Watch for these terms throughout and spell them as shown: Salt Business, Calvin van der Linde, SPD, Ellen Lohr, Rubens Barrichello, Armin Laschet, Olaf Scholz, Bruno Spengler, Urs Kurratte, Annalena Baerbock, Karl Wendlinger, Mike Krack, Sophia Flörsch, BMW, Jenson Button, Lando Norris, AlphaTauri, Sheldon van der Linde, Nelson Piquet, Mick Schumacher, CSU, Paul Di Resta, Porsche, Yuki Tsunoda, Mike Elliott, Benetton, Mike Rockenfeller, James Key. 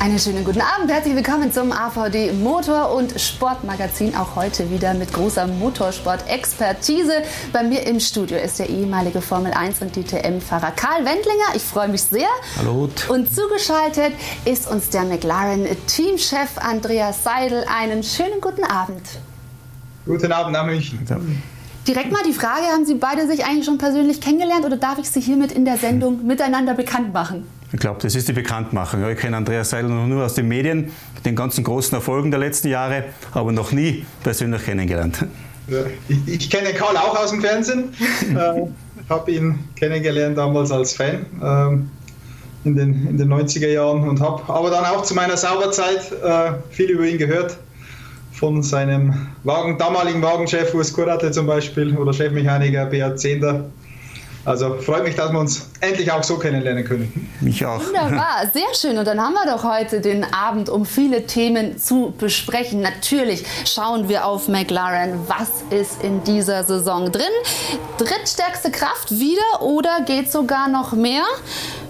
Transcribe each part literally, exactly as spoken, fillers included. Einen schönen guten Abend, herzlich willkommen zum A V D Motor- und Sportmagazin. Auch heute wieder mit großer Motorsport-Expertise. Bei mir im Studio ist der ehemalige Formel eins und D T M-Fahrer Karl Wendlinger. Ich freue mich sehr. Hallo. Und zugeschaltet ist uns der McLaren-Teamchef Andreas Seidl. Einen schönen guten Abend. Guten Abend nach München. Direkt mal die Frage, haben Sie beide sich eigentlich schon persönlich kennengelernt oder darf ich Sie hiermit in der Sendung miteinander bekannt machen? Ich glaube, das ist die Bekanntmachung. Ich kenne Andreas Seidl noch nur aus den Medien, mit den ganzen großen Erfolgen der letzten Jahre, aber noch nie persönlich kennengelernt. Ich, ich kenne Karl auch aus dem Fernsehen. Ich habe ihn kennengelernt damals als Fan in den, in den neunziger Jahren und habe aber dann auch zu meiner Sauberzeit viel über ihn gehört. Von seinem Wagen, damaligen Wagenchef Urs Kurratte zum Beispiel oder Chefmechaniker Beat Zehnder. Also freut mich, dass wir uns endlich auch so kennenlernen können. Mich auch. Wunderbar, sehr schön. Und dann haben wir doch heute den Abend, um viele Themen zu besprechen. Natürlich schauen wir auf McLaren. Was ist in dieser Saison drin? Drittstärkste Kraft wieder oder geht sogar noch mehr?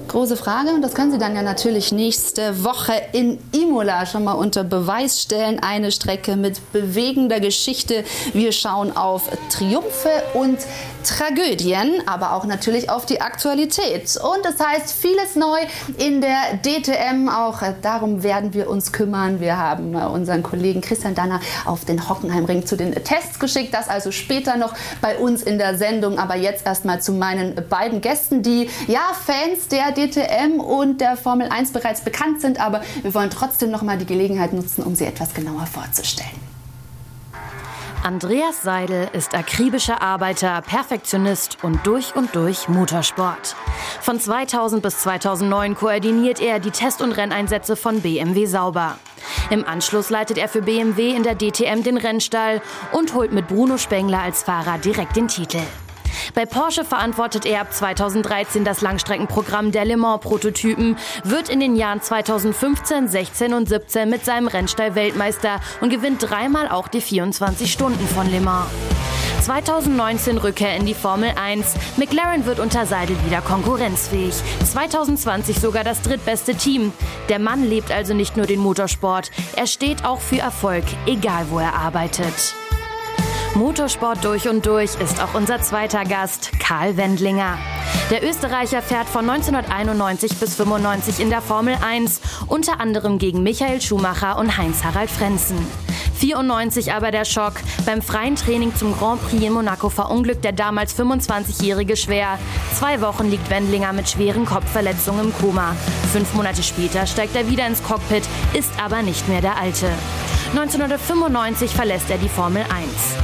Große Frage und das können Sie dann ja natürlich nächste Woche in Imola schon mal unter Beweis stellen. Eine Strecke mit bewegender Geschichte. Wir schauen auf Triumphe und Tragödien, aber auch natürlich auf die Aktualität. Und das heißt, vieles neu in der D T M. Auch darum werden wir uns kümmern. Wir haben unseren Kollegen Christian Danner auf den Hockenheimring zu den Tests geschickt. Das also später noch bei uns in der Sendung. Aber jetzt erstmal zu meinen beiden Gästen, die ja Fans der D T M und der Formel eins bereits bekannt sind. Aber wir wollen trotzdem noch mal die Gelegenheit nutzen, um sie etwas genauer vorzustellen. Andreas Seidl ist akribischer Arbeiter, Perfektionist und durch und durch Motorsport. Von zweitausend bis zweitausendneun koordiniert er die Test- und Renneinsätze von B M W Sauber. Im Anschluss leitet er für B M W in der D T M den Rennstall und holt mit Bruno Spengler als Fahrer direkt den Titel. Bei Porsche verantwortet er ab zweitausenddreizehn das Langstreckenprogramm der Le Mans-Prototypen, wird in den Jahren zweitausendfünfzehn, sechzehn und siebzehn mit seinem Rennstall Weltmeister und gewinnt dreimal auch die vierundzwanzig Stunden von Le Mans. zweitausendneunzehn Rückkehr in die Formel eins. McLaren wird unter Seidl wieder konkurrenzfähig. zweitausendzwanzig sogar das drittbeste Team. Der Mann lebt also nicht nur den Motorsport, er steht auch für Erfolg, egal wo er arbeitet. Motorsport durch und durch ist auch unser zweiter Gast, Karl Wendlinger. Der Österreicher fährt von neunzehnhunderteinundneunzig bis fünfundneunzig in der Formel eins, unter anderem gegen Michael Schumacher und Heinz-Harald Frentzen. vierundneunzig aber der Schock. Beim freien Training zum Grand Prix in Monaco verunglückt der damals fünfundzwanzigjährige schwer. Zwei Wochen liegt Wendlinger mit schweren Kopfverletzungen im Koma. Fünf Monate später steigt er wieder ins Cockpit, ist aber nicht mehr der Alte. neunzehnhundertfünfundneunzig verlässt er die Formel eins.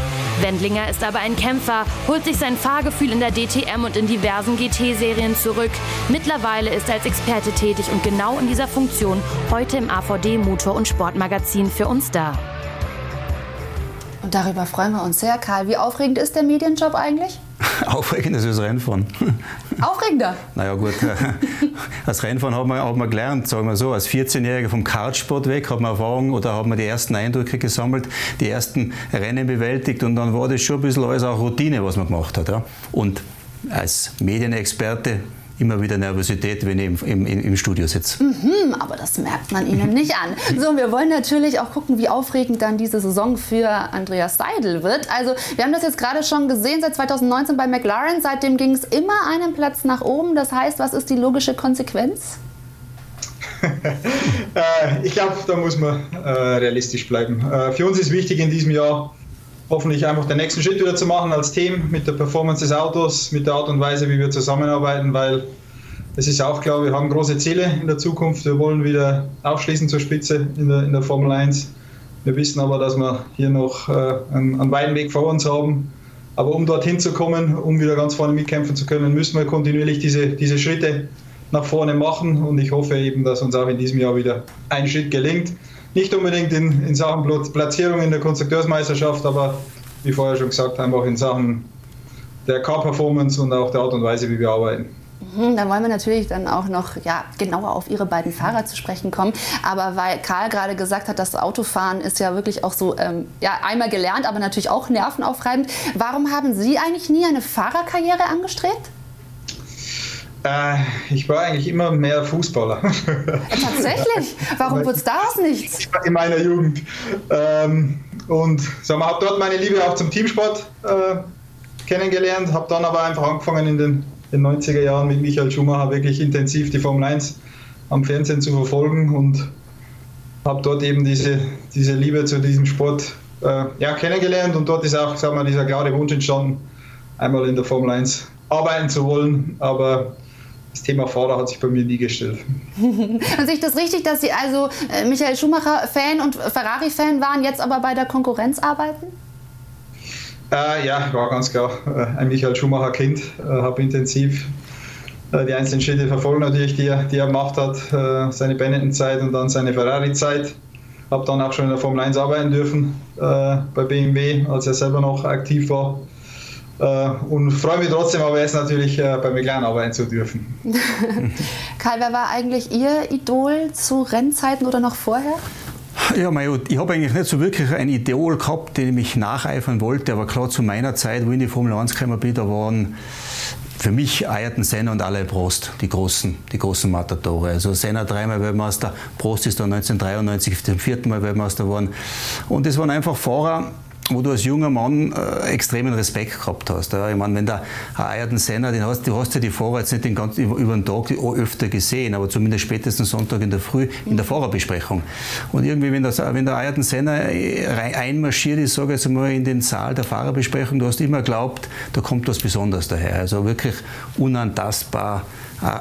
Wendlinger ist aber ein Kämpfer, holt sich sein Fahrgefühl in der D T M und in diversen G T-Serien zurück. Mittlerweile ist er als Experte tätig und genau in dieser Funktion heute im A V D Motor- und Sportmagazin für uns da. Und darüber freuen wir uns sehr, Karl. Wie aufregend ist der Medienjob eigentlich? Aufregend ist das Rennfahren. Aufregender? Naja gut, als Rennfahren hat man, hat man gelernt, sagen wir so, als vierzehnjähriger vom Kartsport weg hat man Erfahrung oder hat man die ersten Eindrücke gesammelt, die ersten Rennen bewältigt und dann war das schon ein bisschen alles auch Routine, was man gemacht hat. Ja. Und als Medienexperte immer wieder Nervosität, wenn ihr im, im, im Studio sitzt. Mhm, aber das merkt man Ihnen nicht an. So, und wir wollen natürlich auch gucken, wie aufregend dann diese Saison für Andreas Seidl wird. Also, wir haben das jetzt gerade schon gesehen, seit zweitausendneunzehn bei McLaren. Seitdem ging es immer einen Platz nach oben. Das heißt, was ist die logische Konsequenz? Ich glaube, da muss man äh, realistisch bleiben. Äh, für uns ist wichtig, in diesem Jahr hoffentlich einfach den nächsten Schritt wieder zu machen als Team, mit der Performance des Autos, mit der Art und Weise, wie wir zusammenarbeiten, weil es ist auch klar, wir haben große Ziele in der Zukunft. Wir wollen wieder aufschließen zur Spitze in der, in der Formel eins. Wir wissen aber, dass wir hier noch äh, einen, einen weiten Weg vor uns haben. Aber um dorthin zu kommen, um wieder ganz vorne mitkämpfen zu können, müssen wir kontinuierlich diese, diese Schritte nach vorne machen. Und ich hoffe eben, dass uns auch in diesem Jahr wieder ein Schritt gelingt. Nicht unbedingt in, in Sachen Platzierung in der Konstrukteursmeisterschaft, aber wie vorher schon gesagt, einfach in Sachen der Car-Performance und auch der Art und Weise, wie wir arbeiten. Dann wollen wir natürlich dann auch noch ja, genauer auf Ihre beiden Fahrer zu sprechen kommen. Aber weil Karl gerade gesagt hat, das Autofahren ist ja wirklich auch so ähm, ja, einmal gelernt, aber natürlich auch nervenaufreibend. Warum haben Sie eigentlich nie eine Fahrerkarriere angestrebt? Ich war eigentlich immer mehr Fußballer. Tatsächlich? Warum wird's daraus nichts? Ich war in meiner Jugend. Und habe dort meine Liebe auch zum Teamsport kennengelernt, habe dann aber einfach angefangen in den, in den neunziger Jahren mit Michael Schumacher wirklich intensiv die Formel eins am Fernsehen zu verfolgen und habe dort eben diese, diese Liebe zu diesem Sport ja, kennengelernt. Und dort ist auch sagen wir, dieser klare Wunsch entstanden, einmal in der Formel eins arbeiten zu wollen, aber das Thema Fahrer hat sich bei mir nie gestellt. Und sehe ich das richtig, dass Sie also äh, Michael Schumacher-Fan und Ferrari-Fan waren, jetzt aber bei der Konkurrenz arbeiten? Äh, ja, war ganz klar äh, ein Michael Schumacher-Kind. Äh, habe intensiv äh, die einzelnen Schritte verfolgt, natürlich, die er, die er gemacht hat. Äh, seine Benetton-Zeit und dann seine Ferrari-Zeit. Habe dann auch schon in der Formel eins arbeiten dürfen äh, bei B M W, als er selber noch aktiv war. Und freue mich trotzdem, aber jetzt natürlich bei McLaren arbeiten zu dürfen. Karl, wer war eigentlich Ihr Idol zu Rennzeiten oder noch vorher? Ja, Mario, ich habe eigentlich nicht so wirklich ein Idol gehabt, dem ich nacheifern wollte, aber klar zu meiner Zeit, wo ich in die Formel eins gekommen bin, da waren für mich Ayrton Senna und Alain Prost, die großen, die großen Matadore. Also Senna dreimal Weltmeister, Prost ist dann neunzehnhundertdreiundneunzig zum vierten Mal Weltmeister geworden. Und das waren einfach Fahrer, wo du als junger Mann äh, extremen Respekt gehabt hast. Ja. Ich meine, wenn der Ayrton Senna, den hast, du hast ja die Fahrer jetzt nicht den ganzen, über, über den Tag öfter gesehen, aber zumindest spätestens Sonntag in der Früh in der Fahrerbesprechung. Und irgendwie, wenn, das, wenn der Ayrton Senna einmarschiert ist, sage ich jetzt mal, in den Saal der Fahrerbesprechung, du hast immer geglaubt, da kommt was Besonderes daher. Also wirklich unantastbar.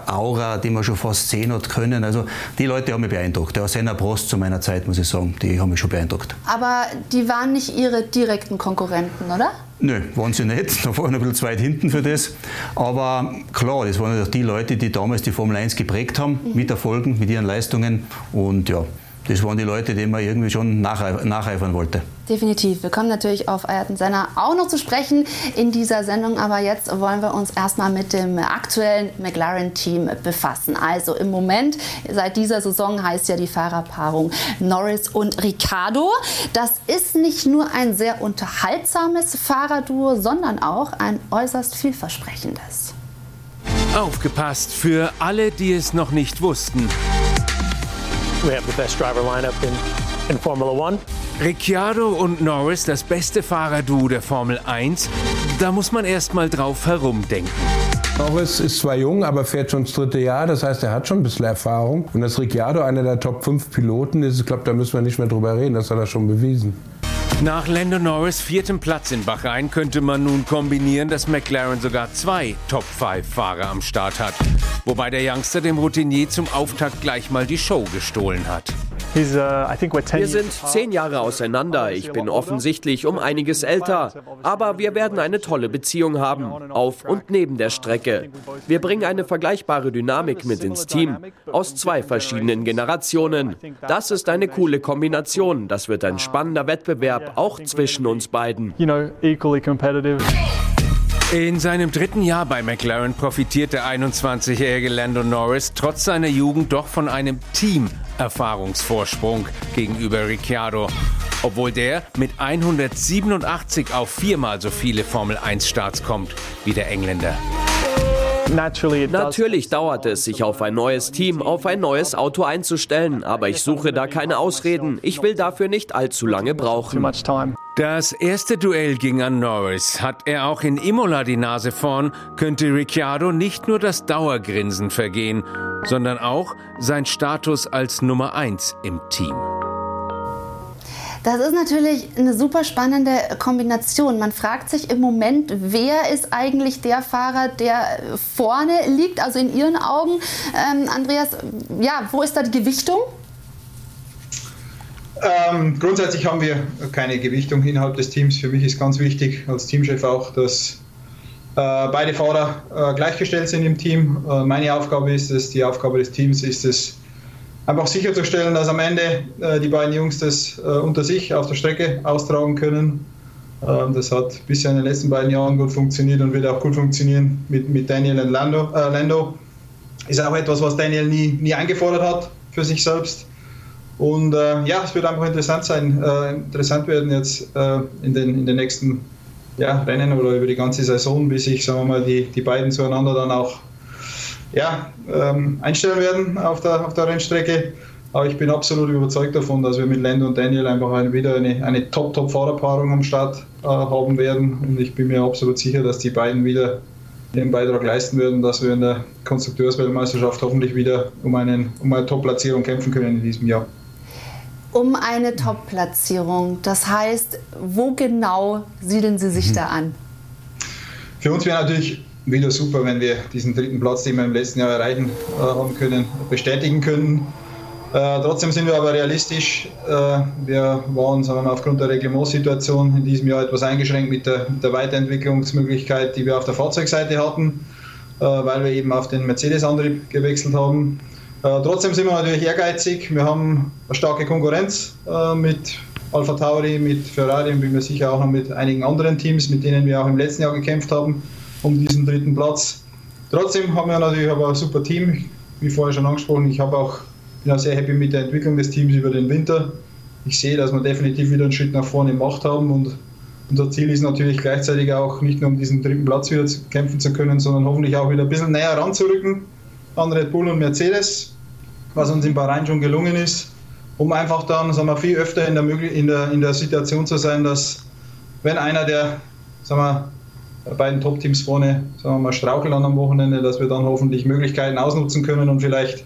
Aura, die man schon fast sehen hat können. Also die Leute haben mich beeindruckt. Der Senna Prost zu meiner Zeit, muss ich sagen, die haben mich schon beeindruckt. Aber die waren nicht Ihre direkten Konkurrenten, oder? Nö, waren sie nicht. Da waren wir ein bisschen zu weit hinten für das. Aber klar, das waren natürlich die Leute, die damals die Formel eins geprägt haben, mhm. mit Erfolgen, mit ihren Leistungen. Und ja, das waren die Leute, denen man irgendwie schon nacheifern wollte. Definitiv. Wir kommen natürlich auf Ayrton Senna auch noch zu sprechen in dieser Sendung, aber jetzt wollen wir uns erstmal mit dem aktuellen McLaren-Team befassen. Also im Moment, seit dieser Saison heißt ja die Fahrerpaarung Norris und Ricciardo. Das ist nicht nur ein sehr unterhaltsames Fahrerduo, sondern auch ein äußerst vielversprechendes. Aufgepasst für alle, die es noch nicht wussten. We have the best driver lineup in, in Formula One. Ricciardo und Norris, das beste Fahrerduo der Formel eins. Da muss man erst mal drauf herumdenken. Norris ist zwar jung, aber fährt schon das dritte Jahr. Das heißt, er hat schon ein bisschen Erfahrung. Und dass Ricciardo einer der Top fünf Piloten ist, ich glaube, da müssen wir nicht mehr drüber reden. Das hat er schon bewiesen. Nach Lando Norris' viertem Platz in Bahrain könnte man nun kombinieren, dass McLaren sogar zwei Top fünf Fahrer am Start hat. Wobei der Youngster dem Routinier zum Auftakt gleich mal die Show gestohlen hat. Wir sind zehn Jahre auseinander. Ich bin offensichtlich um einiges älter. Aber wir werden eine tolle Beziehung haben, auf und neben der Strecke. Wir bringen eine vergleichbare Dynamik mit ins Team, aus zwei verschiedenen Generationen. Das ist eine coole Kombination. Das wird ein spannender Wettbewerb, auch zwischen uns beiden. In seinem dritten Jahr bei McLaren profitiert der einundzwanzigjährige Lando Norris trotz seiner Jugend doch von einem Team. Erfahrungsvorsprung gegenüber Ricciardo, obwohl der mit hundertsiebenundachtzig auf viermal so viele Formel eins Starts kommt wie der Engländer. Natürlich dauert es, sich auf ein neues Team, auf ein neues Auto einzustellen, aber ich suche da keine Ausreden. Ich will dafür nicht allzu lange brauchen. Das erste Duell ging an Norris. Hat er auch in Imola die Nase vorn, könnte Ricciardo nicht nur das Dauergrinsen vergehen, sondern auch sein Status als Nummer eins im Team. Das ist natürlich eine super spannende Kombination. Man fragt sich im Moment, wer ist eigentlich der Fahrer, der vorne liegt, also in Ihren Augen. Ähm, Andreas, ja, wo ist da die Gewichtung? Ähm, grundsätzlich haben wir keine Gewichtung innerhalb des Teams. Für mich ist ganz wichtig, als Teamchef auch, dass äh, beide Fahrer äh, gleichgestellt sind im Team. Äh, meine Aufgabe ist es, die Aufgabe des Teams ist es, einfach sicherzustellen, dass am Ende äh, die beiden Jungs das äh, unter sich auf der Strecke austragen können. Ähm, das hat bisher in den letzten beiden Jahren gut funktioniert und wird auch gut funktionieren mit, mit Daniel und Lando. Äh, Lando ist auch etwas, was Daniel nie, nie eingefordert hat für sich selbst. Und äh, ja, es wird einfach interessant sein, äh, interessant werden jetzt äh, in, den, in den nächsten ja, Rennen oder über die ganze Saison, bis sich, sagen wir mal, die, die beiden zueinander dann auch ja, ähm, einstellen werden auf der, auf der Rennstrecke. Aber ich bin absolut überzeugt davon, dass wir mit Lando und Daniel einfach eine, wieder eine, eine Top-Top-Fahrerpaarung am Start äh, haben werden. Und ich bin mir absolut sicher, dass die beiden wieder ihren Beitrag leisten werden, dass wir in der Konstrukteursweltmeisterschaft hoffentlich wieder um, einen, um eine Top-Platzierung kämpfen können in diesem Jahr. Um eine Top-Platzierung. Das heißt, wo genau siedeln Sie sich mhm. da an? Für uns wäre natürlich wieder super, wenn wir diesen dritten Platz, den wir im letzten Jahr erreichen äh, haben können, bestätigen können. Äh, trotzdem sind wir aber realistisch. Äh, wir waren wir, aufgrund der Reglement-Situation in diesem Jahr etwas eingeschränkt mit der, mit der Weiterentwicklungsmöglichkeit, die wir auf der Fahrzeugseite hatten, äh, weil wir eben auf den Mercedes-Antrieb gewechselt haben. Äh, trotzdem sind wir natürlich ehrgeizig. Wir haben eine starke Konkurrenz äh, mit AlphaTauri, mit Ferrari und bin mir sicher auch noch mit einigen anderen Teams, mit denen wir auch im letzten Jahr gekämpft haben, um diesen dritten Platz. Trotzdem haben wir natürlich aber ein super Team, wie vorher schon angesprochen. Ich habe auch, bin auch sehr happy mit der Entwicklung des Teams über den Winter. Ich sehe, dass wir definitiv wieder einen Schritt nach vorne gemacht haben und unser Ziel ist natürlich gleichzeitig auch nicht nur um diesen dritten Platz wieder kämpfen zu können, sondern hoffentlich auch wieder ein bisschen näher ranzurücken an Red Bull und Mercedes, was uns in Bahrain schon gelungen ist, um einfach dann, sagen wir, viel öfter in der, in der, in der Situation zu sein, dass wenn einer der, sagen wir, beiden Top-Teams vorne, sagen wir mal, strauchelt am Wochenende, dass wir dann hoffentlich Möglichkeiten ausnutzen können und vielleicht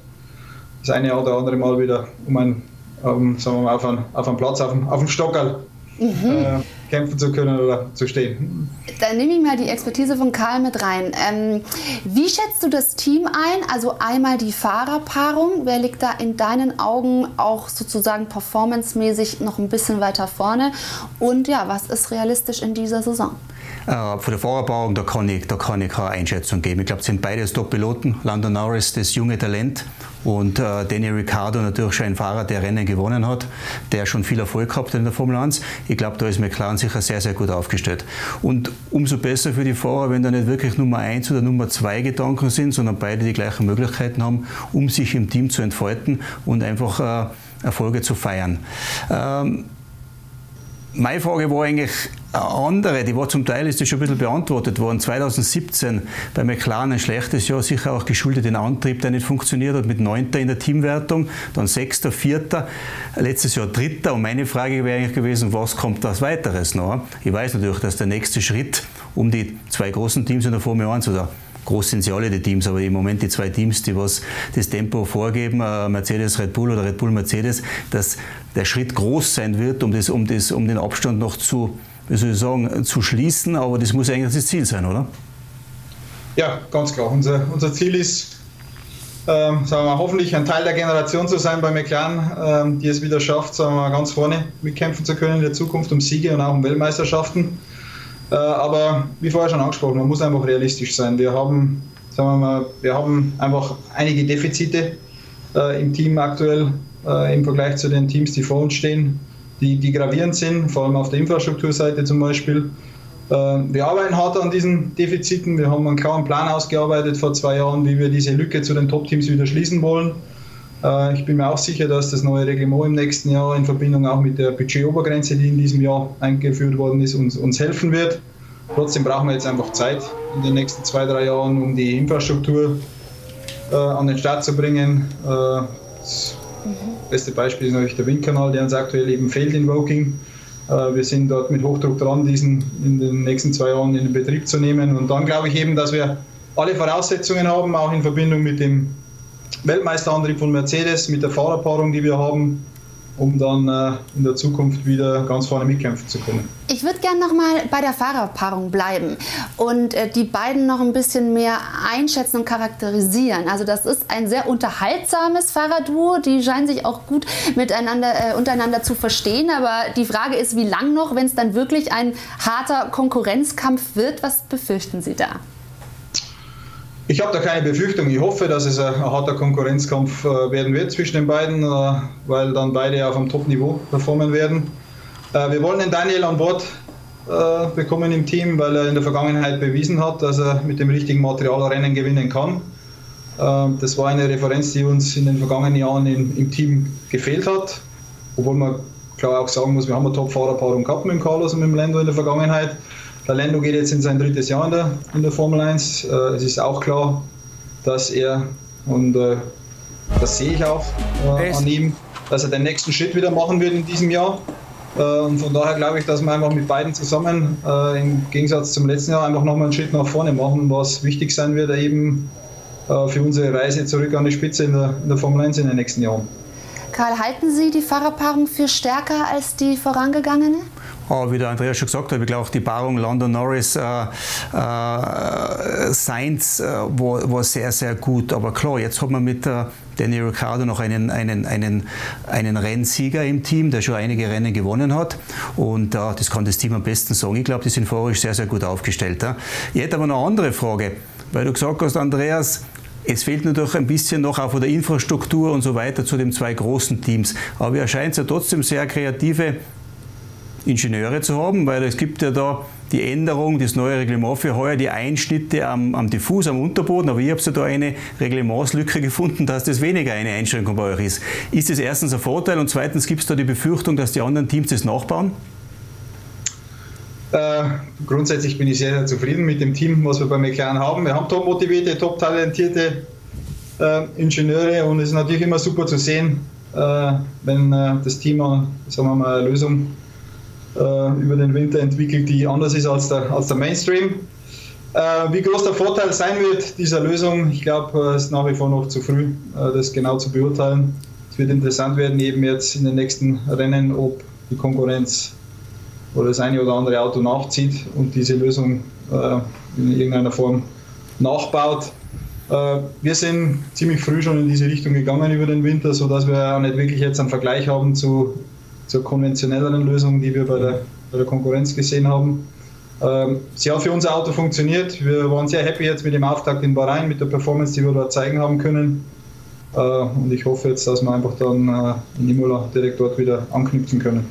das eine oder andere Mal wieder um einen, um, sagen wir mal, auf einen, auf einen Platz, auf einen, auf einen Stockerl mhm. äh, kämpfen zu können oder zu stehen. Dann nehme ich mal die Expertise von Karl mit rein. Ähm, wie schätzt du das Team ein? Also einmal die Fahrerpaarung. Wer liegt da in deinen Augen auch sozusagen performancemäßig noch ein bisschen weiter vorne? Und ja, was ist realistisch in dieser Saison? Äh, für die Fahrerpaarung, da kann ich, da kann ich keine Einschätzung geben. Ich glaube, es sind beides Top-Piloten. Lando Norris, das junge Talent. Und äh, Daniel Ricciardo, natürlich schon ein Fahrer, der Rennen gewonnen hat, der schon viel Erfolg gehabt hat in der Formel eins. Ich glaube, da ist McLaren sicher sehr, sehr gut aufgestellt. Und umso besser für die Fahrer, wenn da nicht wirklich Nummer eins oder Nummer zwei Gedanken sind, sondern beide die gleichen Möglichkeiten haben, um sich im Team zu entfalten und einfach äh, Erfolge zu feiern. Ähm, meine Frage war eigentlich eine andere, die war zum Teil ist das schon ein bisschen beantwortet worden. zweitausendsiebzehn bei McLaren ein schlechtes Jahr, sicher auch geschuldet den Antrieb, der nicht funktioniert hat, mit Neunter in der Teamwertung, dann Sechster, Vierter, letztes Jahr Dritter. Und meine Frage wäre eigentlich gewesen, was kommt als Weiteres noch? Ich weiß natürlich, dass der nächste Schritt um die zwei großen Teams in der Formel eins oder groß sind sie alle, die Teams, aber im Moment die zwei Teams, die was das Tempo vorgeben, Mercedes, Red Bull oder Red Bull, Mercedes, dass der Schritt groß sein wird, um, das, um, das, um den Abstand noch zu, wie soll ich sagen, zu schließen. Aber das muss eigentlich das Ziel sein, oder? Ja, ganz klar. Unser, unser Ziel ist, ähm, sagen wir, hoffentlich ein Teil der Generation zu sein bei McLaren, ähm, die es wieder schafft, sagen wir, ganz vorne mitkämpfen zu können in der Zukunft um Siege und auch um Weltmeisterschaften. Aber wie vorher schon angesprochen, man muss einfach realistisch sein. Wir haben, sagen wir mal, wir haben einfach einige Defizite äh, im Team aktuell äh, im Vergleich zu den Teams, die vor uns stehen, die, die gravierend sind, vor allem auf der Infrastrukturseite zum Beispiel. Äh, wir arbeiten hart an diesen Defiziten. Wir haben einen klaren Plan ausgearbeitet vor zwei Jahren, wie wir diese Lücke zu den Top-Teams wieder schließen wollen. Äh, ich bin mir auch sicher, dass das neue Reglement im nächsten Jahr in Verbindung auch mit der Budgetobergrenze, die in diesem Jahr eingeführt worden ist, uns, uns helfen wird. Trotzdem brauchen wir jetzt einfach Zeit in den nächsten zwei, drei Jahren, um die Infrastruktur äh, an den Start zu bringen. Äh, das beste Beispiel ist natürlich der Windkanal, der uns aktuell eben fehlt in Woking. Äh, wir sind dort mit Hochdruck dran, diesen in den nächsten zwei Jahren in den Betrieb zu nehmen. Und dann glaube ich eben, dass wir alle Voraussetzungen haben, auch in Verbindung mit dem Weltmeisterantrieb von Mercedes, mit der Fahrerpaarung, die wir haben, um dann äh, in der Zukunft wieder ganz vorne mitkämpfen zu können. Ich würde gerne nochmal bei der Fahrerpaarung bleiben und äh, die beiden noch ein bisschen mehr einschätzen und charakterisieren. Also das ist ein sehr unterhaltsames Fahrerduo, die scheinen sich auch gut miteinander, äh, untereinander zu verstehen. Aber die Frage ist, wie lang noch, wenn es dann wirklich ein harter Konkurrenzkampf wird? Was befürchten Sie da? Ich habe da keine Befürchtung. Ich hoffe, dass es ein harter Konkurrenzkampf werden wird zwischen den beiden, weil dann beide auf einem Top-Niveau performen werden. Wir wollen den Daniel an Bord bekommen im Team, weil er in der Vergangenheit bewiesen hat, dass er mit dem richtigen Material Rennen gewinnen kann. Das war eine Referenz, die uns in den vergangenen Jahren im Team gefehlt hat. Obwohl man klar auch sagen muss, wir haben eine Top-Fahrerpaarung gehabt mit dem Carlos und mit dem Lando in der Vergangenheit. Der Lando geht jetzt in sein drittes Jahr in der, in der Formel eins. Es ist auch klar, dass er, und äh, das sehe ich auch äh, an ihm, dass er den nächsten Schritt wieder machen wird in diesem Jahr. Äh, und von daher glaube ich, dass wir einfach mit beiden zusammen äh, im Gegensatz zum letzten Jahr einfach nochmal einen Schritt nach vorne machen, was wichtig sein wird eben äh, für unsere Reise zurück an die Spitze in der, in der Formel eins in den nächsten Jahren. Karl, halten Sie die Fahrerpaarung für stärker als die vorangegangene? Oh, wie der Andreas schon gesagt hat, ich glaube auch die Paarung Lando Norris äh, äh, Sainz äh, war, war sehr, sehr gut. Aber klar, jetzt hat man mit äh, Daniel Ricciardo noch einen, einen, einen, einen Rennsieger im Team, der schon einige Rennen gewonnen hat. Und äh, das kann das Team am besten sagen. Ich glaube, die sind vorisch sehr, sehr gut aufgestellt. Ja? Ich hätte aber noch eine andere Frage, weil du gesagt hast, Andreas, es fehlt natürlich ein bisschen noch auch von der Infrastruktur und so weiter zu den zwei großen Teams. Aber ihr scheint ja trotzdem sehr kreative Ingenieure zu haben, weil es gibt ja da die Änderung, das neue Reglement für heuer, die Einschnitte am, am Diffus, am Unterboden, aber ich habe ja da eine Reglementslücke gefunden, dass das weniger eine Einschränkung bei euch ist. Ist das erstens ein Vorteil und zweitens gibt es da die Befürchtung, dass die anderen Teams das nachbauen? Äh, grundsätzlich bin ich sehr, sehr zufrieden mit dem Team, was wir bei McLaren haben. Wir haben top motivierte, top talentierte äh, Ingenieure und es ist natürlich immer super zu sehen, äh, wenn äh, das Team, sagen wir mal, eine Lösung über den Winter entwickelt, die anders ist als der, als der Mainstream. Äh, wie groß der Vorteil sein wird dieser Lösung, ich glaube, es ist nach wie vor noch zu früh, das genau zu beurteilen. Es wird interessant werden, eben jetzt in den nächsten Rennen, ob die Konkurrenz oder das eine oder andere Auto nachzieht und diese Lösung äh, in irgendeiner Form nachbaut. Äh, wir sind ziemlich früh schon in diese Richtung gegangen über den Winter, sodass wir auch nicht wirklich jetzt einen Vergleich haben zu zur konventionelleren Lösung, die wir bei der, bei der Konkurrenz gesehen haben. Ähm, sie hat für unser Auto funktioniert. Wir waren sehr happy jetzt mit dem Auftakt in Bahrain, mit der Performance, die wir da zeigen haben können. Äh, und ich hoffe jetzt, dass wir einfach dann äh, in Imola direkt dort wieder anknüpfen können.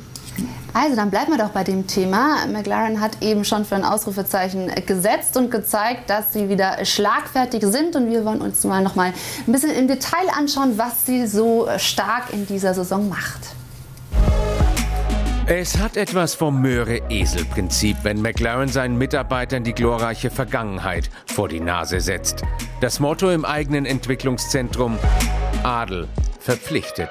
Also dann bleiben wir doch bei dem Thema. McLaren hat eben schon für ein Ausrufezeichen gesetzt und gezeigt, dass sie wieder schlagfertig sind. Und wir wollen uns mal noch mal ein bisschen im Detail anschauen, was sie so stark in dieser Saison macht. Es hat etwas vom Möhre-Esel-Prinzip, wenn McLaren seinen Mitarbeitern die glorreiche Vergangenheit vor die Nase setzt. Das Motto im eigenen Entwicklungszentrum: Adel verpflichtet.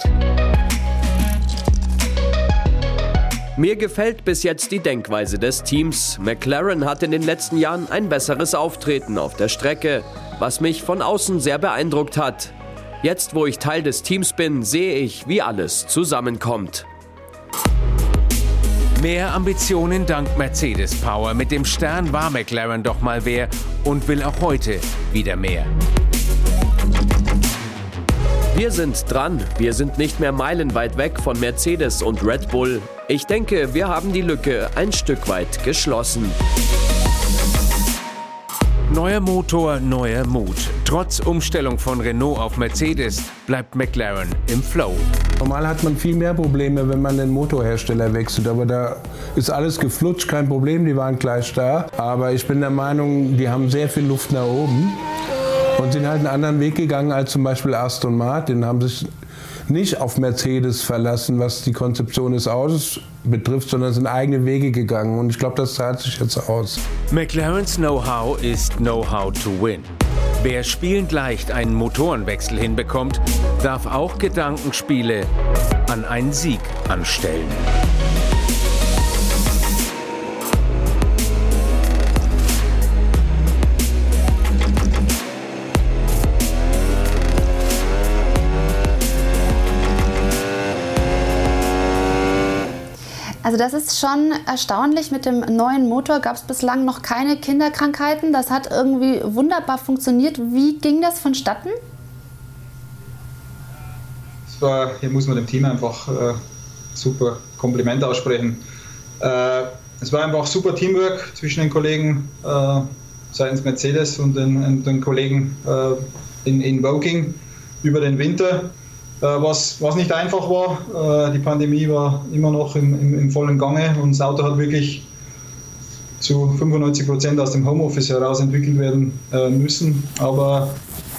Mir gefällt bis jetzt die Denkweise des Teams. McLaren hat in den letzten Jahren ein besseres Auftreten auf der Strecke, was mich von außen sehr beeindruckt hat. Jetzt, wo ich Teil des Teams bin, sehe ich, wie alles zusammenkommt. Mehr Ambitionen dank Mercedes Power. Mit dem Stern war McLaren doch mal wer und will auch heute wieder mehr. Wir sind dran. Wir sind nicht mehr meilenweit weg von Mercedes und Red Bull. Ich denke, wir haben die Lücke ein Stück weit geschlossen. Neuer Motor, neuer Mut. Trotz Umstellung von Renault auf Mercedes bleibt McLaren im Flow. Normal hat man viel mehr Probleme, wenn man den Motorhersteller wechselt. Aber da ist alles geflutscht, kein Problem, die waren gleich da. Aber ich bin der Meinung, die haben sehr viel Luft nach oben und sind halt einen anderen Weg gegangen als zum Beispiel Aston Martin. Haben sich nicht auf Mercedes verlassen, was die Konzeption des Autos betrifft, sondern sind eigene Wege gegangen. Und ich glaube, das zahlt sich jetzt aus. McLarens Know-how ist Know-how to win. Wer spielend leicht einen Motorenwechsel hinbekommt, darf auch Gedankenspiele an einen Sieg anstellen. Also das ist schon erstaunlich, mit dem neuen Motor gab es bislang noch keine Kinderkrankheiten. Das hat irgendwie wunderbar funktioniert. Wie ging das vonstatten? Das war, hier muss man dem Team einfach äh, super Kompliment aussprechen. Äh, es war einfach super Teamwork zwischen den Kollegen äh, seitens Mercedes und den, und den Kollegen äh, in, in Woking über den Winter. Was, was nicht einfach war, die Pandemie war immer noch im, im, im vollen Gange und das Auto hat wirklich zu fünfundneunzig Prozent aus dem Homeoffice heraus entwickelt werden müssen. Aber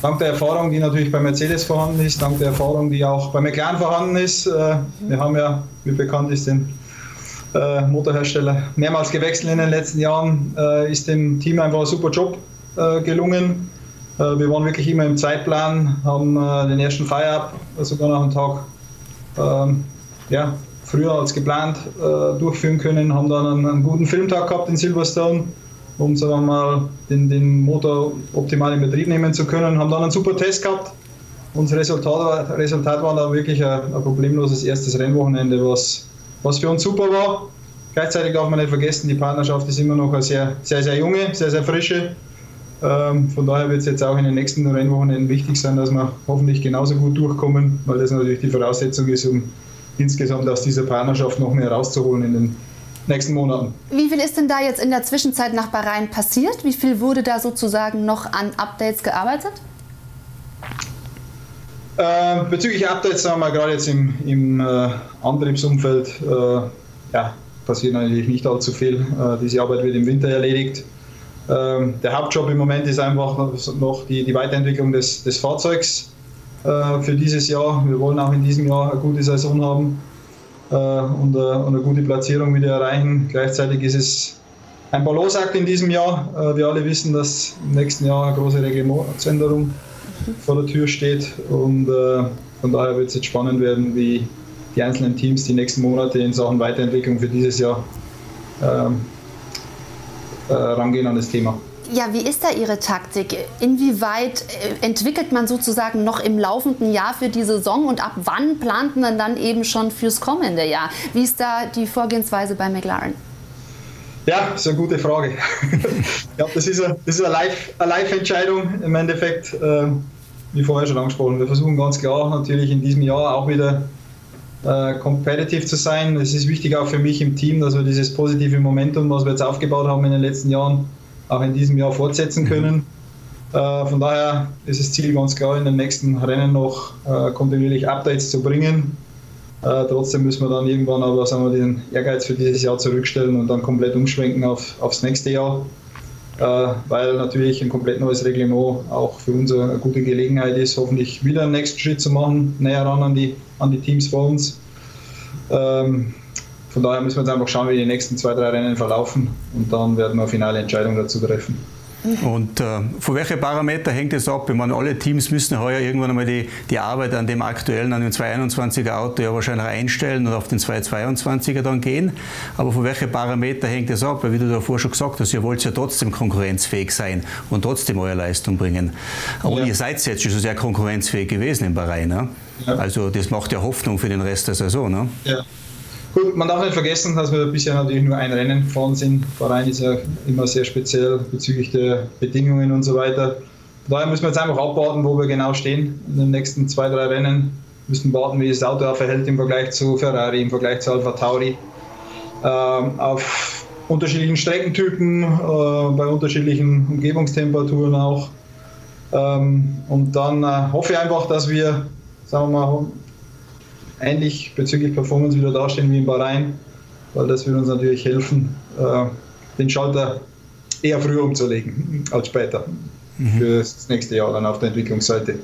dank der Erfahrung, die natürlich bei Mercedes vorhanden ist, dank der Erfahrung, die auch bei McLaren vorhanden ist, wir haben ja, wie bekannt ist, den Motorhersteller mehrmals gewechselt in den letzten Jahren, ist dem Team einfach ein super Job gelungen. Wir waren wirklich immer im Zeitplan, haben den ersten Fire-Up sogar noch einen Tag ähm, ja, früher als geplant äh, durchführen können, haben dann einen, einen guten Filmtag gehabt in Silverstone, um sagen wir mal, den, den Motor optimal in Betrieb nehmen zu können, haben dann einen super Test gehabt. Unser Resultat, Resultat war dann wirklich ein, ein problemloses erstes Rennwochenende, was, was für uns super war. Gleichzeitig darf man nicht vergessen, die Partnerschaft ist immer noch eine sehr, sehr, sehr junge, sehr, sehr frische. Von daher wird es jetzt auch in den nächsten Rennwochenenden wichtig sein, dass wir hoffentlich genauso gut durchkommen, weil das natürlich die Voraussetzung ist, um insgesamt aus dieser Partnerschaft noch mehr rauszuholen in den nächsten Monaten. Wie viel ist denn da jetzt in der Zwischenzeit nach Bahrain passiert? Wie viel wurde da sozusagen noch an Updates gearbeitet? Äh, bezüglich Updates sagen wir gerade jetzt im, im äh, Antriebsumfeld, äh, ja, passiert natürlich nicht allzu viel. Äh, diese Arbeit wird im Winter erledigt. Der Hauptjob im Moment ist einfach noch die, die Weiterentwicklung des, des Fahrzeugs äh, für dieses Jahr. Wir wollen auch in diesem Jahr eine gute Saison haben äh, und, äh, und eine gute Platzierung wieder erreichen. Gleichzeitig ist es ein Balanceakt in diesem Jahr. Äh, wir alle wissen, dass im nächsten Jahr eine große Reglementsänderung vor der Tür steht. Und äh, von daher wird es jetzt spannend werden, wie die einzelnen Teams die nächsten Monate in Sachen Weiterentwicklung für dieses Jahr äh, rangehen an das Thema. Ja, wie ist da Ihre Taktik? Inwieweit entwickelt man sozusagen noch im laufenden Jahr für die Saison und ab wann plant man dann eben schon fürs kommende Jahr? Wie ist da die Vorgehensweise bei McLaren? Ja, das ist eine gute Frage. Ich glaube, das ist eine, das ist eine Live, eine Live-Entscheidung im Endeffekt, äh, wie vorher schon angesprochen. Wir versuchen ganz klar natürlich in diesem Jahr auch wieder competitive zu sein. Es ist wichtig auch für mich im Team, dass wir dieses positive Momentum, was wir jetzt aufgebaut haben in den letzten Jahren, auch in diesem Jahr fortsetzen können. Von daher ist das Ziel ganz klar, in den nächsten Rennen noch kontinuierlich Updates zu bringen. Trotzdem müssen wir dann irgendwann aber, sagen wir, den Ehrgeiz für dieses Jahr zurückstellen und dann komplett umschwenken auf, aufs nächste Jahr, weil natürlich ein komplett neues Reglement auch für uns eine gute Gelegenheit ist, hoffentlich wieder einen nächsten Schritt zu machen, näher ran an die, an die Teams vor uns. Ähm, von daher müssen wir jetzt einfach schauen, wie die nächsten zwei, drei Rennen verlaufen und dann werden wir eine finale Entscheidung dazu treffen. Und äh, von welchen Parameter hängt es ab? Ich meine, alle Teams müssen heuer irgendwann einmal die, die Arbeit an dem aktuellen, an dem zweihunderteinundzwanziger Auto ja wahrscheinlich einstellen und auf den zweihundertzweiundzwanziger dann gehen. Aber von welchen Parameter hängt es ab? Weil, wie du davor schon gesagt hast, ihr wollt ja trotzdem konkurrenzfähig sein und trotzdem eure Leistung bringen. Und ja, ihr seid jetzt schon sehr konkurrenzfähig gewesen in Bahrain, ne? Ja. Also das macht ja Hoffnung für den Rest der Saison, ne? Ja. Gut, man darf nicht vergessen, dass wir bisher natürlich nur ein Rennen gefahren sind. Bahrain ist ja immer sehr speziell bezüglich der Bedingungen und so weiter. Daher müssen wir jetzt einfach abwarten, wo wir genau stehen in den nächsten zwei, drei Rennen. Wir müssen warten, wie das Auto auch verhält im Vergleich zu Ferrari, im Vergleich zu AlphaTauri. Ähm, auf unterschiedlichen Streckentypen, äh, bei unterschiedlichen Umgebungstemperaturen auch. Ähm, und dann äh, hoffe ich einfach, dass wir, sagen wir mal, ähnlich bezüglich Performance wieder dastehen wie in Bahrain, weil das wird uns natürlich helfen, den Schalter eher früher umzulegen als später mhm. für das nächste Jahr dann auf der Entwicklungsseite.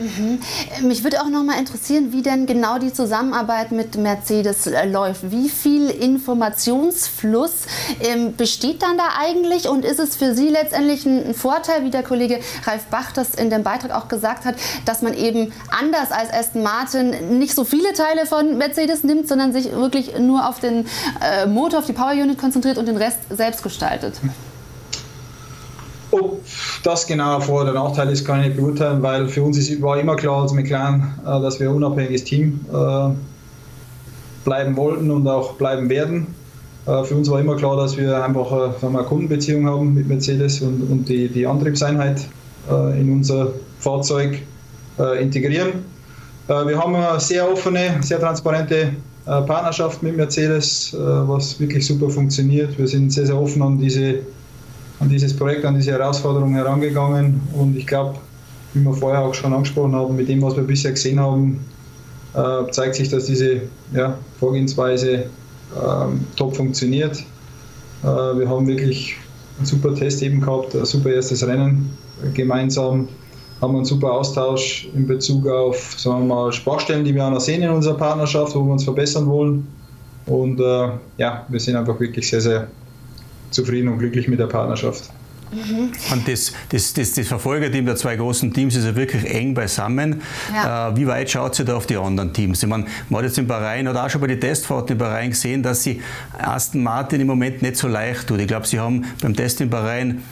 Mhm. Mich würde auch noch mal interessieren, wie denn genau die Zusammenarbeit mit Mercedes läuft. Wie viel Informationsfluss ähm, besteht dann da eigentlich und ist es für Sie letztendlich ein Vorteil, wie der Kollege Ralf Bach das in dem Beitrag auch gesagt hat, dass man eben anders als Aston Martin nicht so viele Teile von Mercedes nimmt, sondern sich wirklich nur auf den äh, Motor, auf die Power Unit konzentriert und den Rest selbst gestaltet? Mhm. Ob das genau ein Vor- oder Nachteil ist, kann ich nicht beurteilen, weil für uns ist, war immer klar als McLaren, dass wir ein unabhängiges Team bleiben wollten und auch bleiben werden. Für uns war immer klar, dass wir einfach eine Kundenbeziehung haben mit Mercedes und, und die, die Antriebseinheit in unser Fahrzeug integrieren. Wir haben eine sehr offene, sehr transparente Partnerschaft mit Mercedes, was wirklich super funktioniert. Wir sind sehr, sehr offen an diese an dieses Projekt, an diese Herausforderung herangegangen und ich glaube, wie wir vorher auch schon angesprochen haben, mit dem, was wir bisher gesehen haben, äh, zeigt sich, dass diese ja, Vorgehensweise ähm, top funktioniert. Äh, wir haben wirklich einen super Test eben gehabt, ein super erstes Rennen gemeinsam, haben einen super Austausch in Bezug auf, sagen wir mal, Schwachstellen, die wir auch noch sehen in unserer Partnerschaft, wo wir uns verbessern wollen und äh, ja, wir sind einfach wirklich sehr, sehr zufrieden und glücklich mit der Partnerschaft. Mhm. Und das, das, das, das Verfolgerteam der zwei großen Teams ist ja wirklich eng beisammen. Ja. Äh, wie weit schaut sie da auf die anderen Teams? Ich meine, man hat jetzt in Bahrain oder auch schon bei den Testfahrten in Bahrain gesehen, dass sie Aston Martin im Moment nicht so leicht tut. Ich glaube, sie haben beim Test in Bahrain,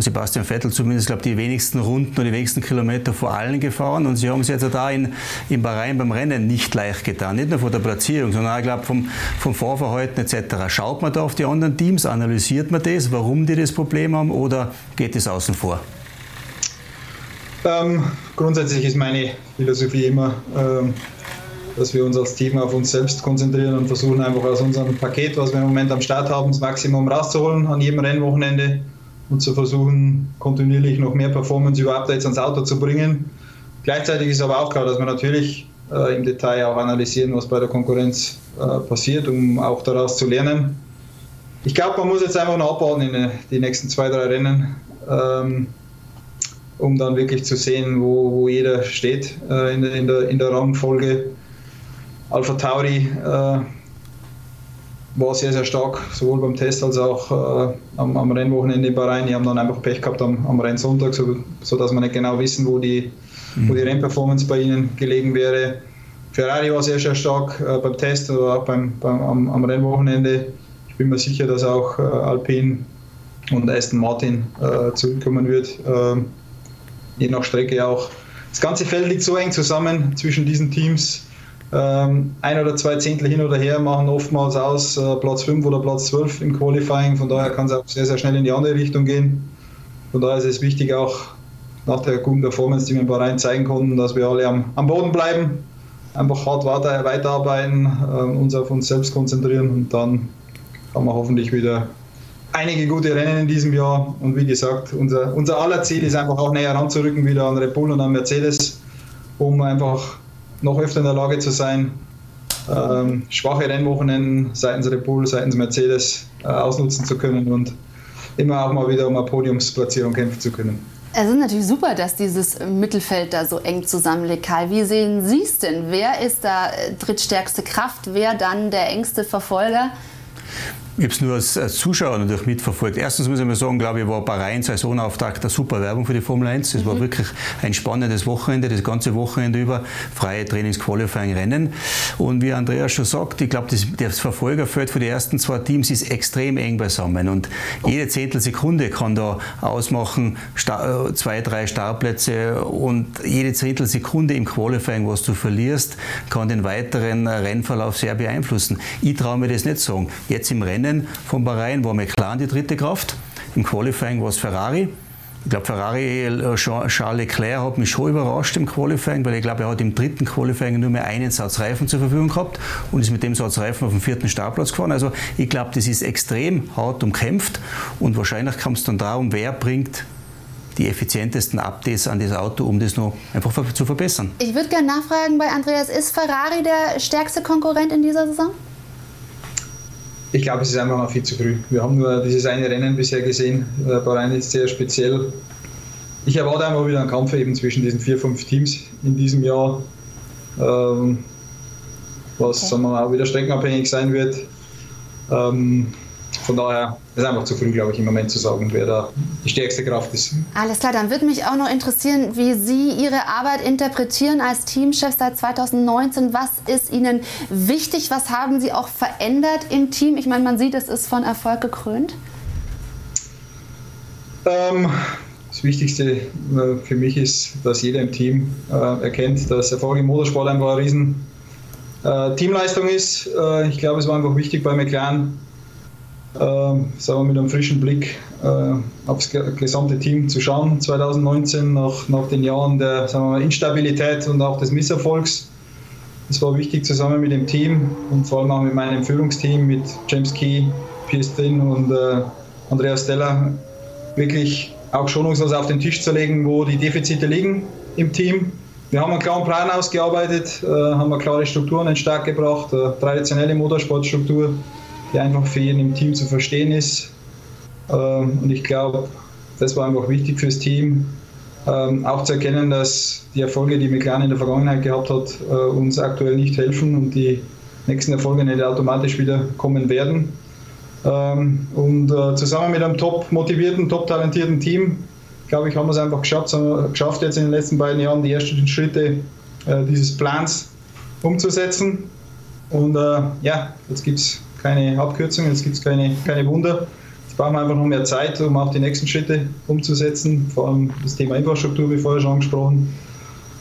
Sebastian Vettel zumindest, glaube die wenigsten Runden oder die wenigsten Kilometer vor allen gefahren, und sie haben es jetzt auch da in, in Bahrain beim Rennen nicht leicht getan, nicht nur von der Platzierung, sondern auch, glaube vom, vom Fahrverhalten et cetera. Schaut man da auf die anderen Teams, analysiert man das, warum die das Problem haben, oder geht das außen vor? Ähm, grundsätzlich ist meine Philosophie immer, ähm, dass wir uns als Team auf uns selbst konzentrieren und versuchen einfach aus unserem Paket, was wir im Moment am Start haben, das Maximum rauszuholen an jedem Rennwochenende. Und zu versuchen, kontinuierlich noch mehr Performance über Updates ans Auto zu bringen. Gleichzeitig ist aber auch klar, dass wir natürlich äh, im Detail auch analysieren, was bei der Konkurrenz äh, passiert, um auch daraus zu lernen. Ich glaube, man muss jetzt einfach noch abbauen in äh, die nächsten zwei, drei Rennen, ähm, um dann wirklich zu sehen, wo, wo jeder steht äh, in, in der, in der Rangfolge. AlphaTauri äh, war sehr, sehr stark, sowohl beim Test als auch äh, am, am Rennwochenende in Bahrain. Die haben dann einfach Pech gehabt am, am Rennsonntag, so, sodass wir nicht genau wissen, wo die, mhm. wo die Rennperformance bei ihnen gelegen wäre. Ferrari war sehr, sehr stark äh, beim Test, aber auch beim, beim, am, am Rennwochenende. Ich bin mir sicher, dass auch äh, Alpine und Aston Martin äh, zurückkommen wird, äh, je nach Strecke auch. Das ganze Feld liegt so eng zusammen zwischen diesen Teams. Ein oder zwei Zehntel hin oder her machen oftmals aus Platz fünf oder Platz zwölf im Qualifying, von daher kann es auch sehr, sehr schnell in die andere Richtung gehen. Von daher ist es wichtig, auch nach der guten Performance, die wir in Bahrain zeigen konnten, dass wir alle am, am Boden bleiben, einfach hart weiter, weiterarbeiten, uns auf uns selbst konzentrieren, und dann haben wir hoffentlich wieder einige gute Rennen in diesem Jahr. Und wie gesagt, unser, unser aller Ziel ist einfach auch näher ranzurücken wieder an Red Bull und an Mercedes, um einfach noch öfter in der Lage zu sein, ähm, schwache Rennwochenenden seitens Red Bull, seitens Mercedes äh, ausnutzen zu können und immer auch mal wieder um eine Podiumsplatzierung kämpfen zu können. Es ist natürlich super, dass dieses Mittelfeld da so eng zusammenliegt. Karl, wie sehen Sie es denn? Wer ist da drittstärkste Kraft? Wer dann der engste Verfolger? Ich habe es nur als, als Zuschauer natürlich mitverfolgt. Erstens muss ich mal sagen, glaube ich, war Bahrain Saisonauftakt der super Werbung für die Formel eins. Es mhm. war wirklich ein spannendes Wochenende, das ganze Wochenende über freie Trainings-Qualifying-Rennen. Und wie Andreas schon sagt, ich glaube, das, das Verfolgerfeld für die ersten zwei Teams ist extrem eng beisammen. Und jede Zehntelsekunde kann da ausmachen, Star, zwei, drei Startplätze, und jede Zehntelsekunde im Qualifying, was du verlierst, kann den weiteren Rennverlauf sehr beeinflussen. Ich traue mir das nicht sagen. Jetzt im Rennen von Bahrain war McLaren die dritte Kraft, im Qualifying war es Ferrari. Ich glaube, Ferrari, Charles Leclerc hat mich schon überrascht im Qualifying, weil ich glaube, er hat im dritten Qualifying nur mehr einen Satz Reifen zur Verfügung gehabt und ist mit dem Satz Reifen auf dem vierten Startplatz gefahren. Also ich glaube, das ist extrem hart umkämpft, und wahrscheinlich kommt es dann darum, wer bringt die effizientesten Updates an das Auto, um das noch einfach zu verbessern. Ich würde gerne nachfragen bei Andreas, ist Ferrari der stärkste Konkurrent in dieser Saison? Ich glaube, es ist einfach noch viel zu früh. Wir haben nur dieses eine Rennen bisher gesehen. Bahrain ist sehr speziell. Ich erwarte einfach wieder einen Kampf eben zwischen diesen vier, fünf Teams in diesem Jahr, ähm, was okay. sagen wir, auch wieder streckenabhängig sein wird. Ähm, von daher ist es einfach zu früh, glaube ich, im Moment zu sagen, wer da die stärkste Kraft ist. Alles klar, dann würde mich auch noch interessieren, wie Sie Ihre Arbeit interpretieren als Teamchef seit zweitausendneunzehn. Was ist Ihnen wichtig? Was haben Sie auch verändert im Team? Ich meine, man sieht, es ist von Erfolg gekrönt. Ähm, das Wichtigste für mich ist, dass jeder im Team äh, erkennt, dass Erfolg im Motorsport einfach eine riesen äh, Teamleistung ist. Äh, ich glaube, es war einfach wichtig bei McLaren, Ähm, sagen wir, mit einem frischen Blick äh, aufs gesamte Team zu schauen, zweitausendneunzehn, nach, nach den Jahren der, sagen wir mal, Instabilität und auch des Misserfolgs. Es war wichtig, zusammen mit dem Team und vor allem auch mit meinem Führungsteam, mit James Key, Piers Trin und äh, Andreas Stella, wirklich auch schonungslos auf den Tisch zu legen, wo die Defizite liegen im Team. Wir haben einen klaren Plan ausgearbeitet, äh, haben eine klare Struktur an den Start gebracht, eine traditionelle Motorsportstruktur, die einfach für jeden im Team zu verstehen ist. Und ich glaube, das war einfach wichtig fürs Team, auch zu erkennen, dass die Erfolge, die McLaren in der Vergangenheit gehabt hat, uns aktuell nicht helfen und die nächsten Erfolge nicht automatisch wieder kommen werden. Und zusammen mit einem top motivierten, top talentierten Team, glaube ich, haben wir es einfach geschafft, geschafft, jetzt in den letzten beiden Jahren die ersten Schritte dieses Plans umzusetzen. Und ja, jetzt gibt es keine Abkürzung, jetzt gibt es keine, keine Wunder. Jetzt brauchen wir einfach noch mehr Zeit, um auch die nächsten Schritte umzusetzen. Vor allem das Thema Infrastruktur, wie vorher schon angesprochen.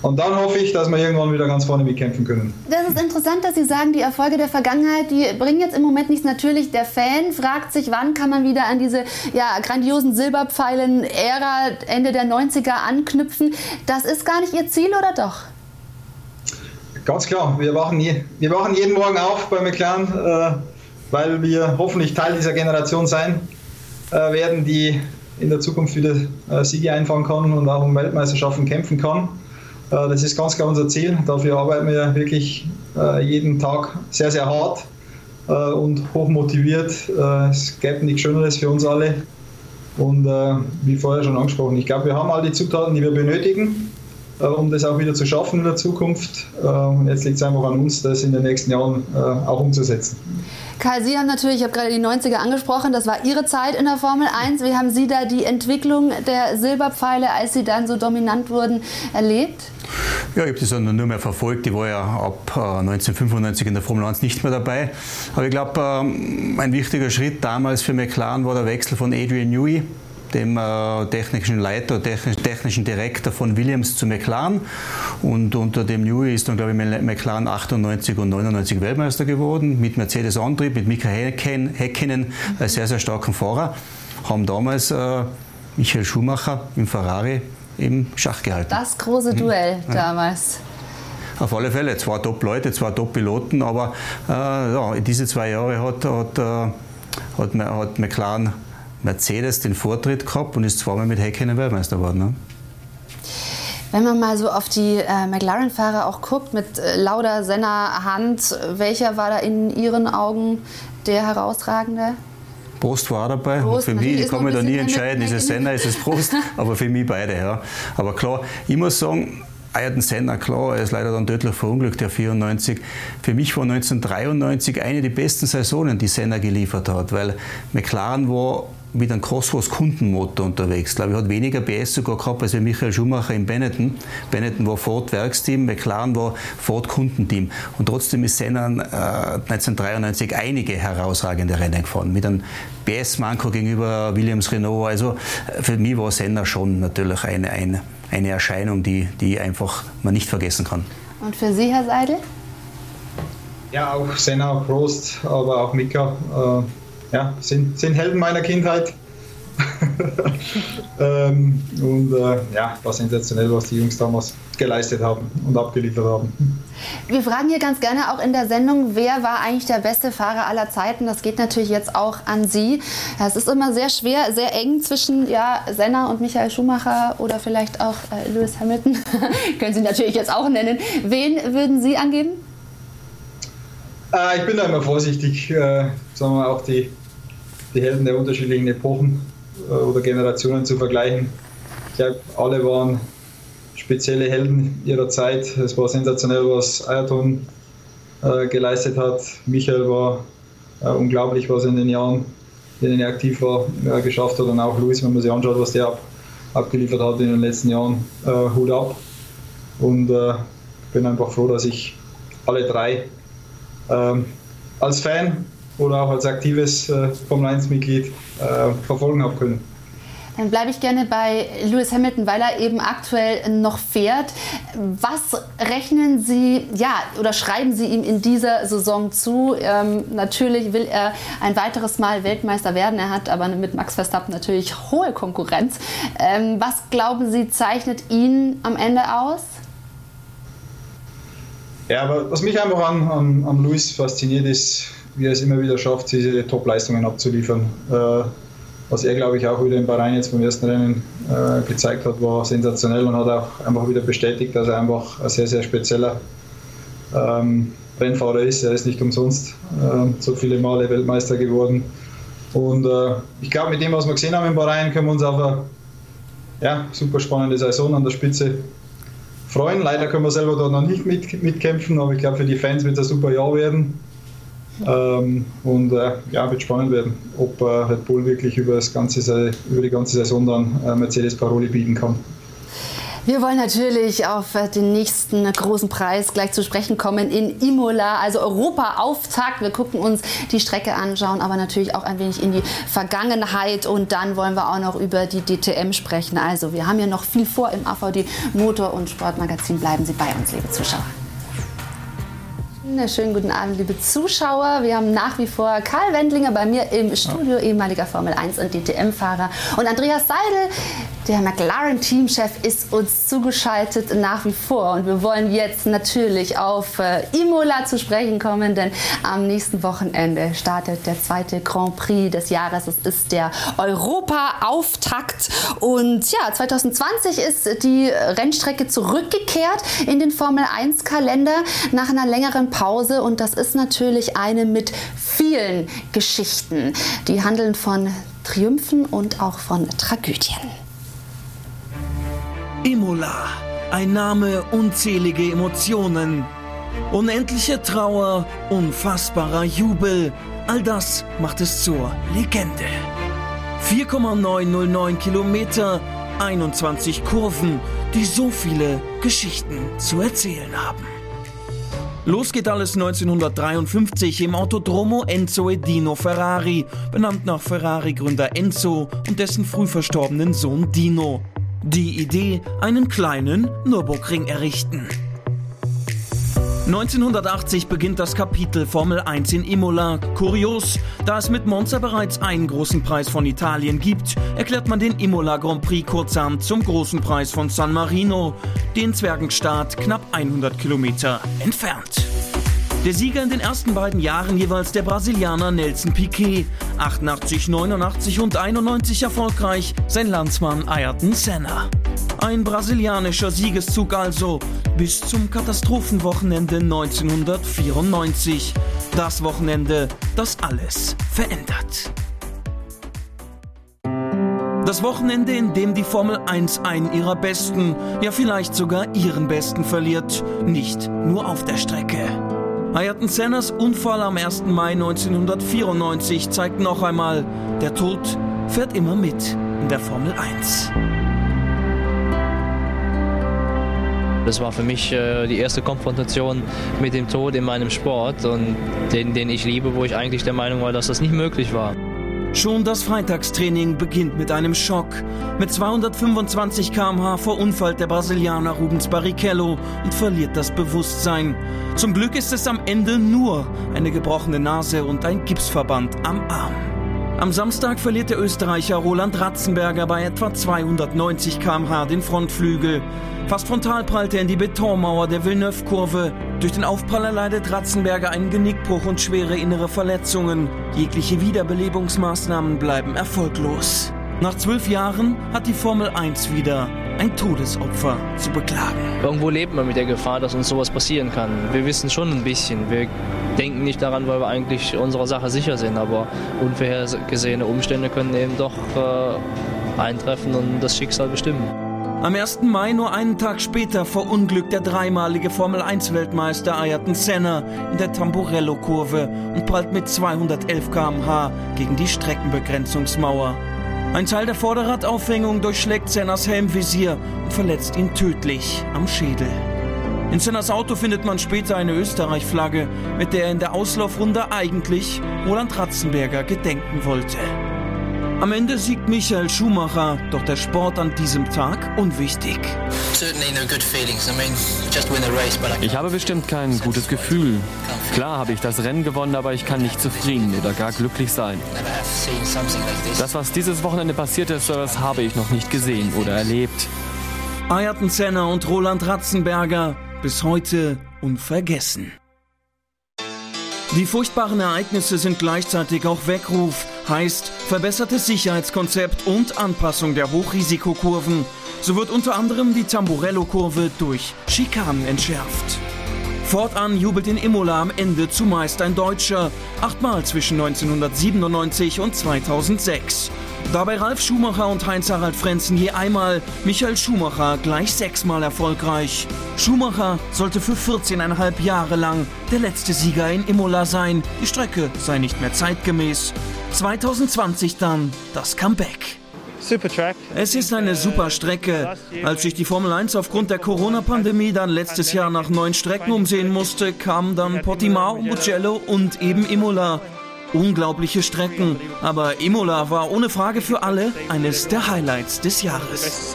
Und dann hoffe ich, dass wir irgendwann wieder ganz vorne mitkämpfen können. Das ist interessant, dass Sie sagen, die Erfolge der Vergangenheit, die bringen jetzt im Moment nichts. Natürlich, der Fan fragt sich, wann kann man wieder an diese ja, grandiosen Silberpfeilen-Ära Ende der neunziger anknüpfen. Das ist gar nicht Ihr Ziel, oder doch? Ganz klar. Wir wachen, je, wir wachen jeden Morgen auf bei McLaren, äh, weil wir hoffentlich Teil dieser Generation sein äh, werden, die in der Zukunft wieder äh, Siege einfahren kann und auch um Weltmeisterschaften kämpfen kann. Das ist ganz klar unser Ziel. Dafür arbeiten wir wirklich jeden Tag sehr, sehr hart und hochmotiviert. Es gäbe nichts Schöneres für uns alle. Und wie vorher schon angesprochen, ich glaube, wir haben all die Zutaten, die wir benötigen, um das auch wieder zu schaffen in der Zukunft. Und jetzt liegt es einfach an uns, das in den nächsten Jahren auch umzusetzen. Karl, Sie haben natürlich, ich habe gerade die neunziger angesprochen, das war Ihre Zeit in der Formel eins. Wie haben Sie da die Entwicklung der Silberpfeile, als Sie dann so dominant wurden, erlebt? Ja, ich habe das nur mehr verfolgt. Ich war ja ab neunzehnhundertfünfundneunzig in der Formel eins nicht mehr dabei. Aber ich glaube, ein wichtiger Schritt damals für McLaren war der Wechsel von Adrian Newey, dem äh, technischen Leiter, technisch, technischen Direktor von Williams zu McLaren, und unter dem Newey ist dann, glaube ich, McLaren achtundneunzig und neunundneunzig Weltmeister geworden, mit Mercedes-Antrieb, mit Mika Häkkinen, äh, sehr, sehr starken Fahrer, haben damals äh, Michael Schumacher im Ferrari im Schach gehalten. Das große Duell mhm. damals. Auf alle Fälle, zwei Top-Leute, zwei Top-Piloten, aber äh, ja, diese zwei Jahre hat, hat, hat, hat, hat McLaren Mercedes den Vortritt gehabt und ist zweimal mit Häkkinen Weltmeister geworden. Ne? Wenn man mal so auf die äh, McLaren-Fahrer auch guckt, mit äh, Lauda, Senna, Hunt, welcher war da in Ihren Augen der herausragende? Prost war dabei. Prost, für mich, ich kann mich da nie entscheiden, ist es Senna, ist es Prost, aber für mich beide. Ja. Aber klar, ich muss sagen, Ayrton Senna, klar, er ist leider dann tödlich verunglückt, der vierundneunzig. Für mich war neunzehnhundertdreiundneunzig eine der besten Saisonen, die Senna geliefert hat, weil McLaren war mit einem Cosworth-Kundenmotor unterwegs. Ich glaube, er hat weniger P S sogar gehabt als Michael Schumacher in Benetton. Benetton war Ford-Werksteam, McLaren war Ford-Kundenteam. Und trotzdem ist Senna äh, neunzehnhundertdreiundneunzig einige herausragende Rennen gefahren, mit einem P S-Manko gegenüber Williams-Renault. Also für mich war Senna schon natürlich eine, eine, eine Erscheinung, die, die einfach man nicht vergessen kann. Und für Sie, Herr Seidl? Ja, auch Senna, Prost, aber auch Mika. Äh Ja, sind, sind Helden meiner Kindheit. ähm, und äh, ja, war sensationell, was die Jungs damals geleistet haben und abgeliefert haben. Wir fragen hier ganz gerne auch in der Sendung, wer war eigentlich der beste Fahrer aller Zeiten? Das geht natürlich jetzt auch an Sie. Es ist immer sehr schwer, sehr eng zwischen ja, Senna und Michael Schumacher oder vielleicht auch äh, Lewis Hamilton. Können Sie natürlich jetzt auch nennen. Wen würden Sie angeben? Ich bin da immer vorsichtig, äh, sagen wir auch die, die Helden der unterschiedlichen Epochen äh, oder Generationen zu vergleichen. Ich glaube, alle waren spezielle Helden ihrer Zeit. Es war sensationell, was Ayrton äh, geleistet hat. Michael war äh, unglaublich, was er in den Jahren, in denen er aktiv war, äh, geschafft hat. Und auch Lewis, wenn man sich anschaut, was der ab, abgeliefert hat in den letzten Jahren, äh, Hut ab. Und äh, bin einfach froh, dass ich alle drei Ähm, als Fan oder auch als aktives äh, Formel eins Mitglied äh, verfolgen habe können. Dann bleibe ich gerne bei Lewis Hamilton, weil er eben aktuell noch fährt. Was rechnen Sie, ja, oder schreiben Sie ihm in dieser Saison zu? Ähm, natürlich will er ein weiteres Mal Weltmeister werden. Er hat aber mit Max Verstappen natürlich hohe Konkurrenz. Ähm, was glauben Sie, zeichnet ihn am Ende aus? Ja, aber was mich einfach an, an, an Lewis fasziniert ist, wie er es immer wieder schafft, diese Top-Leistungen abzuliefern. Äh, was er, glaube ich, auch wieder in Bahrain jetzt beim ersten Rennen äh, gezeigt hat, war sensationell und hat auch einfach wieder bestätigt, dass er einfach ein sehr, sehr spezieller ähm, Rennfahrer ist. Er ist nicht umsonst äh, so viele Male Weltmeister geworden. Und äh, ich glaube, mit dem, was wir gesehen haben in Bahrain, können wir uns auf eine ja, super spannende Saison an der Spitze freuen. Leider können wir selber da noch nicht mit, mitkämpfen, aber ich glaube, für die Fans wird es ein super Jahr werden. Ähm, und äh, ja, wird spannend werden, ob äh, Red Bull wirklich über, das ganze, über die ganze Saison dann äh, Mercedes Paroli bieten kann. Wir wollen natürlich auf den nächsten großen Preis gleich zu sprechen kommen in Imola, also Europa-Auftakt. Wir gucken uns die Strecke an, schauen aber natürlich auch ein wenig in die Vergangenheit und dann wollen wir auch noch über die D T M sprechen. Also wir haben ja noch viel vor im A V D Motor- und Sportmagazin. Bleiben Sie bei uns, liebe Zuschauer. Schönen guten Abend, liebe Zuschauer. Wir haben nach wie vor Karl Wendlinger bei mir im Studio, ehemaliger Formel eins und D T M-Fahrer. Und Andreas Seidl, der McLaren-Teamchef, ist uns zugeschaltet nach wie vor. Und wir wollen jetzt natürlich auf Imola zu sprechen kommen, denn am nächsten Wochenende startet der zweite Grand Prix des Jahres. Es ist der Europa-Auftakt. Und ja, zwanzig zwanzig ist die Rennstrecke zurückgekehrt in den Formel eins Kalender nach einer längeren Pause. Pause und das ist natürlich eine mit vielen Geschichten. Die handeln von Triumphen und auch von Tragödien. Imola, ein Name, unzählige Emotionen, unendliche Trauer, unfassbarer Jubel. All das macht es zur Legende. viertausendneunhundertneun Kilometer, einundzwanzig Kurven, die so viele Geschichten zu erzählen haben. Los geht alles neunzehnhundertdreiundfünfzig im Autodromo Enzo e Dino Ferrari, benannt nach Ferrari-Gründer Enzo und dessen früh verstorbenen Sohn Dino. Die Idee, einen kleinen Nürburgring errichten. neunzehnhundertachtzig beginnt das Kapitel Formel eins in Imola. Kurios, da es mit Monza bereits einen großen Preis von Italien gibt, erklärt man den Imola Grand Prix kurzerhand zum großen Preis von San Marino, den Zwergenstaat knapp hundert Kilometer entfernt. Der Sieger in den ersten beiden Jahren jeweils der Brasilianer Nelson Piquet, achtundachtzig, neunundachtzig und einundneunzig erfolgreich sein Landsmann Ayrton Senna. Ein brasilianischer Siegeszug also bis zum Katastrophenwochenende neunzehnhundertvierundneunzig. Das Wochenende, das alles verändert. Das Wochenende, in dem die Formel eins einen ihrer besten, ja vielleicht sogar ihren besten verliert, nicht nur auf der Strecke. Ayrton Sennas Unfall am ersten Mai neunzehnhundertvierundneunzig zeigt noch einmal, der Tod fährt immer mit in der Formel eins. Das war für mich äh, die erste Konfrontation mit dem Tod in meinem Sport, und den, den ich liebe, wo ich eigentlich der Meinung war, dass das nicht möglich war. Schon das Freitagstraining beginnt mit einem Schock. Mit zweihundertfünfundzwanzig Kilometer pro Stunde verunfallt der Brasilianer Rubens Barrichello und verliert das Bewusstsein. Zum Glück ist es am Ende nur eine gebrochene Nase und ein Gipsverband am Arm. Am Samstag verliert der Österreicher Roland Ratzenberger bei etwa zweihundertneunzig Kilometer pro Stunde den Frontflügel. Fast frontal prallt er in die Betonmauer der Villeneuve-Kurve. Durch den Aufprall erleidet Ratzenberger einen Genickbruch und schwere innere Verletzungen. Jegliche Wiederbelebungsmaßnahmen bleiben erfolglos. Nach zwölf Jahren hat die Formel eins wieder ein Todesopfer zu beklagen. Irgendwo lebt man mit der Gefahr, dass uns sowas passieren kann. Wir wissen schon ein bisschen. Wir denken nicht daran, weil wir eigentlich unserer Sache sicher sind. Aber unvorhergesehene Umstände können eben doch äh, eintreffen und das Schicksal bestimmen. Am ersten Mai, nur einen Tag später, verunglückt der dreimalige Formel eins Weltmeister Ayrton Senna in der Tamburello-Kurve und prallt mit zweihundertelf Kilometer pro Stunde gegen die Streckenbegrenzungsmauer. Ein Teil der Vorderradaufhängung durchschlägt Sennas Helmvisier und verletzt ihn tödlich am Schädel. In Sennas Auto findet man später eine Österreich-Flagge, mit der in der Auslaufrunde eigentlich Roland Ratzenberger gedenken wollte. Am Ende siegt Michael Schumacher, doch der Sport an diesem Tag unwichtig. Ich habe bestimmt kein gutes Gefühl. Klar habe ich das Rennen gewonnen, aber ich kann nicht zufrieden oder gar glücklich sein. Das, was dieses Wochenende passiert ist, das habe ich noch nicht gesehen oder erlebt. Ayrton Senna und Roland Ratzenberger, bis heute unvergessen. Die furchtbaren Ereignisse sind gleichzeitig auch Weckruf, heißt verbessertes Sicherheitskonzept und Anpassung der Hochrisikokurven. So wird unter anderem die Tamburello-Kurve durch Schikanen entschärft. Fortan jubelt in Imola am Ende zumeist ein Deutscher, achtmal zwischen neunzehnhundertsiebenundneunzig und zweitausendsechs. Da bei Ralf Schumacher und Heinz-Harald Frentzen je einmal, Michael Schumacher gleich sechsmal erfolgreich. Schumacher sollte für vierzehneinhalb Jahre lang der letzte Sieger in Imola sein. Die Strecke sei nicht mehr zeitgemäß. zwanzig zwanzig dann das Comeback. Es ist eine super Strecke. Als sich die Formel eins aufgrund der Corona-Pandemie dann letztes Jahr nach neun Strecken umsehen musste, kamen dann Portimao, Mugello und eben Imola. Unglaubliche Strecken, aber Imola war ohne Frage für alle eines der Highlights des Jahres.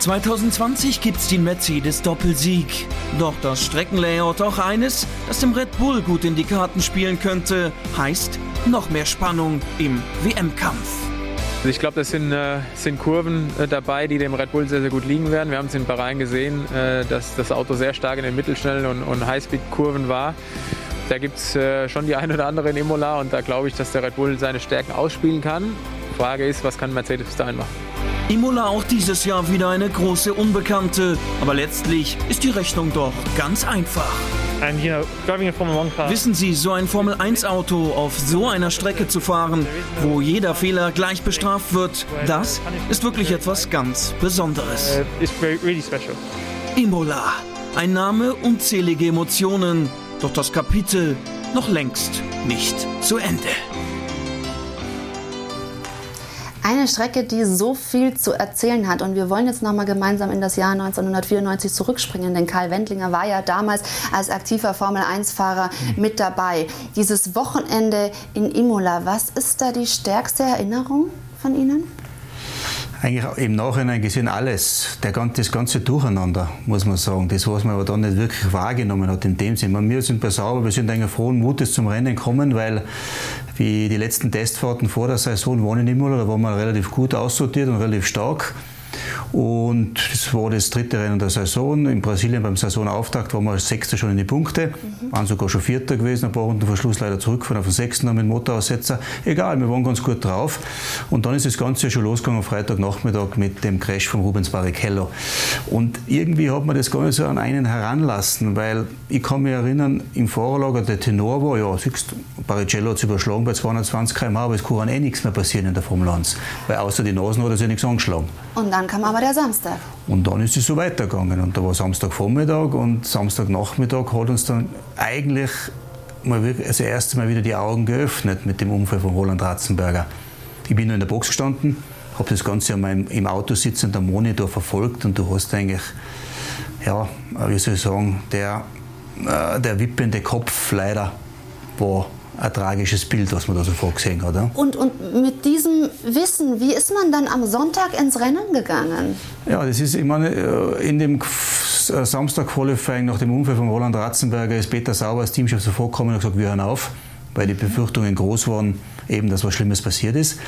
zwanzig zwanzig gibt's den Mercedes-Doppelsieg. Doch das Streckenlayout auch eines, das dem Red Bull gut in die Karten spielen könnte, heißt noch mehr Spannung im W M-Kampf. Ich glaube, das sind, äh, sind Kurven äh, dabei, die dem Red Bull sehr, sehr gut liegen werden. Wir haben es in Bahrain gesehen, äh, dass das Auto sehr stark in den mittelschnellen und, und Highspeed-Kurven war. Da gibt es äh, schon die ein oder andere in Imola und da glaube ich, dass der Red Bull seine Stärken ausspielen kann. Frage ist, was kann Mercedes bis dahin machen? Imola auch dieses Jahr wieder eine große Unbekannte. Aber letztlich ist die Rechnung doch ganz einfach. And, you know, driving a Formel eins car. Wissen Sie, so ein Formel eins Auto auf so einer Strecke zu fahren, wo jeder Fehler gleich bestraft wird, das ist wirklich etwas ganz Besonderes. Uh, it's really special. Imola, ein Name, unzählige Emotionen, doch das Kapitel noch längst nicht zu Ende. Eine Strecke, die so viel zu erzählen hat, und wir wollen jetzt nochmal gemeinsam in das Jahr neunzehnhundertvierundneunzig zurückspringen, denn Karl Wendlinger war ja damals als aktiver Formel eins Fahrer mit dabei. Dieses Wochenende in Imola, was ist da die stärkste Erinnerung von Ihnen? Eigentlich im Nachhinein gesehen alles, der ganze, das ganze Durcheinander, muss man sagen. Das, was man aber dann nicht wirklich wahrgenommen hat in dem Sinne. Wir sind bei Sauber, wir sind eigentlich frohen Mutes zum Rennen gekommen, weil wie die letzten Testfahrten vor der Saison waren in Imola, da waren wir relativ gut aussortiert und relativ stark. Und das war das dritte Rennen der Saison. In Brasilien beim Saisonauftakt waren wir als Sechster schon in die Punkte. Mhm. Waren sogar schon Vierter gewesen, ein paar Runden vor Schluss leider zurückgefahren auf den Sechsten mit Motoraussetzer. Egal, wir waren ganz gut drauf. Und dann ist das Ganze schon losgegangen am Freitagnachmittag mit dem Crash von Rubens Barrichello. Und irgendwie hat man das gar nicht so an einen heranlassen, weil ich kann mich erinnern, im Fahrerlager der Tenor war, ja, siehst, Barrichello hat es überschlagen bei zweihundertzwanzig Kilometer pro Stunde, aber es kann eh nichts mehr passieren in der Formel eins. Weil außer die Nasen hat er sich nichts angeschlagen. Und dann kam aber der Samstag. Und dann ist es so weitergegangen. Und da war Samstagvormittag und Samstagnachmittag hat uns dann eigentlich mal wirklich das erste Mal wieder die Augen geöffnet mit dem Unfall von Roland Ratzenberger. Ich bin nur in der Box gestanden, habe das Ganze an meinem, im Auto sitzend am Monitor verfolgt und du hast eigentlich, ja, wie soll ich sagen, der, äh, der wippende Kopf leider war ein tragisches Bild, was man da sofort gesehen hat. Ja? Und, und mit diesem Wissen, wie ist man dann am Sonntag ins Rennen gegangen? Ja, das ist, ich meine, in dem Samstag-Qualifying nach dem Unfall von Roland Ratzenberger ist Peter Sauber als Teamchef sofort gekommen und hat gesagt, wir hören auf, weil die Befürchtungen groß waren, eben, dass was Schlimmes passiert ist.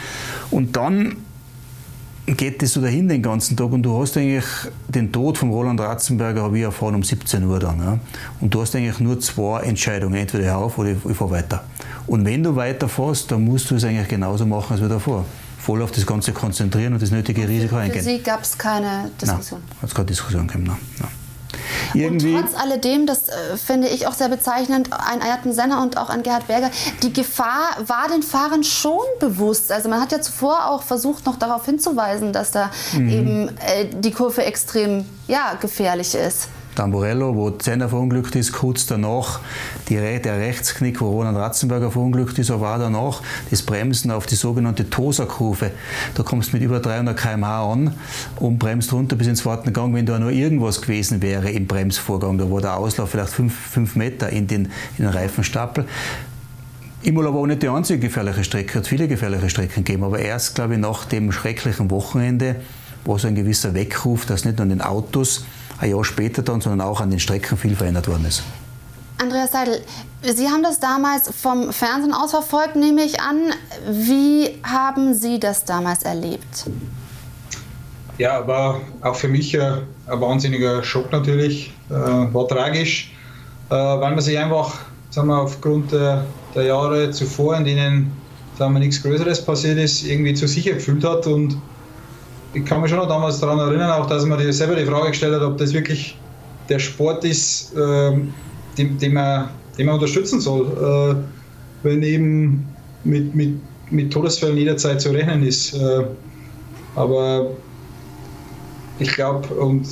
Und dann geht das so dahin den ganzen Tag und du hast eigentlich den Tod von Roland Ratzenberger, habe ich erfahren, um siebzehn Uhr dann. Ja? Und du hast eigentlich nur zwei Entscheidungen, entweder hör auf oder ich, ich fahre weiter. Und wenn du weiterfährst, dann musst du es eigentlich genauso machen, als wie davor. Voll auf das Ganze konzentrieren und das nötige Risiko eingehen. Für Sie gab es keine Diskussion? Nein, hat es keine Diskussion gegeben, nein. nein. Irgendwie. Und trotz alledem, das äh, finde ich auch sehr bezeichnend, an Ayrton Senna und auch an Gerhard Berger, die Gefahr war den Fahrern schon bewusst. Also man hat ja zuvor auch versucht, noch darauf hinzuweisen, dass da mhm. eben äh, die Kurve extrem ja, gefährlich ist. Tamburello, wo Senna verunglückt ist, kurz danach die, der Rechtsknick, wo Roland Ratzenberger verunglückt ist, aber auch danach das Bremsen auf die sogenannte Tosa-Kurve. Da kommst du mit über dreihundert Kilometer pro Stunde an und bremst runter bis ins zweiten Gang, wenn da nur irgendwas gewesen wäre im Bremsvorgang. Da war der Auslauf vielleicht fünf Meter in den, in den Reifenstapel. Imola war auch nicht die einzige gefährliche Strecke, hat viele gefährliche Strecken gegeben, aber erst, glaube ich, nach dem schrecklichen Wochenende war so ein gewisser Weckruf, dass nicht nur an den Autos ein Jahr später dann, sondern auch an den Strecken viel verändert worden ist. Andreas Seidl, Sie haben das damals vom Fernsehen aus verfolgt, nehme ich an. Wie haben Sie das damals erlebt? Ja, war auch für mich ein, ein wahnsinniger Schock natürlich. Äh, war tragisch, äh, weil man sich einfach, sagen wir, aufgrund der, der Jahre zuvor, in denen, sagen wir, nichts Größeres passiert ist, irgendwie zu sicher gefühlt hat. Und ich kann mich schon noch damals daran erinnern, auch dass man sich selber die Frage gestellt hat, ob das wirklich der Sport ist, ähm, den, den, man, den man unterstützen soll. Äh, wenn eben mit, mit, mit Todesfällen jederzeit zu rechnen ist. Aber ich glaube, und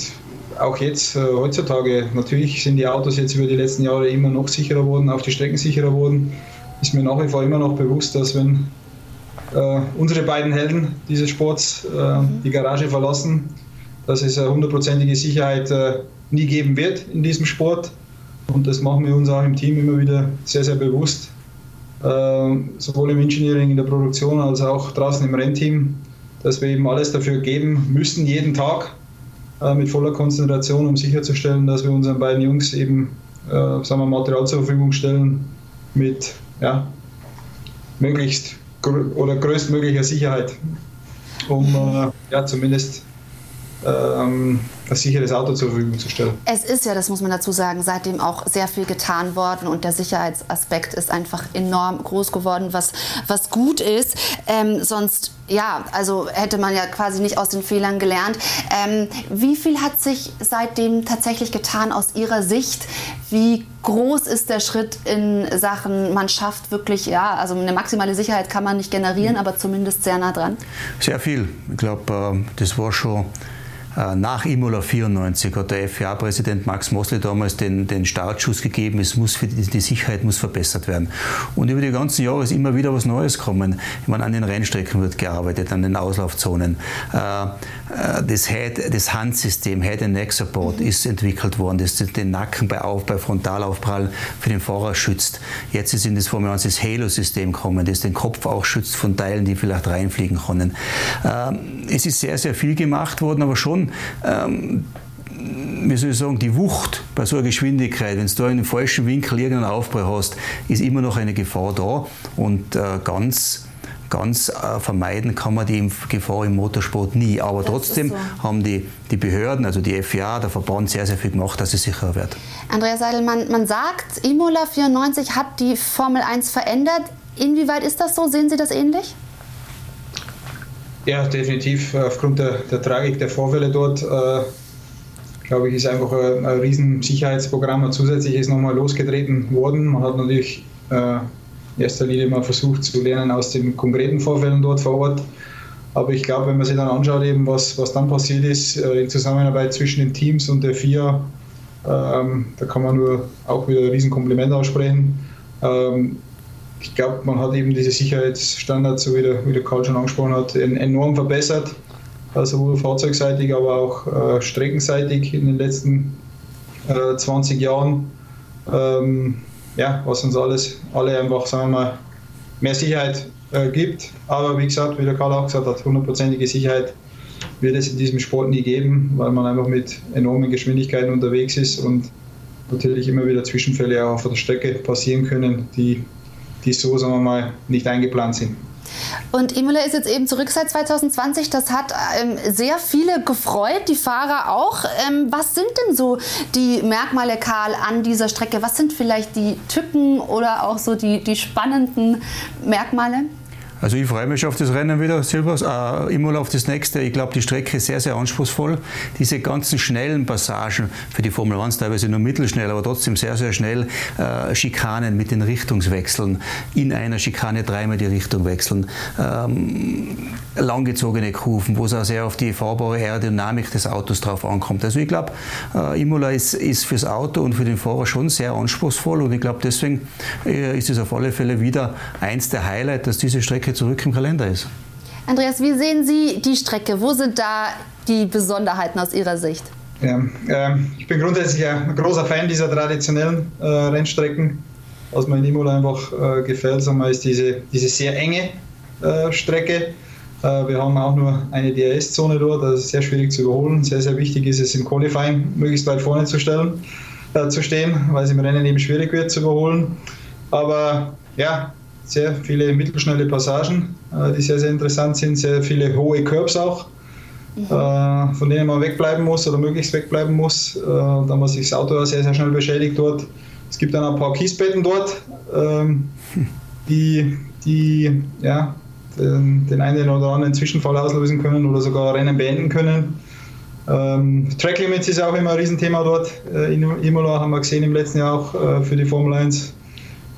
auch jetzt, heutzutage, natürlich sind die Autos jetzt über die letzten Jahre immer noch sicherer worden, auf die Strecken sicherer worden. Ist mir nach wie vor immer noch bewusst, dass wenn äh, unsere beiden Helden dieses Sports äh, die Garage verlassen, dass es eine hundertprozentige Sicherheit äh, nie geben wird in diesem Sport. Und das machen wir uns auch im Team immer wieder sehr, sehr bewusst. Äh, sowohl im Engineering, in der Produktion, als auch draußen im Rennteam, dass wir eben alles dafür geben müssen, jeden Tag äh, mit voller Konzentration, um sicherzustellen, dass wir unseren beiden Jungs eben äh, sagen wir, Material zur Verfügung stellen mit ja, möglichst gr- oder größtmöglicher Sicherheit, um äh, ja, zumindest ein sicheres Auto zur Verfügung zu stellen. Es ist ja, das muss man dazu sagen, seitdem auch sehr viel getan worden und der Sicherheitsaspekt ist einfach enorm groß geworden, was, was gut ist. Ähm, sonst, ja, also hätte man ja quasi nicht aus den Fehlern gelernt. Ähm, wie viel hat sich seitdem tatsächlich getan aus Ihrer Sicht? Wie groß ist der Schritt in Sachen, man schafft wirklich, ja, also eine maximale Sicherheit kann man nicht generieren, aber zumindest sehr nah dran? Sehr viel. Ich glaube, das war schon nach Imola vierundneunzig hat der F I A-Präsident Max Mosley damals den, den Startschuss gegeben, es muss für die, die Sicherheit muss verbessert werden. Und über die ganzen Jahre ist immer wieder was Neues gekommen. Ich meine, an den Rennstrecken wird gearbeitet, an den Auslaufzonen. Das, Head, das Handsystem, Head-and-Neck-Support ist entwickelt worden, das den Nacken bei, Auf, bei Frontalaufprall für den Fahrer schützt. Jetzt ist in das Formel eins das Halo-System gekommen, das den Kopf auch schützt von Teilen, die vielleicht reinfliegen können. Es ist sehr, sehr viel gemacht worden, aber schon Ähm, wie soll ich sagen, die Wucht bei so einer Geschwindigkeit, wenn du da in den falschen Winkel irgendeinen Aufprall hast, ist immer noch eine Gefahr da und äh, ganz, ganz äh, vermeiden kann man die Gefahr im Motorsport nie. Aber das trotzdem so. haben die, die Behörden, also die F I A, der Verband sehr, sehr viel gemacht, dass es sicherer wird. Andreas Seidl, man, man sagt, Imola vierundneunzig hat die Formel eins verändert. Inwieweit ist das so? Sehen Sie das ähnlich? Ja, definitiv. Aufgrund der, der Tragik der Vorfälle dort, äh, glaube ich, ist einfach ein, ein riesen Sicherheitsprogramm, ein zusätzliches nochmal losgetreten worden. Man hat natürlich äh, in erster Linie mal versucht zu lernen aus den konkreten Vorfällen dort vor Ort. Aber ich glaube, wenn man sich dann anschaut, eben was, was dann passiert ist, äh, in Zusammenarbeit zwischen den Teams und der F I A, äh, da kann man nur auch wieder ein riesen Kompliment aussprechen. Ähm, Ich glaube, man hat eben diese Sicherheitsstandards, so wie der, wie der Karl schon angesprochen hat, enorm verbessert, sowohl fahrzeugseitig, aber auch äh, streckenseitig in den letzten äh, zwanzig Jahren. Ähm, ja, was uns alles, alle einfach, sagen wir mal, mehr Sicherheit äh, gibt. Aber wie gesagt, wie der Karl auch gesagt hat, hundertprozentige Sicherheit wird es in diesem Sport nie geben, weil man einfach mit enormen Geschwindigkeiten unterwegs ist und natürlich immer wieder Zwischenfälle auch auf der Strecke passieren können, die die so, sagen wir mal, nicht eingeplant sind. Und Imola ist jetzt eben zurück seit zwanzig zwanzig. Das hat ähm, sehr viele gefreut, die Fahrer auch. Ähm, was sind denn so die Merkmale, Karl, an dieser Strecke? Was sind vielleicht die Tücken oder auch so die, die spannenden Merkmale? Also ich freue mich auf das Rennen wieder, Silvers, äh, Imola auf das nächste. Ich glaube, die Strecke ist sehr, sehr anspruchsvoll. Diese ganzen schnellen Passagen für die Formel eins, teilweise nur mittelschnell, aber trotzdem sehr, sehr schnell, äh, Schikanen mit den Richtungswechseln, in einer Schikane dreimal die Richtung wechseln, ähm, langgezogene Kurven, wo es auch sehr auf die fahrbare Aerodynamik des Autos drauf ankommt. Also ich glaube, äh, Imola ist, ist fürs Auto und für den Fahrer schon sehr anspruchsvoll und ich glaube, deswegen äh, ist es auf alle Fälle wieder eins der Highlights, dass diese Strecke zurück im Kalender ist. Andreas, wie sehen Sie die Strecke? Wo sind da die Besonderheiten aus Ihrer Sicht? Ja, äh, ich bin grundsätzlich ein großer Fan dieser traditionellen äh, Rennstrecken. Was mir in Imola einfach äh, gefällt, sagen wir, ist diese, diese sehr enge äh, Strecke. Äh, wir haben auch nur eine D R S-Zone dort, das ist sehr schwierig zu überholen. Sehr, sehr wichtig ist es im Qualifying möglichst weit vorne zu, stellen, äh, zu stehen, weil es im Rennen eben schwierig wird zu überholen. Aber ja, sehr viele mittelschnelle Passagen, die sehr, sehr interessant sind, sehr viele hohe Curbs auch, mhm. von denen man wegbleiben muss oder möglichst wegbleiben muss. Da muss sich das Auto sehr, sehr schnell beschädigt dort. Es gibt dann ein paar Kiesbetten dort, die, die ja, den, den einen oder anderen Zwischenfall auslösen können oder sogar Rennen beenden können. Track Limits ist auch immer ein Riesenthema dort. In Imola haben wir gesehen im letzten Jahr auch für die Formel eins.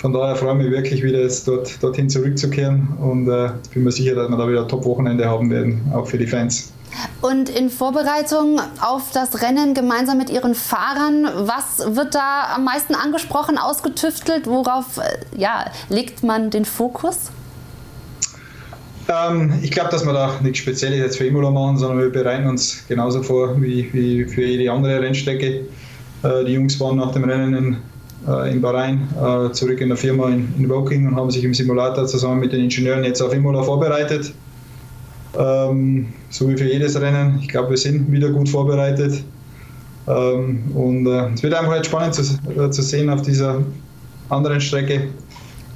Von daher freue ich mich wirklich wieder, jetzt dort, dorthin zurückzukehren, und äh, bin mir sicher, dass wir da wieder ein Top-Wochenende haben werden, auch für die Fans. Und in Vorbereitung auf das Rennen gemeinsam mit Ihren Fahrern, was wird da am meisten angesprochen, ausgetüftelt? Worauf äh, ja, legt man den Fokus? Ähm, ich glaube, dass wir da nichts Spezielles jetzt für Imola machen, sondern wir bereiten uns genauso vor wie, wie für jede andere Rennstrecke. Äh, die Jungs waren nach dem Rennen in in Bahrain, zurück in der Firma in, in Woking, und haben sich im Simulator zusammen mit den Ingenieuren jetzt auf Imola vorbereitet. Ähm, so wie für jedes Rennen. Ich glaube, wir sind wieder gut vorbereitet. Ähm, und äh, es wird einfach jetzt spannend zu, äh, zu sehen auf dieser anderen Strecke,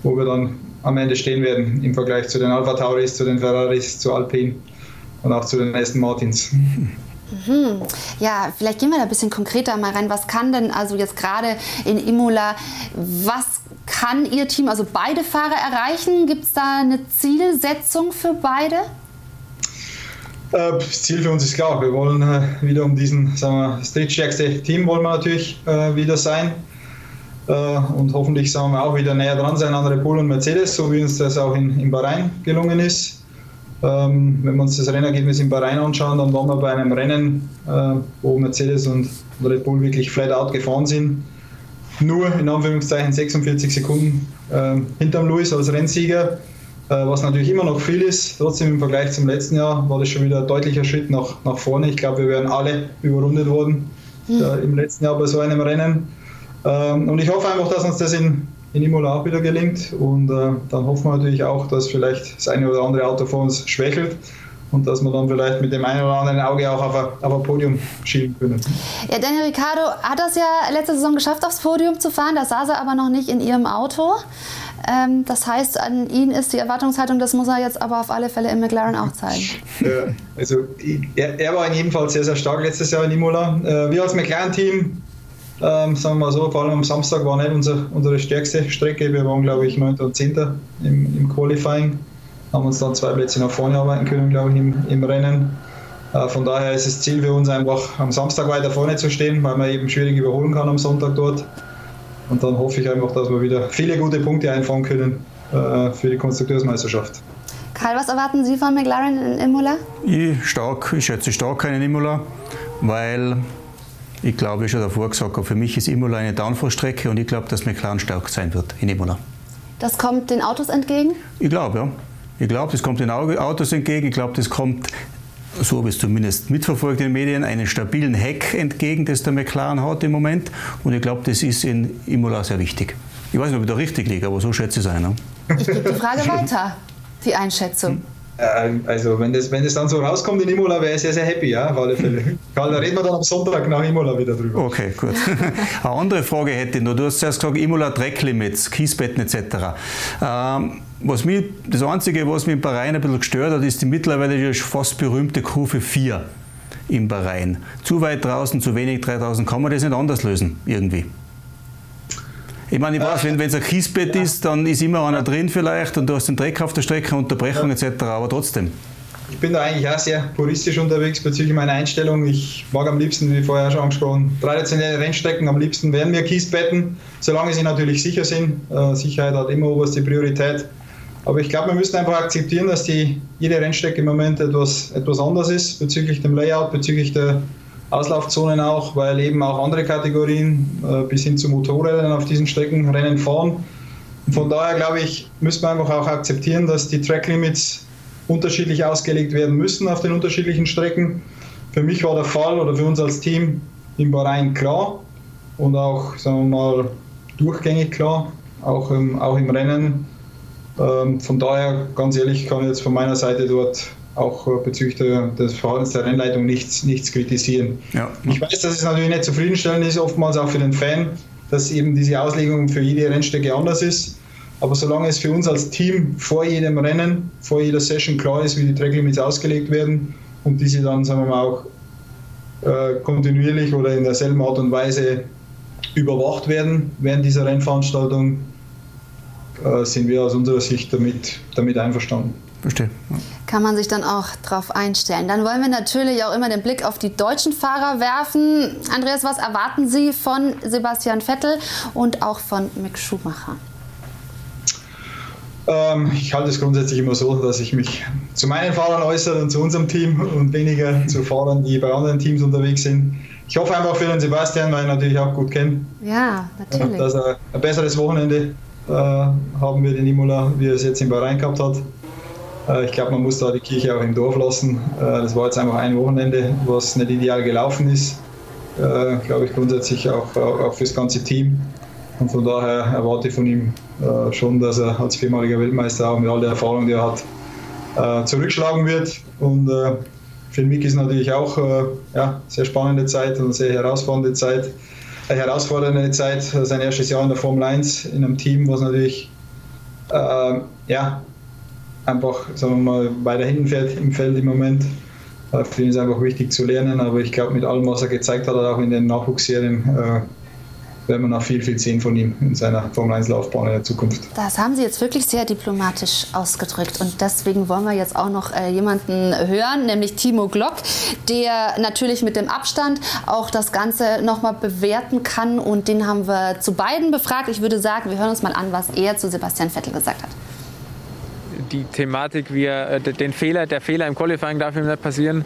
wo wir dann am Ende stehen werden im Vergleich zu den AlphaTauris, zu den Ferraris, zu Alpine und auch zu den Aston Martins. Mhm. Ja, vielleicht gehen wir da ein bisschen konkreter mal rein. Was kann denn also jetzt gerade in Imola, was kann Ihr Team, also beide Fahrer, erreichen? Gibt es da eine Zielsetzung für beide? Äh, das Ziel für uns ist klar. Wir wollen äh, wieder um diesen, sagen wir, das drittstärkste Team wollen wir natürlich äh, wieder sein. Äh, und hoffentlich, sagen wir, auch wieder näher dran sein an Red Bull und Mercedes, so wie uns das auch in, in Bahrain gelungen ist. Ähm, wenn wir uns das Rennergebnis in Bahrain anschauen, dann waren wir bei einem Rennen, äh, wo Mercedes und Red Bull wirklich flat out gefahren sind. Nur in Anführungszeichen sechsundvierzig Sekunden äh, hinterm Lewis als Rennsieger, äh, was natürlich immer noch viel ist. Trotzdem im Vergleich zum letzten Jahr war das schon wieder ein deutlicher Schritt nach, nach vorne. Ich glaube, wir wären alle überrundet worden mhm. äh, im letzten Jahr bei so einem Rennen. Ähm, und ich hoffe einfach, dass uns das in in Imola auch wieder gelingt, und äh, dann hoffen wir natürlich auch, dass vielleicht das eine oder andere Auto vor uns schwächelt und dass wir dann vielleicht mit dem einen oder anderen Auge auch auf ein, auf ein Podium schielen können. Ja, Daniel Ricciardo hat das ja letzte Saison geschafft, aufs Podium zu fahren, da saß er aber noch nicht in Ihrem Auto. Ähm, das heißt, an ihn ist die Erwartungshaltung, das muss er jetzt aber auf alle Fälle im McLaren auch zeigen. Ja, also er, er war in jedem Fall sehr, sehr stark letztes Jahr in Imola. Äh, wir als McLaren-Team, Ähm, sagen wir mal so, vor allem am Samstag war nicht unser, unsere stärkste Strecke. Wir waren, glaube ich, neunter und zehnter im, im Qualifying. Haben uns dann zwei Plätze nach vorne arbeiten können, glaube ich, im, im Rennen. Äh, von daher ist das Ziel für uns einfach, am Samstag weiter vorne zu stehen, weil man eben schwierig überholen kann am Sonntag dort. Und dann hoffe ich einfach, dass wir wieder viele gute Punkte einfahren können äh, für die Konstrukteursmeisterschaft. Karl, was erwarten Sie von McLaren in Imola? Ich, stark, ich schätze stark einen Imola, weil... Ich glaube, ich habe schon davor gesagt, für mich ist Imola eine Downforce-Strecke, und ich glaube, dass McLaren stark sein wird in Imola. Das kommt den Autos entgegen? Ich glaube, ja. Ich glaube, das kommt den Autos entgegen. Ich glaube, das kommt, so habe ich es zumindest mitverfolgt in den Medien, einen stabilen Heck entgegen, das der McLaren hat im Moment. Und ich glaube, das ist in Imola sehr wichtig. Ich weiß nicht, ob ich da richtig liege, aber so schätze ich es ein. Ne? Ich gebe die Frage weiter, die Einschätzung. Hm. Also wenn das, wenn das dann so rauskommt in Imola, wäre ich sehr, sehr happy, ja, auf alle Fälle. Da reden wir dann am Sonntag nach Imola wieder drüber. Okay, gut. Eine andere Frage hätte ich noch. Du hast zuerst gesagt, Imola Drecklimits, Kiesbetten et cetera. Ähm, was mich, das Einzige, was mich in Bahrain ein bisschen gestört hat, ist die mittlerweile fast berühmte Kurve vier in Bahrain. Zu weit draußen, zu wenig dreitausend, kann man das nicht anders lösen, irgendwie? Ich meine, ich weiß, wenn es ein Kiesbett ja. ist, dann ist immer einer drin vielleicht, und du hast den Dreck auf der Strecke, Unterbrechung ja. et cetera, aber trotzdem. Ich bin da eigentlich auch sehr puristisch unterwegs bezüglich meiner Einstellung. Ich mag am liebsten, wie vorher schon angesprochen, traditionelle Rennstrecken, am liebsten wären mir Kiesbetten, solange sie natürlich sicher sind. Sicherheit hat immer oberste Priorität. Aber ich glaube, wir müssen einfach akzeptieren, dass die, jede Rennstrecke im Moment etwas, etwas anders ist, bezüglich dem Layout, bezüglich der Auslaufzonen auch, weil eben auch andere Kategorien äh, bis hin zu Motorrädern auf diesen Strecken Rennen fahren. Und von daher, glaube ich, müssen wir einfach auch akzeptieren, dass die Tracklimits unterschiedlich ausgelegt werden müssen auf den unterschiedlichen Strecken. Für mich war der Fall, oder für uns als Team in Bahrain klar und auch, sagen wir mal, durchgängig klar, auch im, auch im Rennen. Ähm, von daher, ganz ehrlich, kann ich jetzt von meiner Seite dort auch bezüglich des Verhaltens der Rennleitung nichts, nichts kritisieren. Ja. Ich weiß, dass es natürlich nicht zufriedenstellend ist, oftmals auch für den Fan, dass eben diese Auslegung für jede Rennstrecke anders ist. Aber solange es für uns als Team vor jedem Rennen, vor jeder Session klar ist, wie die Tracklimits ausgelegt werden und diese dann, sagen wir mal, auch äh, kontinuierlich oder in derselben Art und Weise überwacht werden während dieser Rennveranstaltung, äh, sind wir aus unserer Sicht damit, damit einverstanden. Verstehe. Ja. Kann man sich dann auch drauf einstellen. Dann wollen wir natürlich auch immer den Blick auf die deutschen Fahrer werfen. Andreas, was erwarten Sie von Sebastian Vettel und auch von Mick Schumacher? Ähm, ich halte es grundsätzlich immer so, dass ich mich zu meinen Fahrern äußere und zu unserem Team und weniger zu Fahrern, die bei anderen Teams unterwegs sind. Ich hoffe einfach für den Sebastian, weil ich ihn natürlich auch gut kenne. Ja, natürlich. Dass er ein besseres Wochenende äh, haben wird in Imola, wie er es jetzt in Bahrain gehabt hat. Äh, ich glaube, man muss da die Kirche auch im Dorf lassen. Äh, das war jetzt einfach ein Wochenende, was nicht ideal gelaufen ist. Äh, glaube ich grundsätzlich auch, auch, auch für das ganze Team. Und von daher erwarte ich von ihm äh, schon, dass er als viermaliger Weltmeister auch mit all der Erfahrung, die er hat, äh, zurückschlagen wird. Und äh, für den Mick ist natürlich auch äh, ja, sehr spannende Zeit und sehr herausfordernde Zeit. Eine herausfordernde Zeit, sein erstes Jahr in der Formel eins, in einem Team, was natürlich äh, ja, einfach, sagen wir mal, weiter hinten fährt im Feld im Moment. Für ihn ist einfach wichtig zu lernen, aber ich glaube, mit allem, was er gezeigt hat, auch in den Nachwuchsserien, äh, werden wir noch viel, viel sehen von ihm in seiner Formel eins Laufbahn in der Zukunft. Das haben Sie jetzt wirklich sehr diplomatisch ausgedrückt und deswegen wollen wir jetzt auch noch äh, jemanden hören, nämlich Timo Glock, der natürlich mit dem Abstand auch das Ganze nochmal bewerten kann und den haben wir zu beiden befragt. Ich würde sagen, wir hören uns mal an, was er zu Sebastian Vettel gesagt hat. Die Thematik, wie er, den Fehler, der Fehler im Qualifying darf ihm nicht passieren.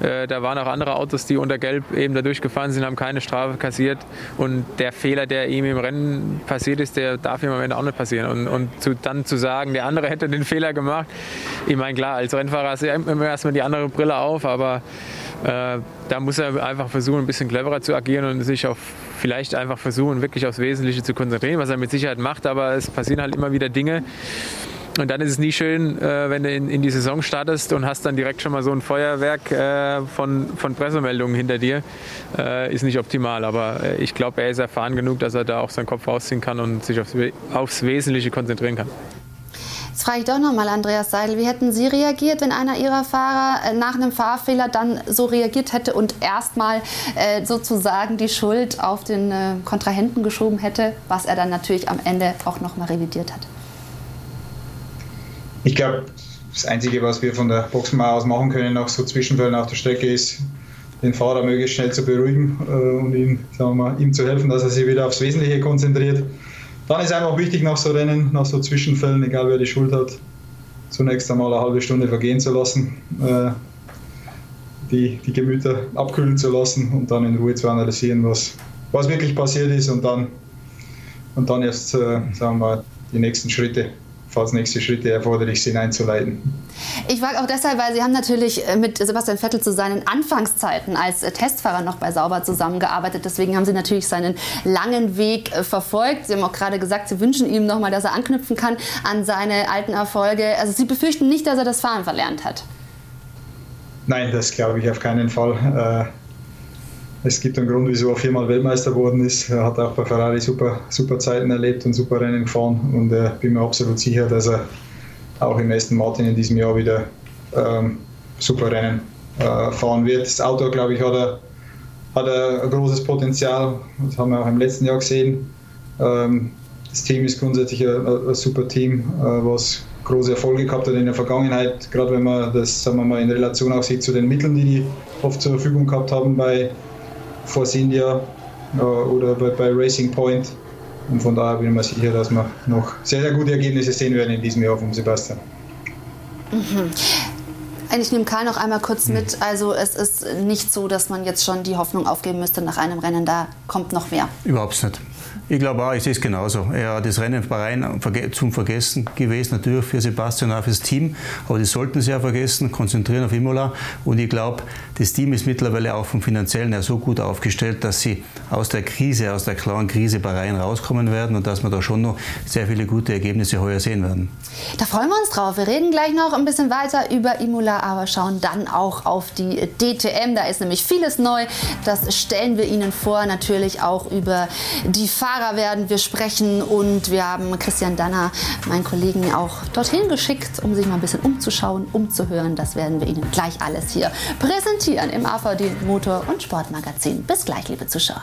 Da waren auch andere Autos, die unter Gelb eben da durchgefahren sind, haben keine Strafe kassiert. Und der Fehler, der ihm im Rennen passiert ist, der darf ihm am Ende auch nicht passieren. Und, und zu, dann zu sagen, der andere hätte den Fehler gemacht, ich meine, klar, als Rennfahrer hast du immer erstmal die andere Brille auf, aber äh, da muss er einfach versuchen, ein bisschen cleverer zu agieren und sich auf vielleicht einfach versuchen, wirklich aufs Wesentliche zu konzentrieren, was er mit Sicherheit macht, aber es passieren halt immer wieder Dinge. Und dann ist es nie schön, wenn du in die Saison startest und hast dann direkt schon mal so ein Feuerwerk von, von Pressemeldungen hinter dir. Ist nicht optimal, aber ich glaube, er ist erfahren genug, dass er da auch seinen Kopf rausziehen kann und sich aufs, aufs Wesentliche konzentrieren kann. Jetzt frage ich doch nochmal, Andreas Seidl, wie hätten Sie reagiert, wenn einer Ihrer Fahrer nach einem Fahrfehler dann so reagiert hätte und erstmal sozusagen die Schuld auf den Kontrahenten geschoben hätte, was er dann natürlich am Ende auch nochmal revidiert hat? Ich glaube, das Einzige, was wir von der Boxenmauer aus machen können, nach so Zwischenfällen auf der Strecke, ist, den Fahrer möglichst schnell zu beruhigen äh, und ihm, sagen wir mal, ihm zu helfen, dass er sich wieder aufs Wesentliche konzentriert. Dann ist einfach wichtig, nach so Rennen, nach so Zwischenfällen, egal wer die Schuld hat, zunächst einmal eine halbe Stunde vergehen zu lassen, äh, die, die Gemüter abkühlen zu lassen und dann in Ruhe zu analysieren, was, was wirklich passiert ist und dann, und dann erst, äh, sagen wir mal, die nächsten Schritte, falls nächste Schritte erforderlich sind, einzuleiten. Ich frage auch deshalb, weil Sie haben natürlich mit Sebastian Vettel zu seinen Anfangszeiten als Testfahrer noch bei Sauber zusammengearbeitet. Deswegen haben Sie natürlich seinen langen Weg verfolgt. Sie haben auch gerade gesagt, Sie wünschen ihm nochmal, dass er anknüpfen kann an seine alten Erfolge. Also Sie befürchten nicht, dass er das Fahren verlernt hat? Nein, das glaube ich auf keinen Fall. Es gibt einen Grund, wieso er viermal Weltmeister geworden ist. Er hat auch bei Ferrari super, super Zeiten erlebt und super Rennen gefahren. Und äh, bin mir absolut sicher, dass er auch im Aston Martin in diesem Jahr wieder ähm, super Rennen äh, fahren wird. Das Auto, glaube ich, hat er, hat er ein großes Potenzial. Das haben wir auch im letzten Jahr gesehen. Ähm, das Team ist grundsätzlich ein, ein super Team, äh, was große Erfolge gehabt hat in der Vergangenheit. Gerade wenn man das, sagen wir mal, in Relation auch sieht zu den Mitteln, die die oft zur Verfügung gehabt haben bei Force India oder bei Racing Point. Und von daher bin ich mir sicher, dass wir noch sehr, sehr gute Ergebnisse sehen werden in diesem Jahr vom Sebastian. Mhm. Ich nehme Karl noch einmal kurz mhm. mit. Also es ist nicht so, dass man jetzt schon die Hoffnung aufgeben müsste nach einem Rennen, da kommt noch mehr. Überhaupt nicht. Ich glaube auch, ich sehe es genauso. Ja, das Rennen in Bahrain zum Vergessen gewesen, natürlich für Sebastian, auch fürs Team. Aber die sollten sie ja vergessen, konzentrieren auf Imola. Und ich glaube, das Team ist mittlerweile auch vom Finanziellen her so gut aufgestellt, dass sie aus der Krise, aus der klaren Krise Bahrain rauskommen werden und dass wir da schon noch sehr viele gute Ergebnisse heuer sehen werden. Da freuen wir uns drauf. Wir reden gleich noch ein bisschen weiter über Imola, aber schauen dann auch auf die D T M. Da ist nämlich vieles neu. Das stellen wir Ihnen vor, natürlich auch über die Fahrer werden wir sprechen und wir haben Christian Danner, meinen Kollegen, auch dorthin geschickt, um sich mal ein bisschen umzuschauen, umzuhören. Das werden wir Ihnen gleich alles hier präsentieren im A V D Motor- und Sportmagazin. Bis gleich, liebe Zuschauer.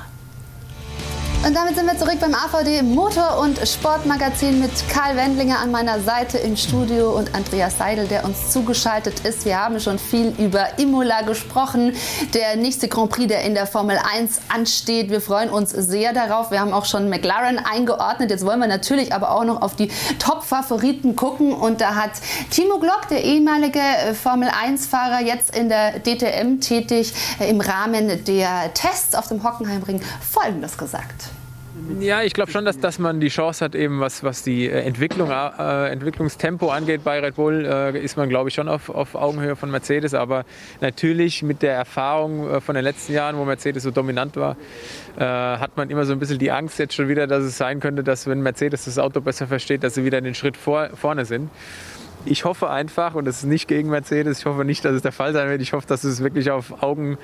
Und damit sind wir zurück beim A V D Motor- und Sportmagazin mit Karl Wendlinger an meiner Seite im Studio und Andreas Seidl, der uns zugeschaltet ist. Wir haben schon viel über Imola gesprochen, der nächste Grand Prix, der in der Formel eins ansteht. Wir freuen uns sehr darauf. Wir haben auch schon McLaren eingeordnet. Jetzt wollen wir natürlich aber auch noch auf die Top-Favoriten gucken. Und da hat Timo Glock, der ehemalige Formel eins Fahrer, jetzt in der D T M tätig, im Rahmen der Tests auf dem Hockenheimring Folgendes gesagt. Ja, ich glaube schon, dass, dass man die Chance hat, eben was, was die Entwicklung, äh, Entwicklungstempo angeht bei Red Bull, äh, ist man, glaube ich, schon auf, auf Augenhöhe von Mercedes. Aber natürlich mit der Erfahrung äh, von den letzten Jahren, wo Mercedes so dominant war, äh, hat man immer so ein bisschen die Angst jetzt schon wieder, dass es sein könnte, dass, wenn Mercedes das Auto besser versteht, dass sie wieder den Schritt vor, vorne sind. Ich hoffe einfach, und das ist nicht gegen Mercedes, ich hoffe nicht, dass es der Fall sein wird. Ich hoffe, dass es wirklich auf Augenhöhe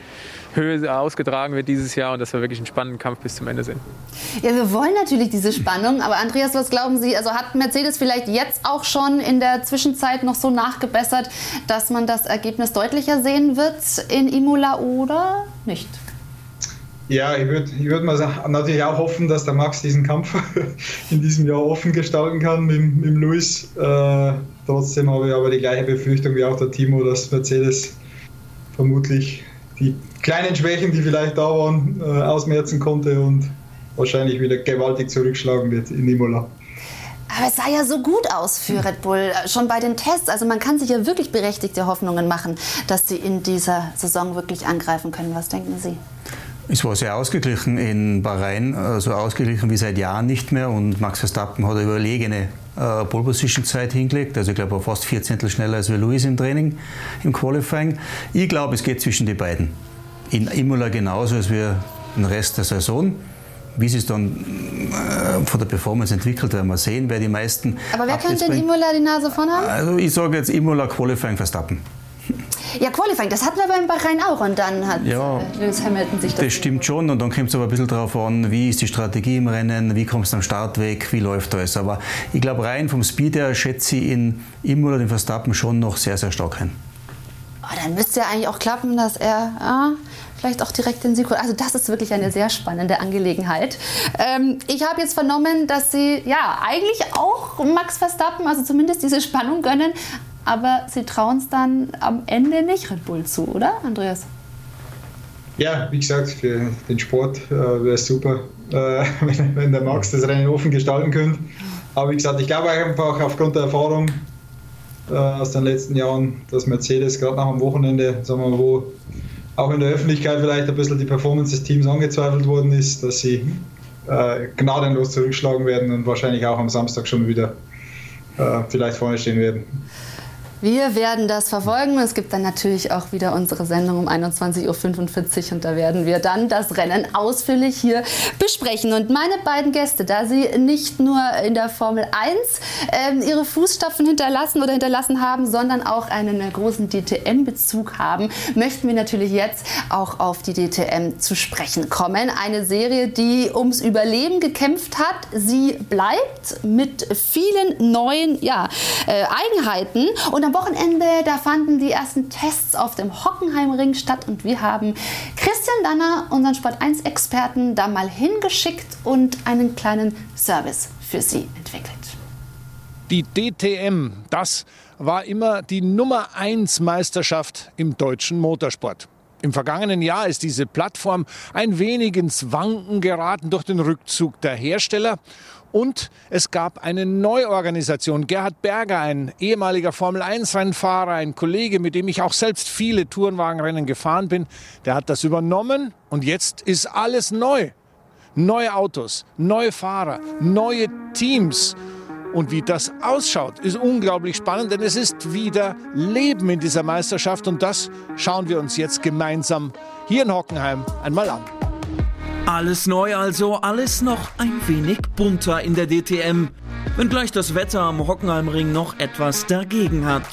ausgetragen wird dieses Jahr und dass wir wirklich einen spannenden Kampf bis zum Ende sehen. Ja, wir wollen natürlich diese Spannung, aber Andreas, was glauben Sie? Also hat Mercedes vielleicht jetzt auch schon in der Zwischenzeit noch so nachgebessert, dass man das Ergebnis deutlicher sehen wird in Imola oder nicht? Ja, ich würde ich würd mal natürlich auch hoffen, dass der Max diesen Kampf in diesem Jahr offen gestalten kann mit, mit Lewis. Äh, trotzdem habe ich aber die gleiche Befürchtung wie auch der Timo, dass Mercedes vermutlich die kleinen Schwächen, die vielleicht da waren, äh, ausmerzen konnte und wahrscheinlich wieder gewaltig zurückschlagen wird in Imola. Aber es sah ja so gut aus für Red Bull, schon bei den Tests. Also man kann sich ja wirklich berechtigte Hoffnungen machen, dass sie in dieser Saison wirklich angreifen können. Was denken Sie? Es war sehr ausgeglichen in Bahrain, so also ausgeglichen wie seit Jahren nicht mehr, und Max Verstappen hat eine überlegene äh, Pole-Position-Zeit hingelegt, also ich glaube fast vier Zehntel schneller als wir Lewis im Training, im Qualifying. Ich glaube, es geht zwischen die beiden. In Imola genauso als wir den Rest der Saison. Wie sie es dann äh, von der Performance entwickelt, werden wir sehen, wer die meisten... Aber wer könnte in Imola die Nase vorn haben? Also ich sage jetzt Imola Qualifying Verstappen. Ja, Qualifying, das hatten wir beim Bahrain auch, und dann hat ja, Lewis Hamilton sich das... Das stimmt schon, und dann kommt es aber ein bisschen darauf an, wie ist die Strategie im Rennen, wie kommst du am Start weg, wie läuft alles. Aber ich glaube, rein vom Speed her schätze ich in Imola den Verstappen schon noch sehr, sehr stark ein. Oh, dann müsste ja eigentlich auch klappen, dass er... Äh vielleicht auch direkt den Sieg. Also das ist wirklich eine sehr spannende Angelegenheit. Ähm, ich habe jetzt vernommen, dass Sie ja eigentlich auch Max Verstappen, also zumindest diese Spannung gönnen, aber Sie trauen es dann am Ende nicht Red Bull zu, oder, Andreas? Ja, wie gesagt, für den Sport äh, wäre es super, äh, wenn, wenn der Max das Rennen offen gestalten könnte. Aber wie gesagt, ich glaube einfach aufgrund der Erfahrung äh, aus den letzten Jahren, dass Mercedes gerade nach dem Wochenende, sagen wir mal, wo auch in der Öffentlichkeit vielleicht ein bisschen die Performance des Teams angezweifelt worden ist, dass sie äh, gnadenlos zurückschlagen werden und wahrscheinlich auch am Samstag schon wieder äh, vielleicht vorne stehen werden. Wir werden das verfolgen. Es gibt dann natürlich auch wieder unsere Sendung um einundzwanzig Uhr fünfundvierzig, und da werden wir dann das Rennen ausführlich hier besprechen. Und meine beiden Gäste, da sie nicht nur in der Formel eins äh, ihre Fußstapfen hinterlassen oder hinterlassen haben, sondern auch einen großen D T M-Bezug haben, möchten wir natürlich jetzt auch auf die D T M zu sprechen kommen. Eine Serie, die ums Überleben gekämpft hat. Sie bleibt mit vielen neuen ja, äh, Eigenheiten. Und am Wochenende, da fanden die ersten Tests auf dem Hockenheimring statt, und wir haben Christian Danner, unseren Sport eins Experten, da mal hingeschickt und einen kleinen Service für Sie entwickelt. Die D T M, das war immer die Nummer eins Meisterschaft im deutschen Motorsport. Im vergangenen Jahr ist diese Plattform ein wenig ins Wanken geraten durch den Rückzug der Hersteller. Und es gab eine Neuorganisation. Gerhard Berger, ein ehemaliger Formel eins Rennfahrer, ein Kollege, mit dem ich auch selbst viele Tourenwagenrennen gefahren bin, der hat das übernommen, und jetzt ist alles neu. Neue Autos, neue Fahrer, neue Teams. Und wie das ausschaut, ist unglaublich spannend, denn es ist wieder Leben in dieser Meisterschaft, und das schauen wir uns jetzt gemeinsam hier in Hockenheim einmal an. Alles neu also, alles noch ein wenig bunter in der D T M, wenngleich das Wetter am Hockenheimring noch etwas dagegen hat.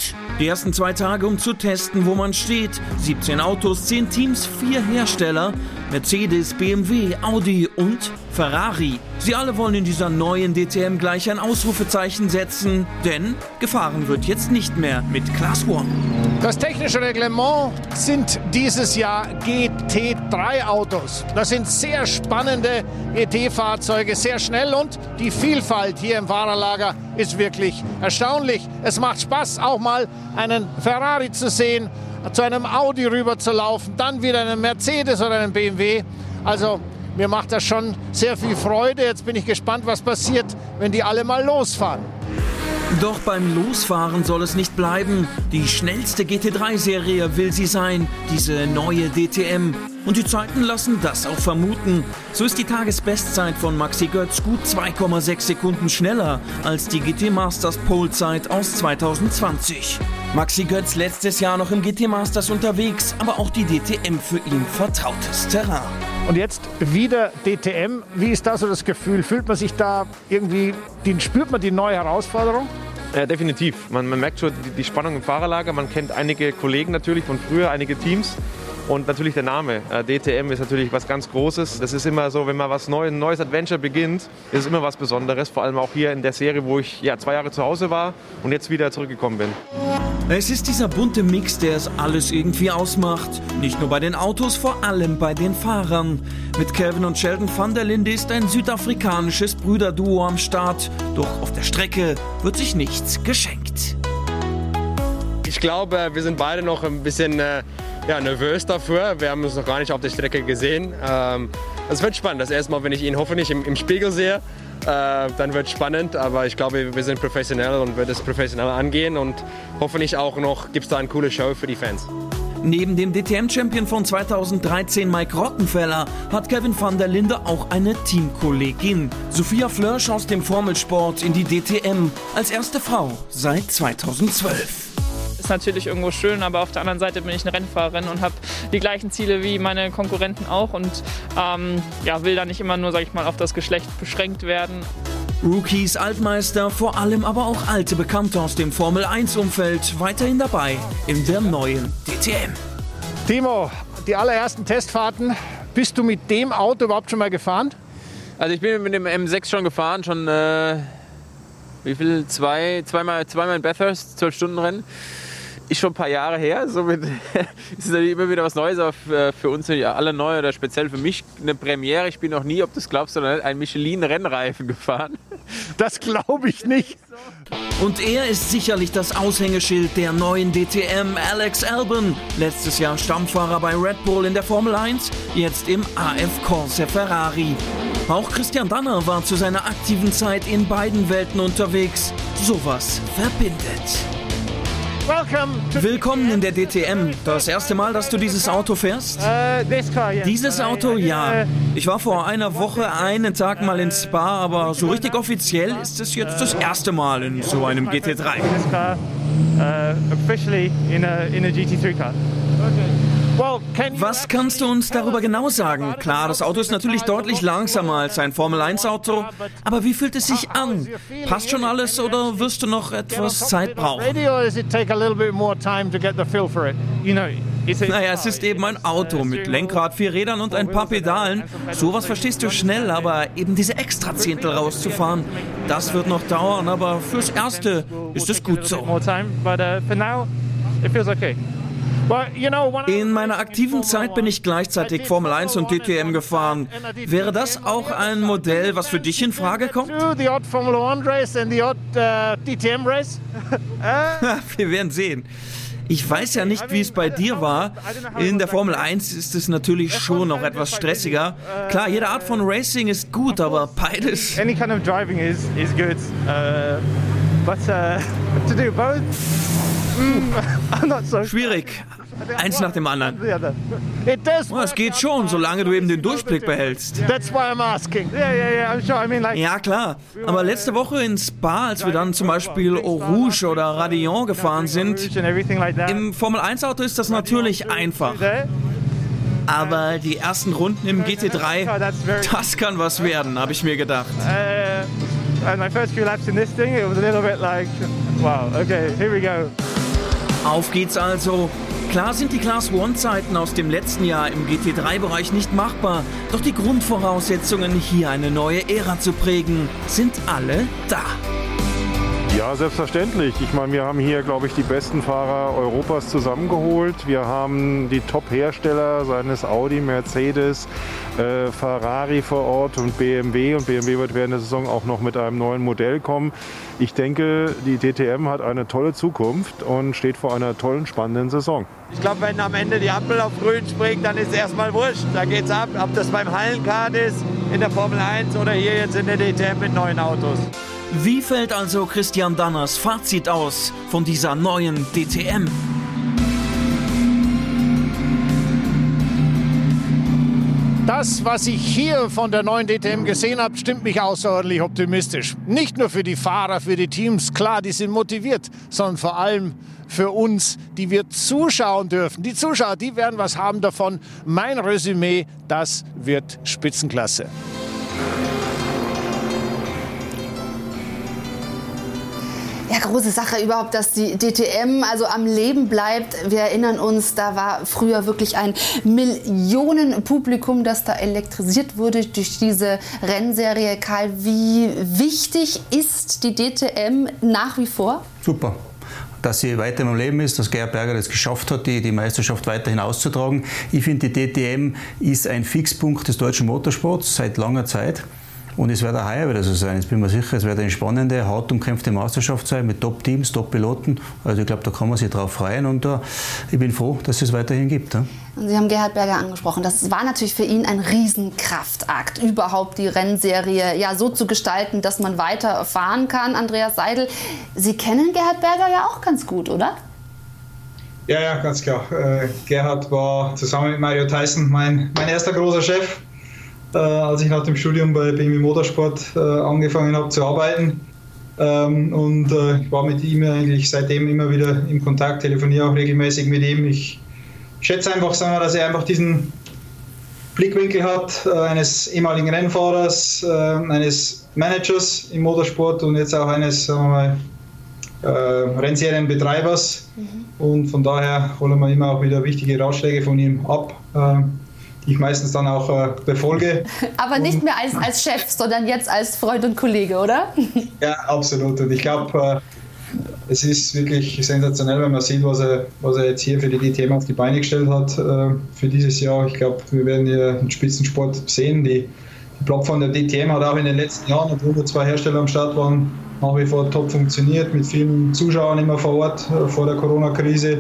Die ersten zwei Tage, um zu testen, wo man steht. siebzehn Autos, zehn Teams, vier Hersteller, Mercedes, B M W, Audi und Ferrari. Sie alle wollen in dieser neuen D T M gleich ein Ausrufezeichen setzen, denn gefahren wird jetzt nicht mehr mit Class eins. Das technische Reglement sind dieses Jahr G T drei Autos. Das sind sehr spannende G T-Fahrzeuge, sehr schnell, und die Vielfalt hier im Fahrerlager ist wirklich erstaunlich. Es macht Spaß, auch mal einen Ferrari zu sehen, zu einem Audi rüber zu laufen, dann wieder einen Mercedes oder einen B M W. Also mir macht das schon sehr viel Freude. Jetzt bin ich gespannt, was passiert, wenn die alle mal losfahren. Doch beim Losfahren soll es nicht bleiben. Die schnellste G T drei Serie will sie sein, diese neue D T M. Und die Zeiten lassen das auch vermuten. So ist die Tagesbestzeit von Maxi Götz gut zwei Komma sechs Sekunden schneller als die G T Masters Polezeit aus zweitausendzwanzig. Maxi Götz letztes Jahr noch im G T Masters unterwegs, aber auch die D T M für ihn vertrautes Terrain. Und jetzt wieder D T M. Wie ist da so das Gefühl? Fühlt man sich da irgendwie, den, spürt man die neue Herausforderung? Ja, definitiv. Man, man merkt schon die, die Spannung im Fahrerlager. Man kennt einige Kollegen natürlich von früher, einige Teams. Und natürlich der Name. D T M ist natürlich was ganz Großes. Das ist immer so, wenn man was Neues, ein neues Adventure beginnt, ist es immer was Besonderes. Vor allem auch hier in der Serie, wo ich ja, zwei Jahre zu Hause war und jetzt wieder zurückgekommen bin. Es ist dieser bunte Mix, der es alles irgendwie ausmacht. Nicht nur bei den Autos, vor allem bei den Fahrern. Mit Calvin und Sheldon van der Linde ist ein südafrikanisches Brüderduo am Start. Doch auf der Strecke wird sich nichts geschenkt. Ich glaube, wir sind beide noch ein bisschen... Äh Ja, nervös dafür. Wir haben uns noch gar nicht auf der Strecke gesehen. Ähm, es wird spannend. Das erste Mal, wenn ich ihn hoffentlich im, im Spiegel sehe, äh, dann wird es spannend. Aber ich glaube, wir sind professionell und werden es professionell angehen. Und hoffentlich auch noch gibt es da eine coole Show für die Fans. Neben dem D T M-Champion von zweitausenddreizehn, Mike Rottenfeller, hat Calvin van der Linde auch eine Teamkollegin. Sophia Flörsch aus dem Formelsport in die D T M als erste Frau seit zweitausendzwölf. Ist natürlich irgendwo schön, aber auf der anderen Seite bin ich eine Rennfahrerin und habe die gleichen Ziele wie meine Konkurrenten auch und ähm, ja, will da nicht immer nur, sag ich mal, auf das Geschlecht beschränkt werden. Rookies, Altmeister, vor allem aber auch alte Bekannte aus dem Formel eins Umfeld weiterhin dabei in der neuen D T M. Timo, die allerersten Testfahrten, bist du mit dem Auto überhaupt schon mal gefahren? Also ich bin mit dem M sechs schon gefahren, schon äh, wie viel? Zwei, zweimal, zweimal in Bathurst, zwölf Stunden Rennen. Ist schon ein paar Jahre her, somit ist natürlich immer wieder was Neues, aber für, für uns alle neu oder speziell für mich eine Premiere. Ich bin noch nie, ob du es glaubst oder nicht, einen Michelin-Rennreifen gefahren. Das glaube ich nicht. Und er ist sicherlich das Aushängeschild der neuen D T M, Alex Albon. Letztes Jahr Stammfahrer bei Red Bull in der Formel eins, jetzt im A F Corse Ferrari. Auch Christian Danner war zu seiner aktiven Zeit in beiden Welten unterwegs. Sowas verbindet. Willkommen in der D T M. Das erste Mal, dass du dieses Auto fährst? Dieses Auto, ja. Ich war vor einer Woche einen Tag mal in Spa, aber so richtig offiziell ist es jetzt das erste Mal in so einem G T drei. Was kannst du uns darüber genau sagen? Klar, das Auto ist natürlich deutlich langsamer als ein Formel eins Auto, aber wie fühlt es sich an? Passt schon alles oder wirst du noch etwas Zeit brauchen? Naja, es ist eben ein Auto mit Lenkrad, vier Rädern und ein paar Pedalen. Sowas verstehst du schnell, aber eben diese Extrazehntel rauszufahren, das wird noch dauern, aber fürs Erste ist es gut so. In meiner aktiven Zeit bin ich gleichzeitig Formel eins und D T M gefahren. Wäre das auch ein Modell, was für dich in Frage kommt? Wir werden sehen. Ich weiß ja nicht, wie es bei dir war. In der Formel eins ist es natürlich schon noch etwas stressiger. Klar, jede Art von Racing ist gut, aber beides... Any kind of driving is is good. Uh, but uh, to do both... Schwierig. Eins nach dem anderen. Oh, es geht schon, solange du eben den Durchblick behältst. Ja, klar. Aber letzte Woche in Spa, als wir dann zum Beispiel Eau Rouge oder Radion gefahren sind, im Formel eins Auto ist das natürlich einfach. Aber die ersten Runden im G T drei, das kann was werden, habe ich mir gedacht. Auf geht's also. Klar sind die Class eins Zeiten aus dem letzten Jahr im G T drei Bereich nicht machbar, doch die Grundvoraussetzungen, hier eine neue Ära zu prägen, sind alle da. Ja, selbstverständlich. Ich meine, wir haben hier, glaube ich, die besten Fahrer Europas zusammengeholt. Wir haben die Top-Hersteller, seien es Audi, Mercedes, äh, Ferrari vor Ort und B M W. Und B M W wird während der Saison auch noch mit einem neuen Modell kommen. Ich denke, die D T M hat eine tolle Zukunft und steht vor einer tollen, spannenden Saison. Ich glaube, wenn am Ende die Ampel auf grün springt, dann ist es erstmal wurscht. Da geht's ab, ob das beim Hallenkart ist, in der Formel eins oder hier jetzt in der D T M mit neuen Autos. Wie fällt also Christian Danners Fazit aus von dieser neuen D T M? Das, was ich hier von der neuen D T M gesehen habe, stimmt mich außerordentlich optimistisch. Nicht nur für die Fahrer, für die Teams, klar, die sind motiviert, sondern vor allem für uns, die wir zuschauen dürfen. Die Zuschauer, die werden was haben davon. Mein Resümee, das wird Spitzenklasse. Ja, große Sache überhaupt, dass die D T M also am Leben bleibt. Wir erinnern uns, da war früher wirklich ein Millionenpublikum, das da elektrisiert wurde durch diese Rennserie. Karl, wie wichtig ist die D T M nach wie vor? Super, dass sie weiter im Leben ist, dass Gerhard Berger das geschafft hat, die, die Meisterschaft weiterhin auszutragen. Ich finde, die D T M ist ein Fixpunkt des deutschen Motorsports seit langer Zeit. Und es wird auch heuer wieder so sein, jetzt bin ich mir sicher, es wird eine spannende, hart umkämpfte Meisterschaft sein mit Top-Teams, Top-Piloten. Also ich glaube, da kann man sich drauf freuen und uh, ich bin froh, dass es weiterhin gibt. Ja? Und Sie haben Gerhard Berger angesprochen, das war natürlich für ihn ein Riesenkraftakt, überhaupt die Rennserie ja so zu gestalten, dass man weiter fahren kann. Andreas Seidl, Sie kennen Gerhard Berger ja auch ganz gut, oder? Ja, ja, ganz klar. Äh, Gerhard war zusammen mit Mario Theissen mein, mein erster großer Chef. Äh, als ich nach dem Studium bei B M W Motorsport äh, angefangen habe zu arbeiten. Ähm, und äh, ich war mit ihm eigentlich seitdem immer wieder im Kontakt, telefoniere auch regelmäßig mit ihm. Ich schätze einfach, sagen wir, dass er einfach diesen Blickwinkel hat äh, eines ehemaligen Rennfahrers, äh, eines Managers im Motorsport und jetzt auch eines, sagen wir mal, äh, Rennserienbetreibers. Mhm. Und von daher holen wir immer auch wieder wichtige Ratschläge von ihm ab. Äh, die ich meistens dann auch äh, befolge. Aber nicht mehr als, als Chef, sondern jetzt als Freund und Kollege, oder? Ja, absolut. Und ich glaube, äh, es ist wirklich sensationell, wenn man sieht, was er, was er jetzt hier für die D T M auf die Beine gestellt hat äh, für dieses Jahr. Ich glaube, wir werden hier einen Spitzensport sehen. Die, die Plattform der D T M hat auch in den letzten Jahren, obwohl zwei Hersteller am Start waren, nach wie vor top funktioniert, mit vielen Zuschauern immer vor Ort, äh, vor der Corona-Krise.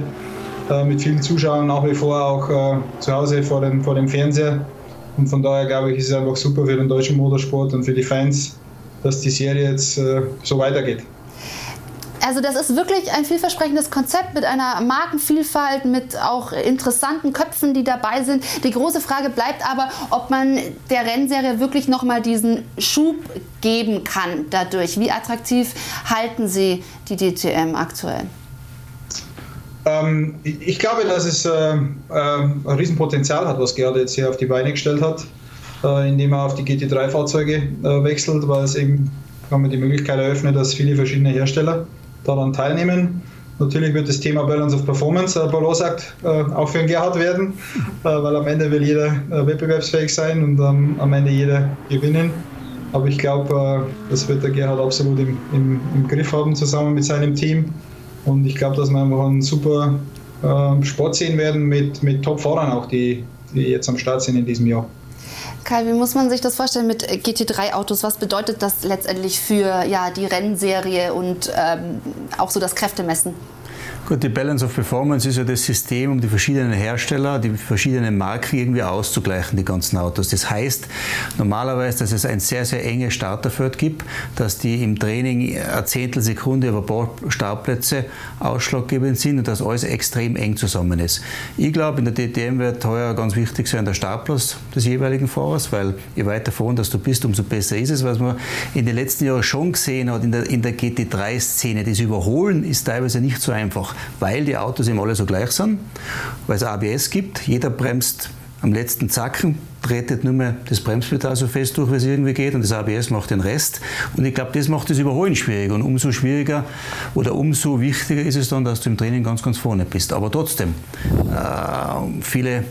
Mit vielen Zuschauern nach wie vor auch äh, zu Hause vor dem, vor dem Fernseher. Und von daher glaube ich, ist es einfach super für den deutschen Motorsport und für die Fans, dass die Serie jetzt äh, so weitergeht. Also das ist wirklich ein vielversprechendes Konzept mit einer Markenvielfalt, mit auch interessanten Köpfen, die dabei sind. Die große Frage bleibt aber, ob man der Rennserie wirklich nochmal diesen Schub geben kann dadurch. Wie attraktiv halten Sie die D T M aktuell? Ähm, ich glaube, dass es äh, äh, ein Riesenpotenzial hat, was Gerhard jetzt hier auf die Beine gestellt hat, äh, indem er auf die G T drei Fahrzeuge äh, wechselt, weil es eben kann man die Möglichkeit eröffnet, dass viele verschiedene Hersteller daran teilnehmen. Natürlich wird das Thema Balance of Performance, äh, Balance Act, äh, auch für den Gerhard werden, äh, weil am Ende will jeder äh, wettbewerbsfähig sein und ähm, am Ende jeder gewinnen. Aber ich glaube, äh, das wird der Gerhard absolut im, im, im Griff haben, zusammen mit seinem Team. Und ich glaube, dass wir einfach einen super äh, Sport sehen werden mit, mit Top-Fahrern auch, die, die jetzt am Start sind in diesem Jahr. Kai, wie muss man sich das vorstellen mit G T drei Autos? Was bedeutet das letztendlich für ja, die Rennserie und ähm, auch so das Kräftemessen? Gut, die Balance of Performance ist ja das System, um die verschiedenen Hersteller, die verschiedenen Marken irgendwie auszugleichen, die ganzen Autos. Das heißt normalerweise, dass es ein sehr, sehr enges Starterfeld gibt, dass die im Training eine Zehntelsekunde über Startplätze ausschlaggebend sind und dass alles extrem eng zusammen ist. Ich glaube, in der D T M wird heuer ganz wichtig sein der Startplatz des jeweiligen Fahrers, weil je weiter vorne dass du bist, umso besser ist es, was man in den letzten Jahren schon gesehen hat in der, in der G T drei Szene. Das Überholen ist teilweise nicht so einfach, weil die Autos eben alle so gleich sind, weil es A B S gibt, jeder bremst am letzten Zacken, tretet nur mehr das Bremspedal so fest durch, wie es irgendwie geht und das A B S macht den Rest und ich glaube, das macht das Überholen schwierig und umso schwieriger oder umso wichtiger ist es dann, dass du im Training ganz, ganz vorne bist, aber trotzdem, äh, viele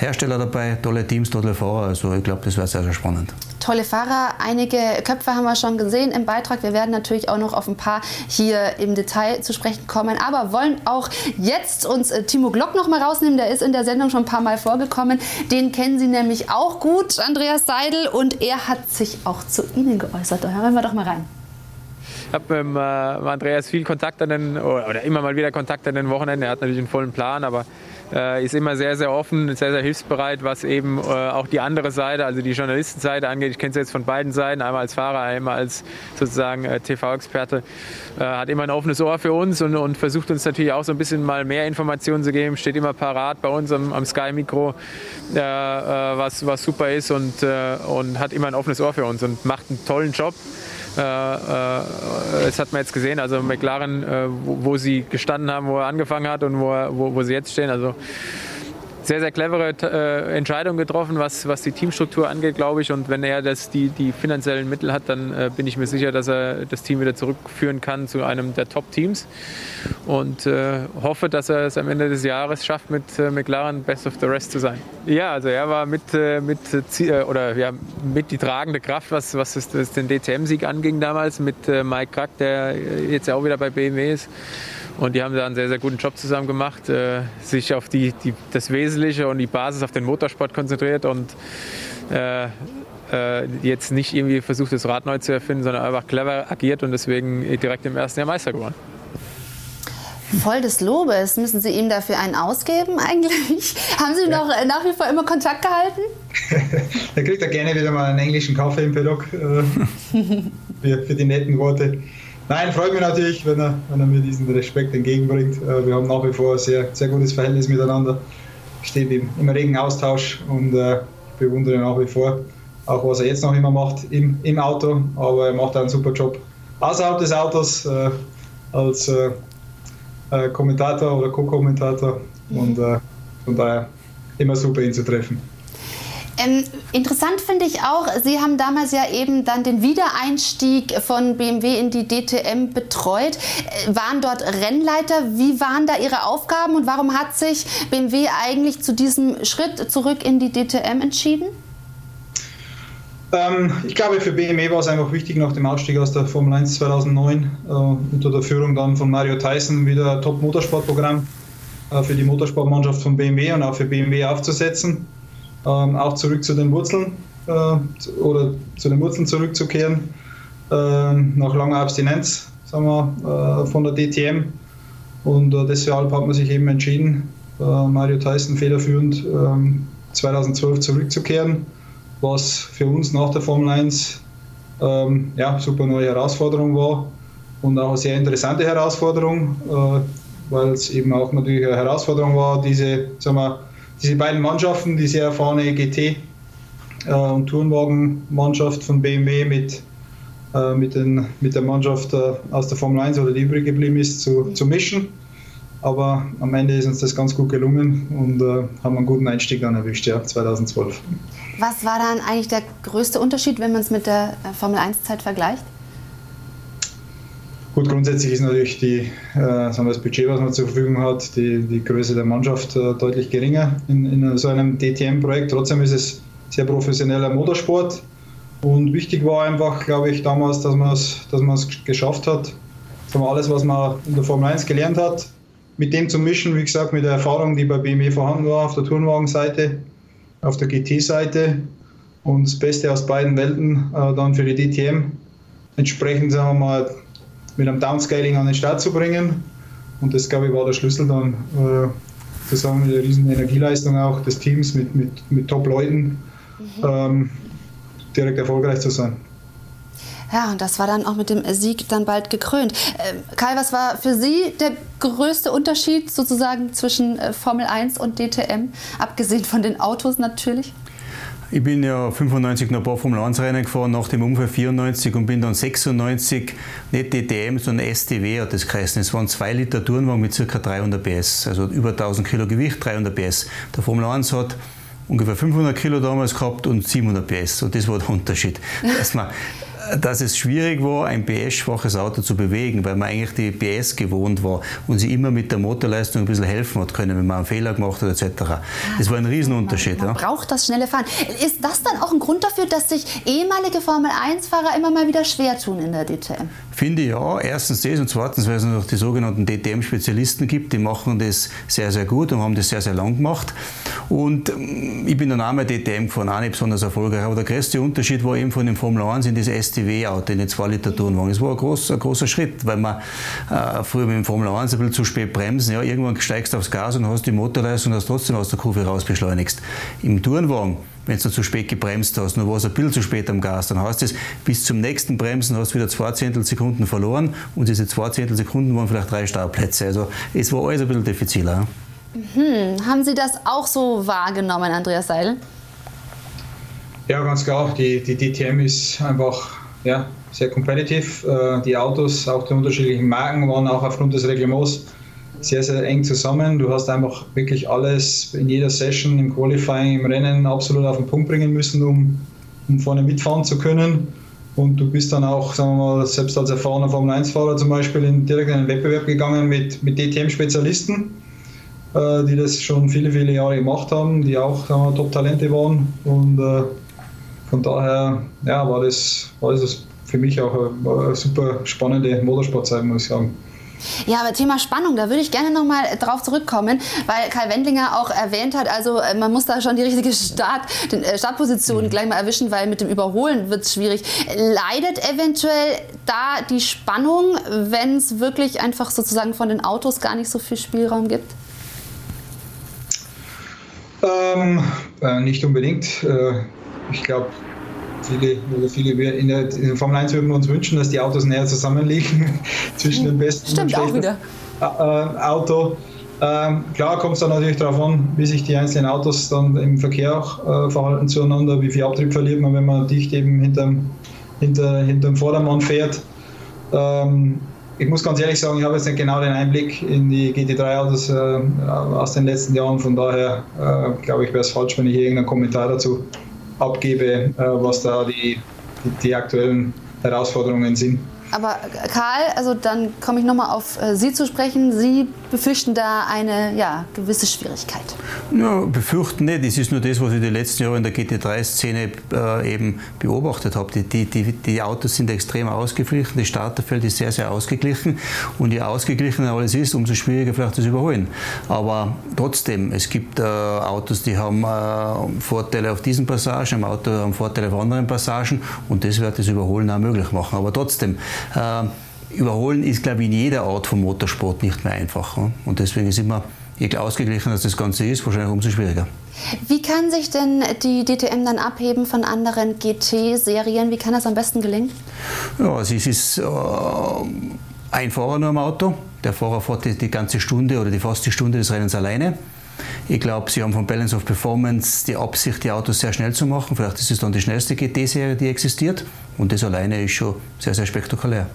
Hersteller dabei, tolle Teams, tolle Fahrer. Also ich glaube, das war sehr, sehr spannend. Tolle Fahrer, einige Köpfe haben wir schon gesehen im Beitrag. Wir werden natürlich auch noch auf ein paar hier im Detail zu sprechen kommen, aber wollen auch jetzt uns Timo Glock noch mal rausnehmen. Der ist in der Sendung schon ein paar Mal vorgekommen. Den kennen Sie nämlich auch gut, Andreas Seidl, und er hat sich auch zu Ihnen geäußert. Da hören wir doch mal rein. Ich habe mit Andreas viel Kontakt an den, oder immer mal wieder Kontakt an den Wochenenden. Er hat natürlich einen vollen Plan, aber äh, ist immer sehr, sehr offen, sehr, sehr hilfsbereit, was eben äh, auch die andere Seite, also die Journalistenseite angeht. Ich kenne es jetzt von beiden Seiten, einmal als Fahrer, einmal als sozusagen äh, T V-Experte. Äh, hat immer ein offenes Ohr für uns und, und versucht uns natürlich auch so ein bisschen mal mehr Informationen zu geben. Steht immer parat bei uns am, am Sky-Mikro, äh, äh, was, was super ist und, äh, und hat immer ein offenes Ohr für uns und macht einen tollen Job. Das hat man jetzt gesehen, also McLaren, wo sie gestanden haben, wo er angefangen hat und wo, wo, wo sie jetzt stehen. Also sehr, sehr clevere Entscheidung getroffen, was, was die Teamstruktur angeht, glaube ich. Und wenn er das, die, die finanziellen Mittel hat, dann bin ich mir sicher, dass er das Team wieder zurückführen kann zu einem der Top-Teams. Und äh, hoffe, dass er es am Ende des Jahres schafft, mit äh, McLaren Best of the Rest zu sein. Ja, also er war mit, äh, mit, äh, oder, ja, mit die tragende Kraft, was, was, das, was den D T M-Sieg anging damals, mit äh, Mike Krack, der jetzt ja auch wieder bei B M W ist. Und die haben da einen sehr, sehr guten Job zusammen gemacht, äh, sich auf die, die, das Wesentliche und die Basis, auf den Motorsport konzentriert und äh, äh, jetzt nicht irgendwie versucht, das Rad neu zu erfinden, sondern einfach clever agiert und deswegen direkt im ersten Jahr Meister geworden. Voll des Lobes. Müssen Sie ihm dafür einen ausgeben eigentlich? Haben Sie ihm ja. noch nach wie vor immer Kontakt gehalten? Da kriegt er gerne wieder mal einen englischen Kaffee im Paddock äh, für die netten Worte. Nein, freut mich natürlich, wenn er, wenn er mir diesen Respekt entgegenbringt. Äh, wir haben nach wie vor ein sehr, sehr gutes Verhältnis miteinander. Stehen im, im regen Austausch und äh, bewundere nach wie vor auch, was er jetzt noch immer macht im, im Auto. Aber er macht einen super Job außerhalb des Autos äh, als äh, Äh, Kommentator oder Co-Kommentator und äh, von daher immer super, ihn zu treffen. Ähm, interessant finde ich auch, Sie haben damals ja eben dann den Wiedereinstieg von B M W in die D T M betreut, äh, waren dort Rennleiter. Wie waren da Ihre Aufgaben und warum hat sich B M W eigentlich zu diesem Schritt zurück in die D T M entschieden? Ähm, ich glaube, für B M W war es einfach wichtig, nach dem Ausstieg aus der Formel eins zweitausendneun äh, unter der Führung dann von Mario Theissen wieder Top-Motorsportprogramm äh, für die Motorsportmannschaft von B M W und auch für B M W aufzusetzen, ähm, auch zurück zu den Wurzeln äh, oder zu den Wurzeln zurückzukehren äh, nach langer Abstinenz, sagen wir, äh, von der D T M, und äh, deshalb hat man sich eben entschieden, äh, Mario Theissen federführend äh, zweitausendzwölf zurückzukehren. Was für uns nach der Formel eins ähm, ja, super neue Herausforderung war und auch eine sehr interessante Herausforderung, äh, weil es eben auch natürlich eine Herausforderung war, diese, sagen wir, diese beiden Mannschaften, die sehr erfahrene G T- äh, und Tourenwagenmannschaft von B M W mit, äh, mit, den, mit der Mannschaft äh, aus der Formel eins oder die übrig geblieben ist, zu, zu mischen. Aber am Ende ist uns das ganz gut gelungen und äh, haben einen guten Einstieg dann erwischt, ja, zweitausendzwölf. Was war dann eigentlich der größte Unterschied, wenn man es mit der Formel eins Zeit vergleicht? Gut, grundsätzlich ist natürlich die, äh, sagen wir, das Budget, was man zur Verfügung hat, die, die Größe der Mannschaft äh, deutlich geringer in, in so einem D T M-Projekt. Trotzdem ist es sehr professioneller Motorsport und wichtig war einfach, glaube ich, damals, dass man es dass man es geschafft hat, von alles, was man in der Formel eins gelernt hat, mit dem zu mischen, wie gesagt, mit der Erfahrung, die bei B M W vorhanden war, auf der Tourenwagenseite, auf der G T-Seite, und das Beste aus beiden Welten äh, dann für die D T M entsprechend, sagen wir mal, mit einem Downscaling an den Start zu bringen. Und das, glaube ich, war der Schlüssel dann, äh, zusammen mit der riesen Energieleistung auch des Teams, mit, mit, mit Top-Leuten, mhm. ähm, direkt erfolgreich zu sein. Ja, und das war dann auch mit dem Sieg dann bald gekrönt. Äh, Kai, was war für Sie der größte Unterschied sozusagen zwischen äh, Formel eins und D T M, abgesehen von den Autos natürlich? Ich bin ja fünfundneunzig noch ein paar Formel eins Rennen gefahren, nach dem Unfall vierundneunzig und bin dann sechsundneunzig, nicht D T M, sondern S T W hat das geheißen. Es waren zwei Liter Tourenwagen mit ca. dreihundert P S, also über tausend Kilo Gewicht, dreihundert P S. Der Formel eins hat ungefähr fünfhundert Kilo damals gehabt und siebenhundert P S, und das war der Unterschied. Dass man dass es schwierig war, ein P S-schwaches Auto zu bewegen, weil man eigentlich die P S gewohnt war und sie immer mit der Motorleistung ein bisschen helfen hat können, wenn man einen Fehler gemacht hat et cetera. Das war ein Riesenunterschied. Man, man ja. braucht das schnelle Fahren. Ist das dann auch ein Grund dafür, dass sich ehemalige Formel eins Fahrer immer mal wieder schwer tun in der D T M? Finde ich ja. Erstens das und zweitens, weil es noch die sogenannten D T M-Spezialisten gibt, die machen das sehr, sehr gut und haben das sehr, sehr lang gemacht. Und ich bin dann auch mal D T M gefahren, auch nicht besonders erfolgreich. Aber der größte Unterschied war eben von dem Formel eins in das S T W-Auto, in den zwei Liter Tourenwagen. Das war ein, groß, ein großer Schritt, weil man äh, früher mit dem Formel eins ein bisschen zu spät bremsen. Ja, irgendwann steigst du aufs Gas und hast die Motorleistung, dass du trotzdem aus der Kurve raus beschleunigst. Im Tourenwagen, wenn du zu spät gebremst hast, nur war es ein bisschen zu spät am Gas, dann heißt es, bis zum nächsten Bremsen hast du wieder zwei Zehntelsekunden verloren und diese zwei Zehntelsekunden waren vielleicht drei Startplätze. Also es war alles ein bisschen diffiziler. Mhm. Haben Sie das auch so wahrgenommen, Andreas Seidl? Ja, ganz klar. Die, die D T M ist einfach ja, sehr competitive. Äh, die Autos, auch die unterschiedlichen Marken, waren auch aufgrund des Reglements sehr, sehr eng zusammen. Du hast einfach wirklich alles in jeder Session, im Qualifying, im Rennen absolut auf den Punkt bringen müssen, um, um vorne mitfahren zu können. Und du bist dann auch, sagen wir mal, selbst als erfahrener Formel eins Fahrer zum Beispiel in, direkt in einen Wettbewerb gegangen mit, mit D T M-Spezialisten, äh, die das schon viele, viele Jahre gemacht haben, die auch Top-Talente waren. Und äh, von daher ja, war, das, war das für mich auch eine, eine super spannende Motorsportzeit, muss ich sagen. Ja, aber Thema Spannung, da würde ich gerne nochmal drauf zurückkommen, weil Karl Wendlinger auch erwähnt hat, also man muss da schon die richtige Start, den, äh, Startposition gleich mal erwischen, weil mit dem Überholen wird es schwierig. Leidet eventuell da die Spannung, wenn es wirklich einfach sozusagen von den Autos gar nicht so viel Spielraum gibt? Ähm, äh, nicht unbedingt. Äh, ich glaube, Viele, viele in der Formel eins würden wir uns wünschen, dass die Autos näher zusammenliegen zwischen dem besten Stimmt, und dem schlechten Auto. Ähm, klar kommt es dann natürlich darauf an, wie sich die einzelnen Autos dann im Verkehr auch äh, verhalten zueinander, wie viel Abtrieb verliert man, wenn man dicht eben hinterm, hinter, hinterm Vordermann fährt. Ähm, ich muss ganz ehrlich sagen, ich habe jetzt nicht genau den Einblick in die G T drei Autos äh, aus den letzten Jahren, von daher äh, glaube ich, wäre es falsch, wenn ich irgendeinen Kommentar dazu abgebe, was da die, die, die aktuellen Herausforderungen sind. Aber Karl, also dann komme ich nochmal auf Sie zu sprechen. Sie befürchten da eine ja, gewisse Schwierigkeit. Ja, befürchten nicht. Das ist nur das, was ich die letzten Jahre in der G T drei Szene äh, eben beobachtet habe. Die, die, die, die Autos sind extrem ausgeglichen, das Starterfeld ist sehr, sehr ausgeglichen. Und je ausgeglichener alles ist, umso schwieriger vielleicht das Überholen. Aber trotzdem, es gibt äh, Autos, die haben äh, Vorteile auf diesen Passagen, im Auto haben Vorteile auf anderen Passagen. Und das wird das Überholen auch möglich machen. Aber trotzdem, Uh, Überholen ist, glaube ich, in jeder Art von Motorsport nicht mehr einfach. Ne? Und deswegen ist immer, je ausgeglichener das Ganze ist, wahrscheinlich umso schwieriger. Wie kann sich denn die D T M dann abheben von anderen G T-Serien? Wie kann das am besten gelingen? Ja, also es ist äh, ein Fahrer nur am Auto. Der Fahrer fährt die, die ganze Stunde oder die fast die Stunde des Rennens alleine. Ich glaube, sie haben von Balance of Performance die Absicht, die Autos sehr schnell zu machen. Vielleicht ist es dann die schnellste G T-Serie, die existiert. Und das alleine ist schon sehr, sehr spektakulär.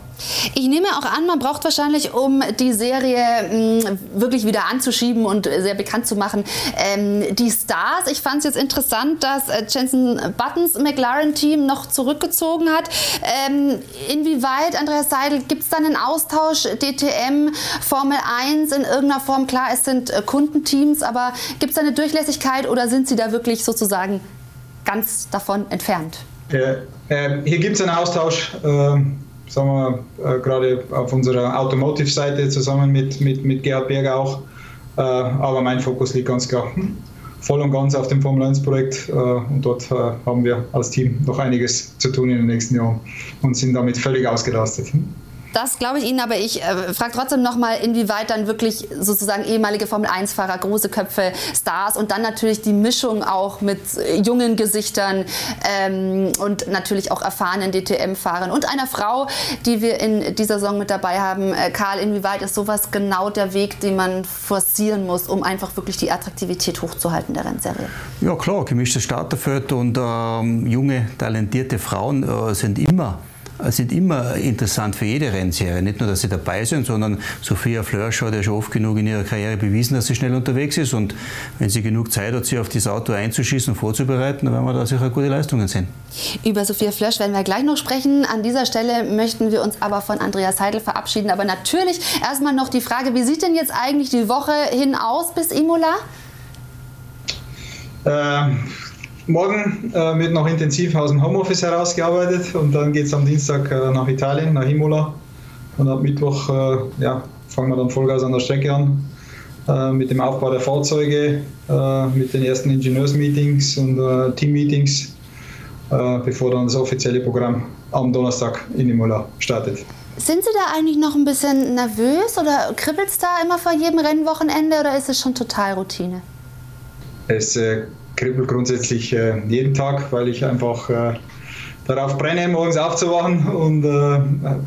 Ich nehme auch an, man braucht wahrscheinlich, um die Serie mh, wirklich wieder anzuschieben und sehr bekannt zu machen, ähm, die Stars. Ich fand es jetzt interessant, dass äh, Jenson Buttons McLaren-Team noch zurückgezogen hat. Ähm, inwieweit, Andreas Seidl, gibt es dann einen Austausch D T M, Formel eins in irgendeiner Form? Klar, es sind äh, Kundenteams, aber gibt es da eine Durchlässigkeit oder sind Sie da wirklich sozusagen ganz davon entfernt? Ja, äh, hier gibt es einen Austausch. Äh Sagen wir äh, gerade auf unserer Automotive-Seite zusammen mit, mit, mit Gerhard Berger auch. Äh, aber mein Fokus liegt ganz klar voll und ganz auf dem Formel eins Projekt. Äh, und dort äh, haben wir als Team noch einiges zu tun in den nächsten Jahren und sind damit völlig ausgelastet. Das glaube ich Ihnen, aber ich äh, frage trotzdem nochmal, inwieweit dann wirklich sozusagen ehemalige Formel eins Fahrer, große Köpfe, Stars und dann natürlich die Mischung auch mit jungen Gesichtern ähm, und natürlich auch erfahrenen D T M-Fahrern und einer Frau, die wir in dieser Saison mit dabei haben. Äh, Karl, inwieweit ist sowas genau der Weg, den man forcieren muss, um einfach wirklich die Attraktivität hochzuhalten der Rennserie? Ja klar, gemischtes Starterfeld und ähm, junge, talentierte Frauen äh, sind immer sind immer interessant für jede Rennserie. Nicht nur, dass sie dabei sind, sondern Sophia Flörsch hat ja schon oft genug in ihrer Karriere bewiesen, dass sie schnell unterwegs ist. Und wenn sie genug Zeit hat, sich auf dieses Auto einzuschießen und vorzubereiten, dann werden wir da sicher gute Leistungen sehen. Über Sophia Flörsch werden wir gleich noch sprechen. An dieser Stelle möchten wir uns aber von Andreas Seidl verabschieden. Aber natürlich erstmal noch die Frage, wie sieht denn jetzt eigentlich die Woche hin aus bis Imola? Ähm... Morgen äh, wird noch intensiv aus dem Homeoffice herausgearbeitet und dann geht es am Dienstag äh, nach Italien, nach Imola. Und ab Mittwoch äh, ja, fangen wir dann Vollgas an der Strecke an, äh, mit dem Aufbau der Fahrzeuge, äh, mit den ersten Ingenieursmeetings und äh, Teammeetings, äh, bevor dann das offizielle Programm am Donnerstag in Imola startet. Sind Sie da eigentlich noch ein bisschen nervös oder kribbelt es da immer vor jedem Rennwochenende oder ist es schon total Routine? Es äh, kribbel grundsätzlich äh, jeden Tag, weil ich einfach äh, darauf brenne, morgens aufzuwachen und äh,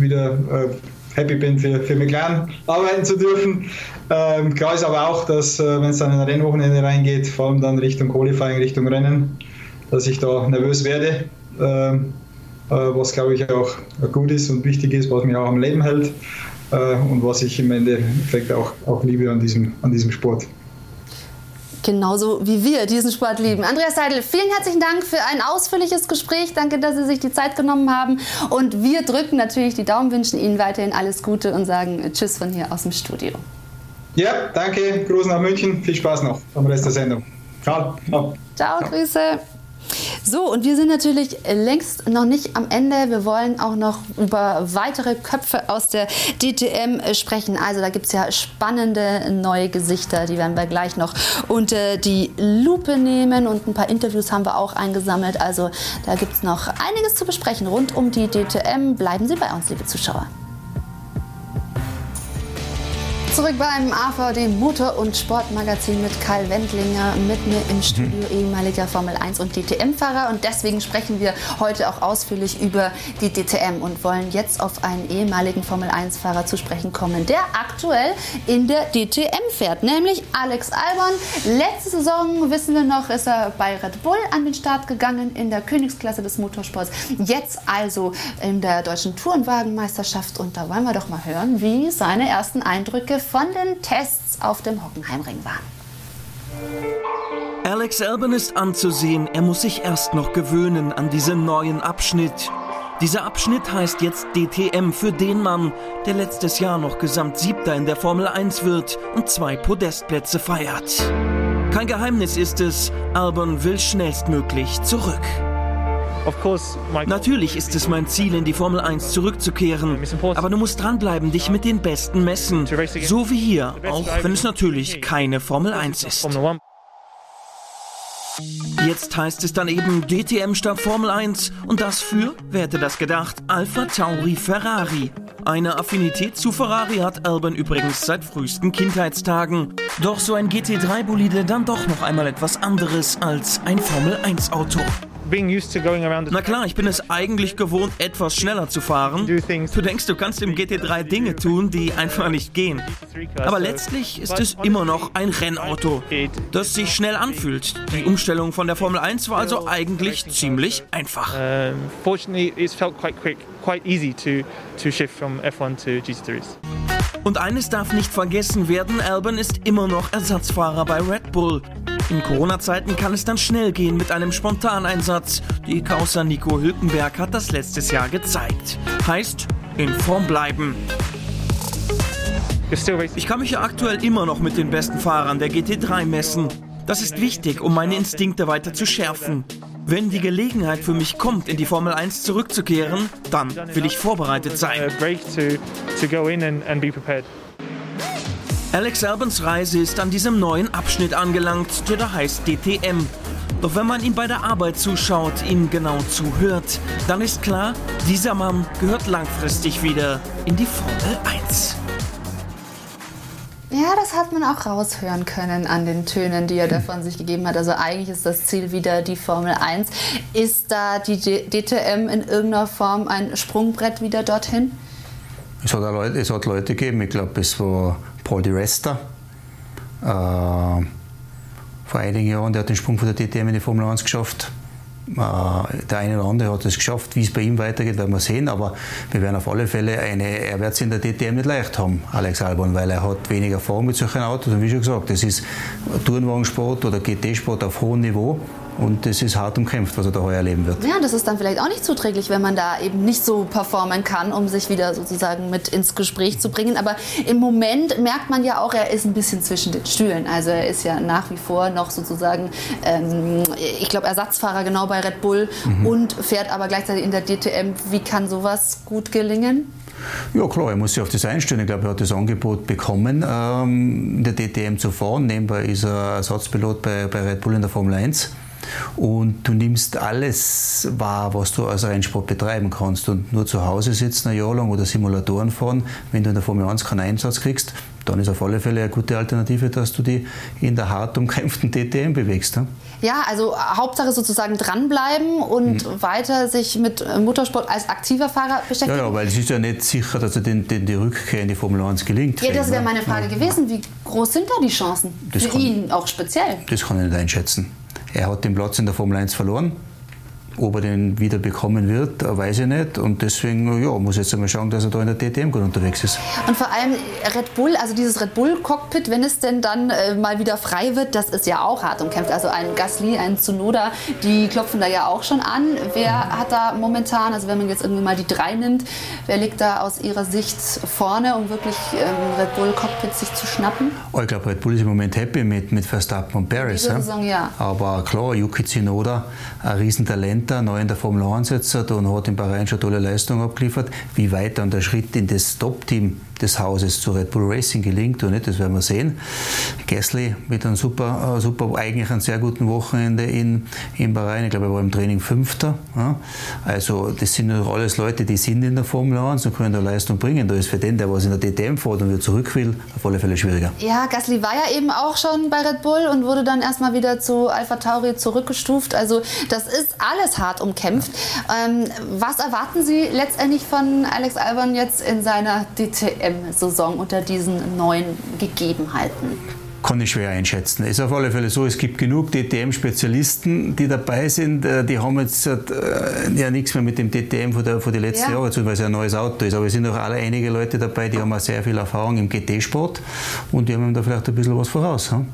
wieder äh, happy bin, für, für McLaren arbeiten zu dürfen. Ähm, klar ist aber auch, dass äh, wenn es dann in ein Rennwochenende reingeht, vor allem dann Richtung Qualifying, Richtung Rennen, dass ich da nervös werde, ähm, äh, was glaube ich auch gut ist und wichtig ist, was mich auch am Leben hält äh, und was ich im Endeffekt auch, auch liebe an diesem, an diesem Sport. Genauso wie wir diesen Sport lieben. Andreas Seidl, vielen herzlichen Dank für ein ausführliches Gespräch. Danke, dass Sie sich die Zeit genommen haben. Und wir drücken natürlich die Daumen, wünschen Ihnen weiterhin alles Gute und sagen Tschüss von hier aus dem Studio. Ja, danke. Gruß nach München. Viel Spaß noch am Rest der Sendung. Ciao. Ciao, Ciao. Grüße. So, und wir sind natürlich längst noch nicht am Ende. Wir wollen auch noch über weitere Köpfe aus der D T M sprechen. Also da gibt es ja spannende neue Gesichter, die werden wir gleich noch unter die Lupe nehmen. Und ein paar Interviews haben wir auch eingesammelt. Also da gibt es noch einiges zu besprechen rund um die D T M. Bleiben Sie bei uns, liebe Zuschauer. Zurück beim A V D Motor- und Sportmagazin mit Karl Wendlinger, mit mir im Studio, ehemaliger Formel eins und D T M-Fahrer. Und deswegen sprechen wir heute auch ausführlich über die D T M und wollen jetzt auf einen ehemaligen Formel eins Fahrer zu sprechen kommen, der aktuell in der D T M fährt, nämlich Alex Albon. Letzte Saison, wissen wir noch, ist er bei Red Bull an den Start gegangen in der Königsklasse des Motorsports. Jetzt also in der deutschen Tourenwagenmeisterschaft. Und da wollen wir doch mal hören, wie seine ersten Eindrücke von den Tests auf dem Hockenheimring waren. Alex Albon ist anzusehen, er muss sich erst noch gewöhnen an diesen neuen Abschnitt. Dieser Abschnitt heißt jetzt D T M für den Mann, der letztes Jahr noch Gesamtsiebter in der Formel eins wird und zwei Podestplätze feiert. Kein Geheimnis ist es, Albon will schnellstmöglich zurück. Natürlich ist es mein Ziel, in die Formel eins zurückzukehren. Aber du musst dranbleiben, dich mit den Besten messen. So wie hier, auch wenn es natürlich keine Formel eins ist. Jetzt heißt es dann eben D T M statt Formel eins. Und das für, wer hätte das gedacht, AlphaTauri Ferrari. Eine Affinität zu Ferrari hat Albon übrigens seit frühesten Kindheitstagen. Doch so ein G T drei Bolide dann doch noch einmal etwas anderes als ein Formel eins Auto. Na klar, ich bin es eigentlich gewohnt, etwas schneller zu fahren. Du denkst, du kannst im G T drei Dinge tun, die einfach nicht gehen. Aber letztlich ist es immer noch ein Rennauto, das sich schnell anfühlt. Die Umstellung von der Formel eins war also eigentlich ziemlich einfach. Und eines darf nicht vergessen werden, Albon ist immer noch Ersatzfahrer bei Red Bull. In Corona-Zeiten kann es dann schnell gehen mit einem Spontaneinsatz. Die Causa Nico Hülkenberg hat das letztes Jahr gezeigt. Heißt, in Form bleiben. Ich kann mich ja aktuell immer noch mit den besten Fahrern der G T drei messen. Das ist wichtig, um meine Instinkte weiter zu schärfen. Wenn die Gelegenheit für mich kommt, in die Formel eins zurückzukehren, dann will ich vorbereitet sein. Alex Albons Reise ist an diesem neuen Abschnitt angelangt, der da heißt D T M. Doch wenn man ihm bei der Arbeit zuschaut, ihm genau zuhört, dann ist klar, dieser Mann gehört langfristig wieder in die Formel eins. Ja, das hat man auch raushören können an den Tönen, die er davon sich gegeben hat. Also eigentlich ist das Ziel wieder die Formel eins. Ist da die D T M in irgendeiner Form ein Sprungbrett wieder dorthin? Es hat, Leute, es hat Leute gegeben. Ich glaube, es war Paul Di Resta. Äh, vor einigen Jahren, der hat den Sprung von der D T M in die Formel eins geschafft. Der eine oder andere hat es geschafft, wie es bei ihm weitergeht, werden wir sehen, aber wir werden auf alle Fälle eine, er wird es in der D T M nicht leicht haben, Alex Albon, weil er hat weniger Erfahrung mit solchen Autos und wie schon gesagt, das ist Tourenwagensport oder G T-Sport auf hohem Niveau und das ist hart umkämpft, was er da heuer erleben wird. Ja, das ist dann vielleicht auch nicht zuträglich, wenn man da eben nicht so performen kann, um sich wieder sozusagen mit ins Gespräch zu bringen, aber im Moment merkt man ja auch, er ist ein bisschen zwischen den Stühlen, also er ist ja nach wie vor noch sozusagen, ähm, ich glaube Ersatzfahrer genau bei Red Bull mhm. und fährt aber gleichzeitig in der D T M. Wie kann sowas gut gelingen? Ja klar, er muss sich auf das einstellen. Ich glaube, er hat das Angebot bekommen, ähm, in der D T M zu fahren. Nebenbei ist er Ersatzpilot bei, bei Red Bull in der Formel eins. Und du nimmst alles wahr, was du als Rennsport betreiben kannst. Und nur zu Hause sitzen ein Jahr lang oder Simulatoren fahren, wenn du in der Formel eins keinen Einsatz kriegst, dann ist auf alle Fälle eine gute Alternative, dass du die in der hart umkämpften D T M bewegst. Ja, ja, also Hauptsache sozusagen dranbleiben und mhm. weiter sich mit Motorsport als aktiver Fahrer beschäftigen. Ja, ja, weil es ist ja nicht sicher, dass den, den die Rückkehr in die Formel eins gelingt. Ja, das wäre meine Frage ja. gewesen. Wie groß sind da die Chancen? Das Für kann, ihn auch speziell? Das kann ich nicht einschätzen. Er hat den Platz in der Formel eins verloren. Ob er den wieder bekommen wird, weiß ich nicht. Und deswegen ja, muss jetzt einmal schauen, dass er da in der D T M gut unterwegs ist. Und vor allem Red Bull, also dieses Red Bull-Cockpit, wenn es denn dann äh, mal wieder frei wird, das ist ja auch hart umkämpft. Also ein Gasly, ein Tsunoda, die klopfen da ja auch schon an. Wer hat da momentan, also wenn man jetzt irgendwie mal die drei nimmt, wer liegt da aus Ihrer Sicht vorne, um wirklich ähm, Red Bull-Cockpit sich zu schnappen? Oh, ich glaube, Red Bull ist im Moment happy mit, mit Verstappen und Paris. Ja? Saison, ja. Aber klar, Yuki Tsunoda, ein Riesentalent, neu in der Formel eins jetzt und hat in Bahrain schon tolle Leistungen abgeliefert. Wie weit dann der Schritt in das Top-Team des Hauses zu Red Bull Racing gelingt oder nicht, das werden wir sehen. Gasly mit einem super, super eigentlich einem sehr guten Wochenende in, in Bahrain. Ich glaube, er war im Training Fünfter. Ja. Also das sind doch alles Leute, die sind in der Formel eins und können da Leistung bringen. Da ist für den, der was in der D T M fährt und wieder zurück will, auf alle Fälle schwieriger. Ja, Gasly war ja eben auch schon bei Red Bull und wurde dann erstmal wieder zu AlphaTauri zurückgestuft. Also das ist alles hart umkämpft. Ähm, was erwarten Sie letztendlich von Alex Albon jetzt in seiner D T M? Saison unter diesen neuen Gegebenheiten? Kann ich schwer einschätzen. Ist auf alle Fälle so, es gibt genug D T M-Spezialisten, die dabei sind. Die haben jetzt äh, ja nichts mehr mit dem D T M von, der, von den letzten ja. Jahren zu tun, weil es ja ein neues Auto ist. Aber es sind auch alle einige Leute dabei, die haben auch sehr viel Erfahrung im G T-Sport und die haben da vielleicht ein bisschen was voraus. Hm?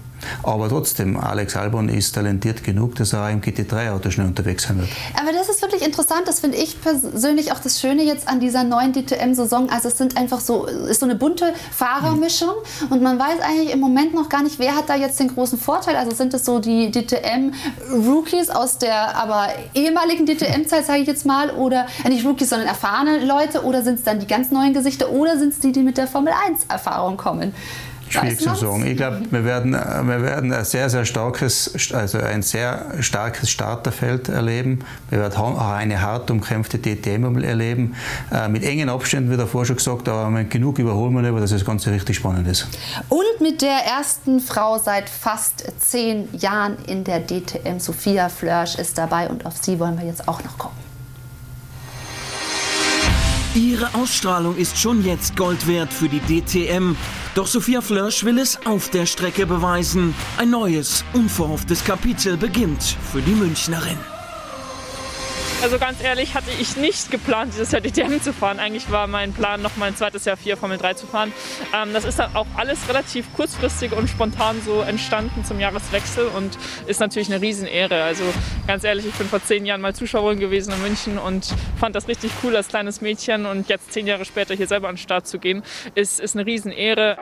Aber trotzdem, Alex Albon ist talentiert genug, dass er auch im G T drei Auto schnell unterwegs sein wird. Aber das ist wirklich interessant, das finde ich persönlich auch das Schöne jetzt an dieser neuen D T M-Saison. Also es sind einfach so, ist so eine bunte Fahrermischung und man weiß eigentlich im Moment noch gar nicht, wer hat da jetzt den großen Vorteil. Also sind es so die D T M-Rookies aus der aber ehemaligen D T M-Zeit, sage ich jetzt mal, oder nicht Rookies, sondern erfahrene Leute, oder sind es dann die ganz neuen Gesichter, oder sind es die, die mit der Formel eins Erfahrung kommen? Schwierig zu sagen. Ich glaube, wir werden, wir werden ein sehr, sehr starkes, also ein sehr starkes Starterfeld erleben. Wir werden eine hart umkämpfte D T M erleben. Mit engen Abständen, wie davor schon gesagt, aber genug Überholmanöver, dass das Ganze richtig spannend ist. Und mit der ersten Frau seit fast zehn Jahren in der D T M, Sophia Flörsch, ist dabei und auf sie wollen wir jetzt auch noch gucken. Ihre Ausstrahlung ist schon jetzt Gold wert für die D T M. Doch Sophia Flörsch will es auf der Strecke beweisen. Ein neues, unverhofftes Kapitel beginnt für die Münchnerin. Also ganz ehrlich hatte ich nicht geplant, dieses Jahr D T M zu fahren. Eigentlich war mein Plan, noch mein zweites Jahr vier Formel drei zu fahren. Ähm, das ist dann auch alles relativ kurzfristig und spontan so entstanden zum Jahreswechsel und ist natürlich eine Riesenehre. Also ganz ehrlich, ich bin vor zehn Jahren mal Zuschauerin gewesen in München und fand das richtig cool als kleines Mädchen. Und jetzt zehn Jahre später hier selber an den Start zu gehen, ist, ist eine Riesenehre.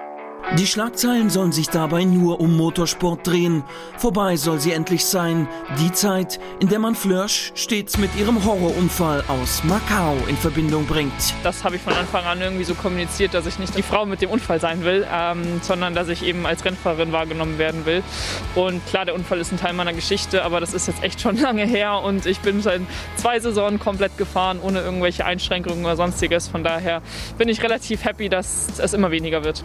Die Schlagzeilen sollen sich dabei nur um Motorsport drehen. Vorbei soll sie endlich sein. Die Zeit, in der man Flörsch stets mit ihrem Horrorunfall aus Macau in Verbindung bringt. Das habe ich von Anfang an irgendwie so kommuniziert, dass ich nicht die Frau mit dem Unfall sein will, ähm, sondern dass ich eben als Rennfahrerin wahrgenommen werden will. Und klar, der Unfall ist ein Teil meiner Geschichte, aber das ist jetzt echt schon lange her und ich bin seit zwei Saisonen komplett gefahren, ohne irgendwelche Einschränkungen oder sonstiges. Von daher bin ich relativ happy, dass es immer weniger wird.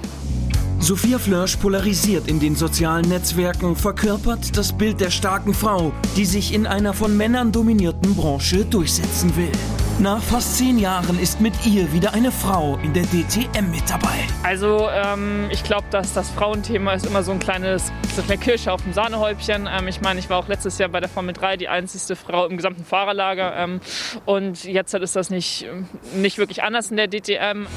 Sophia Flörsch polarisiert in den sozialen Netzwerken, verkörpert das Bild der starken Frau, die sich in einer von Männern dominierten Branche durchsetzen will. Nach fast zehn Jahren ist mit ihr wieder eine Frau in der D T M mit dabei. Also ähm, ich glaube, dass das Frauenthema ist immer so ein kleines so eine Kirsche auf dem Sahnehäubchen. Ähm, ich meine, ich war auch letztes Jahr bei der Formel drei die einzigste Frau im gesamten Fahrerlager. Ähm, und jetzt ist das nicht, nicht wirklich anders in der D T M.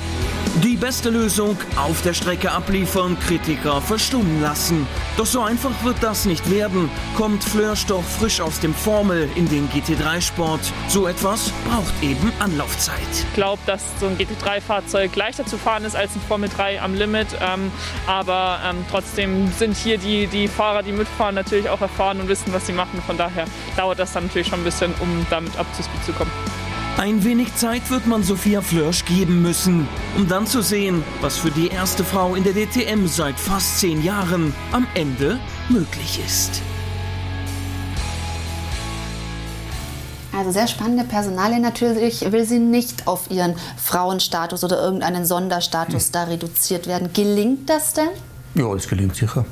Die beste Lösung, auf der Strecke abliefern, Kritiker verstummen lassen. Doch so einfach wird das nicht werden. Kommt Flörsch doch frisch aus dem Formel in den G T drei Sport. So etwas braucht eben Anlaufzeit. Ich glaube, dass so ein G T drei Fahrzeug leichter zu fahren ist als ein Formel drei am Limit. Ähm, aber ähm, trotzdem sind hier die, die Fahrer, die mitfahren, natürlich auch erfahren und wissen, was sie machen. Von daher dauert das dann natürlich schon ein bisschen, um damit up to speed zu kommen. Ein wenig Zeit wird man Sophia Flörsch geben müssen, um dann zu sehen, was für die erste Frau in der D T M seit fast zehn Jahren am Ende möglich ist. Also sehr spannende Personalien. Natürlich will sie nicht auf ihren Frauenstatus oder irgendeinen Sonderstatus hm. da reduziert werden. Gelingt das denn? Ja, es gelingt sicher.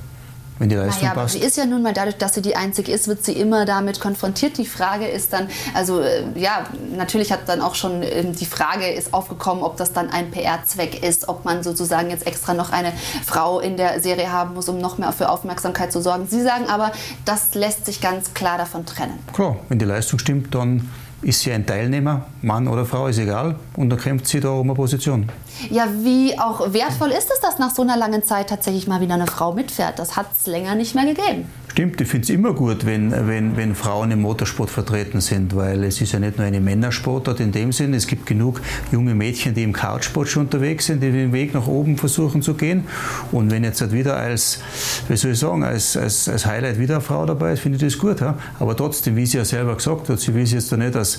Wenn die Leistung naja, passt. Aber sie ist ja nun mal dadurch, dass sie die Einzige ist, wird sie immer damit konfrontiert. Die Frage ist dann, also ja, natürlich hat dann auch schon ähm, die Frage ist aufgekommen, ob das dann ein P R-Zweck ist, ob man sozusagen jetzt extra noch eine Frau in der Serie haben muss, um noch mehr für Aufmerksamkeit zu sorgen. Sie sagen aber, das lässt sich ganz klar davon trennen. Klar, wenn die Leistung stimmt, dann ist sie ein Teilnehmer, Mann oder Frau, ist egal, und dann kämpft sie da um eine Position. Ja, wie auch wertvoll ist es, dass nach so einer langen Zeit tatsächlich mal wieder eine Frau mitfährt? Das hat es länger nicht mehr gegeben. Stimmt, ich finde es immer gut, wenn, wenn, wenn Frauen im Motorsport vertreten sind, weil es ist ja nicht nur eine Männersportart in dem Sinne, es gibt genug junge Mädchen, die im Couchsport schon unterwegs sind, die den Weg nach oben versuchen zu gehen, und wenn jetzt halt wieder als, wie soll ich sagen, als, als, als Highlight wieder eine Frau dabei ist, finde ich das gut, ja? Aber trotzdem, wie sie ja selber gesagt hat, sie will es jetzt da nicht als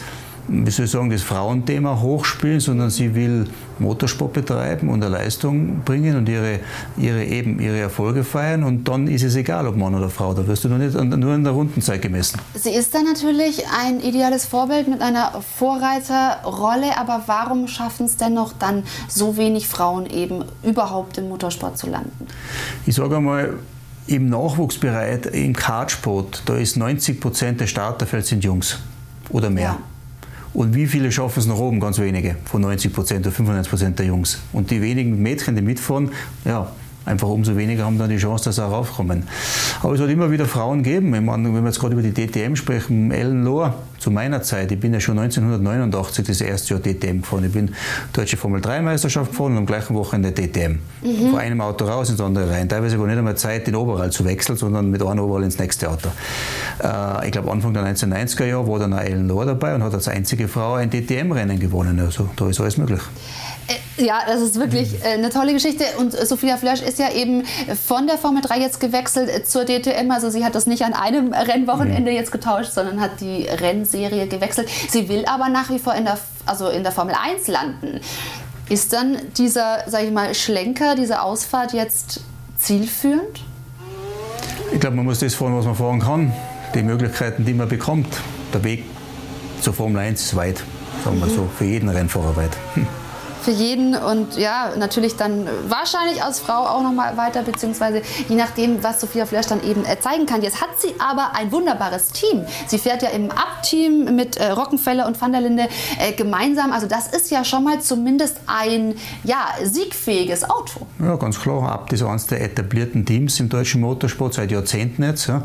wie soll ich sagen, das Frauenthema hochspielen, sondern sie will Motorsport betreiben und eine Leistung bringen und ihre, ihre, eben ihre Erfolge feiern, und dann ist es egal, ob Mann oder Frau, da wirst du nur, nicht, nur in der Rundenzeit gemessen. Sie ist dann natürlich ein ideales Vorbild mit einer Vorreiterrolle, aber warum schaffen es dennoch dann so wenig Frauen eben überhaupt im Motorsport zu landen? Ich sage einmal, im Nachwuchsbereich, im Kartsport, da ist neunzig Prozent der Starterfeld sind Jungs. Oder mehr. Ja. Und wie viele schaffen es nach oben? Ganz wenige. Von neunzig Prozent oder fünfundneunzig Prozent der Jungs. Und die wenigen Mädchen, die mitfahren, ja, einfach umso weniger haben dann die Chance, dass sie auch raufkommen. Aber es wird immer wieder Frauen geben. Ich meine, wenn wir jetzt gerade über die D T M sprechen, Ellen Lohr, zu meiner Zeit, ich bin ja schon neunzehnhundertneunundachtzig das erste Jahr D T M gefahren. Ich bin deutsche Formel drei Meisterschaft gefahren und am gleichen Wochenende D T M. Mhm. Von einem Auto raus ins andere rein. Teilweise war nicht einmal Zeit, den Overall zu wechseln, sondern mit einem Overall ins nächste Auto. Äh, ich glaube, Anfang der neunzehnhundertneunziger Jahre war dann auch Ellen Lohr dabei und hat als einzige Frau ein D T M Rennen gewonnen. Also da ist alles möglich. Ja, das ist wirklich eine tolle Geschichte, und Sophia Flörsch ist ja eben von der Formel drei jetzt gewechselt zur D T M, also sie hat das nicht an einem Rennwochenende jetzt getauscht, sondern hat die Rennserie gewechselt. Sie will aber nach wie vor in der, also in der Formel eins landen. Ist dann dieser, sag ich mal, Schlenker, diese Ausfahrt jetzt zielführend? Ich glaube, man muss das fahren, was man fahren kann, die Möglichkeiten, die man bekommt. Der Weg zur Formel eins ist weit, sagen wir so, für jeden Rennfahrer weit. Für jeden, und ja, natürlich dann wahrscheinlich als Frau auch noch mal weiter, beziehungsweise je nachdem, was Sophia Flörsch dann eben zeigen kann. Jetzt hat sie aber ein wunderbares Team. Sie fährt ja im Up-Team mit äh, Rockenfeller und Van der Linde äh, gemeinsam. Also das ist ja schon mal zumindest ein ja, siegfähiges Auto. Ja, ganz klar. Up ist eines der etablierten Teams im deutschen Motorsport seit Jahrzehnten jetzt. Ja.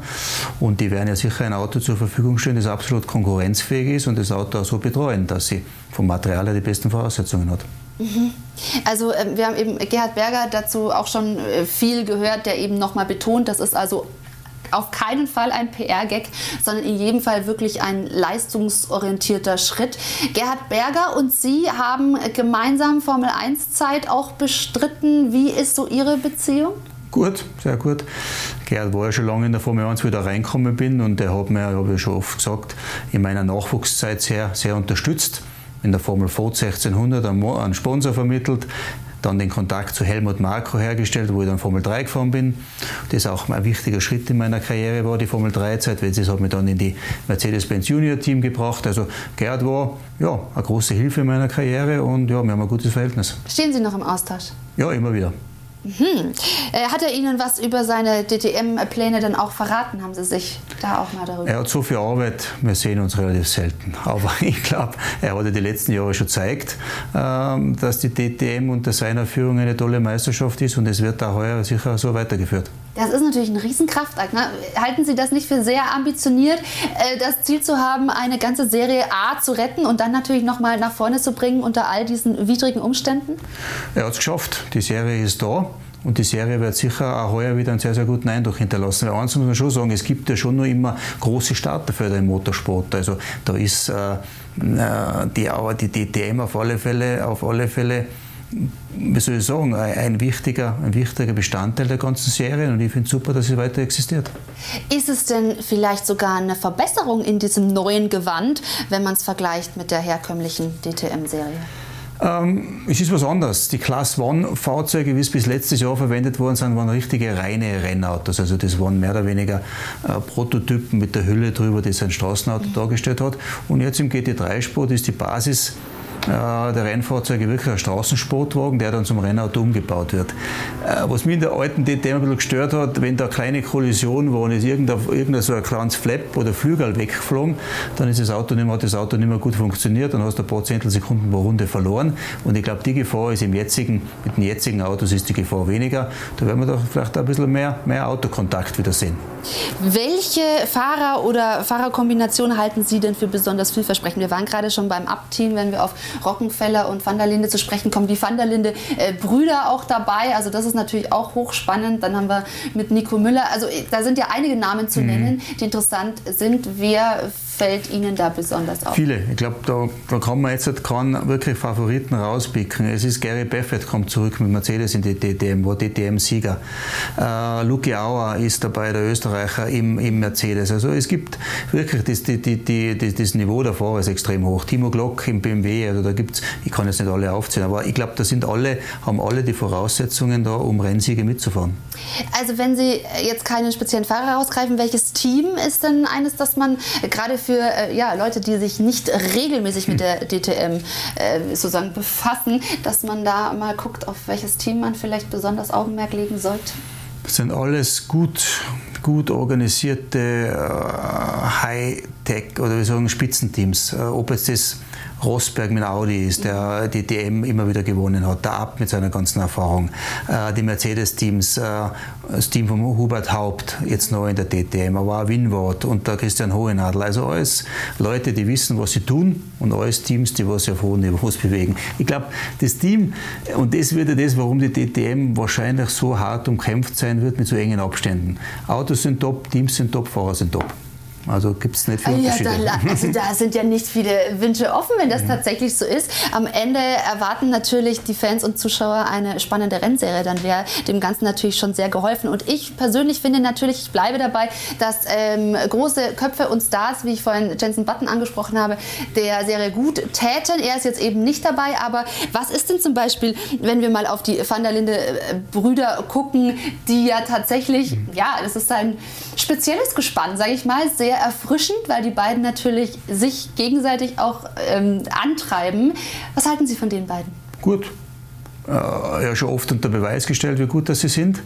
Und die werden ja sicher ein Auto zur Verfügung stellen, das absolut konkurrenzfähig ist und das Auto auch so betreuen, dass sie vom Material her die besten Voraussetzungen hat. Also wir haben eben Gerhard Berger dazu auch schon viel gehört, der eben nochmal betont, das ist also auf keinen Fall ein P R-Gag, sondern in jedem Fall wirklich ein leistungsorientierter Schritt. Gerhard Berger und Sie haben gemeinsam Formel eins Zeit auch bestritten. Wie ist so Ihre Beziehung? Gut, sehr gut. Gerhard war ja schon lange in der Formel eins, wie ich da reingekommen bin, und der hat mir, habe ich schon oft gesagt, in meiner Nachwuchszeit sehr, sehr unterstützt. In der Formel vier sechzehnhundert einen Sponsor vermittelt, dann den Kontakt zu Helmut Marko hergestellt, wo ich dann Formel drei gefahren bin. Das auch ein wichtiger Schritt in meiner Karriere war, die Formel drei Zeit, weil das hat mich dann in die Mercedes-Benz Junior-Team gebracht. Also Gerhard war ja, eine große Hilfe in meiner Karriere, und ja, wir haben ein gutes Verhältnis. Stehen Sie noch im Austausch? Ja, immer wieder. Mhm. Hat er Ihnen was über seine D T M-Pläne dann auch verraten? Haben Sie sich da auch mal darüber? Er hat so viel Arbeit, wir sehen uns relativ selten. Aber ich glaube, er hat ja die letzten Jahre schon gezeigt, dass die D T M unter seiner Führung eine tolle Meisterschaft ist und es wird auch heuer sicher so weitergeführt. Das ist natürlich ein Riesenkraftakt. Ne? Halten Sie das nicht für sehr ambitioniert, das Ziel zu haben, eine ganze Serie A zu retten und dann natürlich nochmal nach vorne zu bringen unter all diesen widrigen Umständen? Er hat es geschafft. Die Serie ist da. Und die Serie wird sicher auch heuer wieder einen sehr, sehr guten Eindruck hinterlassen. Weil eins muss man schon sagen, es gibt ja schon noch immer große Starterfelder im Motorsport. Also da ist äh, die, die D T M auf alle Fälle, auf alle Fälle, wie soll ich sagen, ein wichtiger, ein wichtiger Bestandteil der ganzen Serie und ich finde es super, dass sie weiter existiert. Ist es denn vielleicht sogar eine Verbesserung in diesem neuen Gewand, wenn man es vergleicht mit der herkömmlichen D T M-Serie? Ähm, es ist was anderes. Die Class eins Fahrzeuge, wie es bis letztes Jahr verwendet worden sind, waren richtige reine Rennautos. Also das waren mehr oder weniger äh, Prototypen mit der Hülle drüber, die ein Straßenauto mhm. dargestellt hat. Und jetzt im G T drei Sport ist die Basis äh, der Rennfahrzeuge wirklich ein Straßensportwagen, der dann zum Rennauto umgebaut wird. Äh, was mich in der alten D T M ein bisschen gestört hat, wenn da eine kleine Kollision war und ist irgendein, irgendein so ein kleines Flap oder Flügel weggeflogen, dann ist das Auto nicht mehr, hat das Auto nicht mehr gut funktioniert, dann hast du ein paar Zehntelsekunden pro Runde verloren. Und ich glaube, die Gefahr ist im jetzigen, mit den jetzigen Autos ist die Gefahr weniger. Da werden wir doch vielleicht ein bisschen mehr, mehr Autokontakt wieder sehen. Welche Fahrer oder Fahrerkombination halten Sie denn für besonders vielversprechend? Wir waren gerade schon beim Up-Team, wenn wir auf Rockenfeller und Van der Linde zu sprechen kommen. Die Van der Linde äh, Brüder auch dabei, also das ist natürlich auch hochspannend. Dann haben wir mit Nico Müller, also da sind ja einige Namen zu mhm. nennen, die interessant sind. Wer fällt Ihnen da besonders auf? Viele. Ich glaube, da, da kann man jetzt kann wirklich Favoriten rauspicken. Es ist Gary Buffett, kommt zurück mit Mercedes in die D T M, war D T M-Sieger. Äh, Luki Auer ist dabei, der Österreicher im, im Mercedes. Also es gibt wirklich, das, die, die, die, das, das Niveau der Fahrer ist extrem hoch. Timo Glock im B M W, also da gibt's, ich kann jetzt nicht alle aufzählen, aber ich glaube, da sind alle, haben alle die Voraussetzungen da, um Rennsiege mitzufahren. Also wenn Sie jetzt keinen speziellen Fahrer rausgreifen, welches Team ist denn eines, das man gerade für Für, ja, Leute, die sich nicht regelmäßig mit der D T M äh, sozusagen befassen, dass man da mal guckt, auf welches Team man vielleicht besonders Augenmerk legen sollte? Das sind alles gut, gut organisierte äh, High-Tech oder wir sagen Spitzenteams. Äh, ob jetzt das Rosberg mit Audi ist, der die D T M immer wieder gewonnen hat, der Ab mit seiner ganzen Erfahrung, äh, die Mercedes-Teams, äh, das Team von Hubert Haupt, jetzt neu in der D T M, aber auch Winward und der Christian Hohenadel, also alles Leute, die wissen, was sie tun und alles Teams, die was sie auf hohem Niveau bewegen. Ich glaube, das Team, und das wird ja das, warum die D T M wahrscheinlich so hart umkämpft sein wird mit so engen Abständen. Autos sind top, Teams sind top, Fahrer sind top. Also gibt es nicht viele Unterschiede. Ja, da, also da sind ja nicht viele Wünsche offen, wenn das mhm. tatsächlich so ist. Am Ende erwarten natürlich die Fans und Zuschauer eine spannende Rennserie. Dann wäre dem Ganzen natürlich schon sehr geholfen. Und ich persönlich finde natürlich, ich bleibe dabei, dass ähm, große Köpfe und Stars, wie ich vorhin Jenson Button angesprochen habe, der Serie gut täten. Er ist jetzt eben nicht dabei. Aber was ist denn zum Beispiel, wenn wir mal auf die Van der Linde Brüder gucken, die ja tatsächlich, mhm. ja, das ist ein spezielles Gespann, sage ich mal, sehr erfrischend, weil die beiden natürlich sich gegenseitig auch ähm, antreiben. Was halten Sie von den beiden? Gut. Äh, ja, schon oft unter Beweis gestellt, wie gut dass sie sind.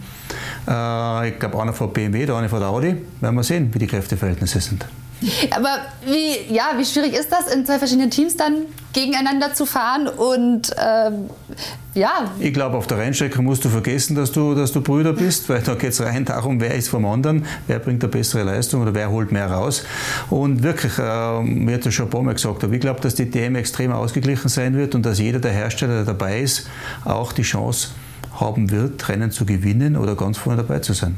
Äh, ich glaube, einer von B M W, der eine von der Audi. Werden wir sehen, wie die Kräfteverhältnisse sind. Aber wie, ja, wie schwierig ist das, in zwei verschiedenen Teams dann gegeneinander zu fahren? Und ähm, ja. Ich glaube, auf der Rennstrecke musst du vergessen, dass du, dass du Brüder bist, weil da geht es rein darum, wer ist vom anderen, wer bringt eine bessere Leistung oder wer holt mehr raus. Und wirklich, ähm, wie ich das schon ein paar Mal gesagt habe, ich glaube, dass die D T M extrem ausgeglichen sein wird und dass jeder der Hersteller, der dabei ist, auch die Chance haben wird, Rennen zu gewinnen oder ganz vorne dabei zu sein.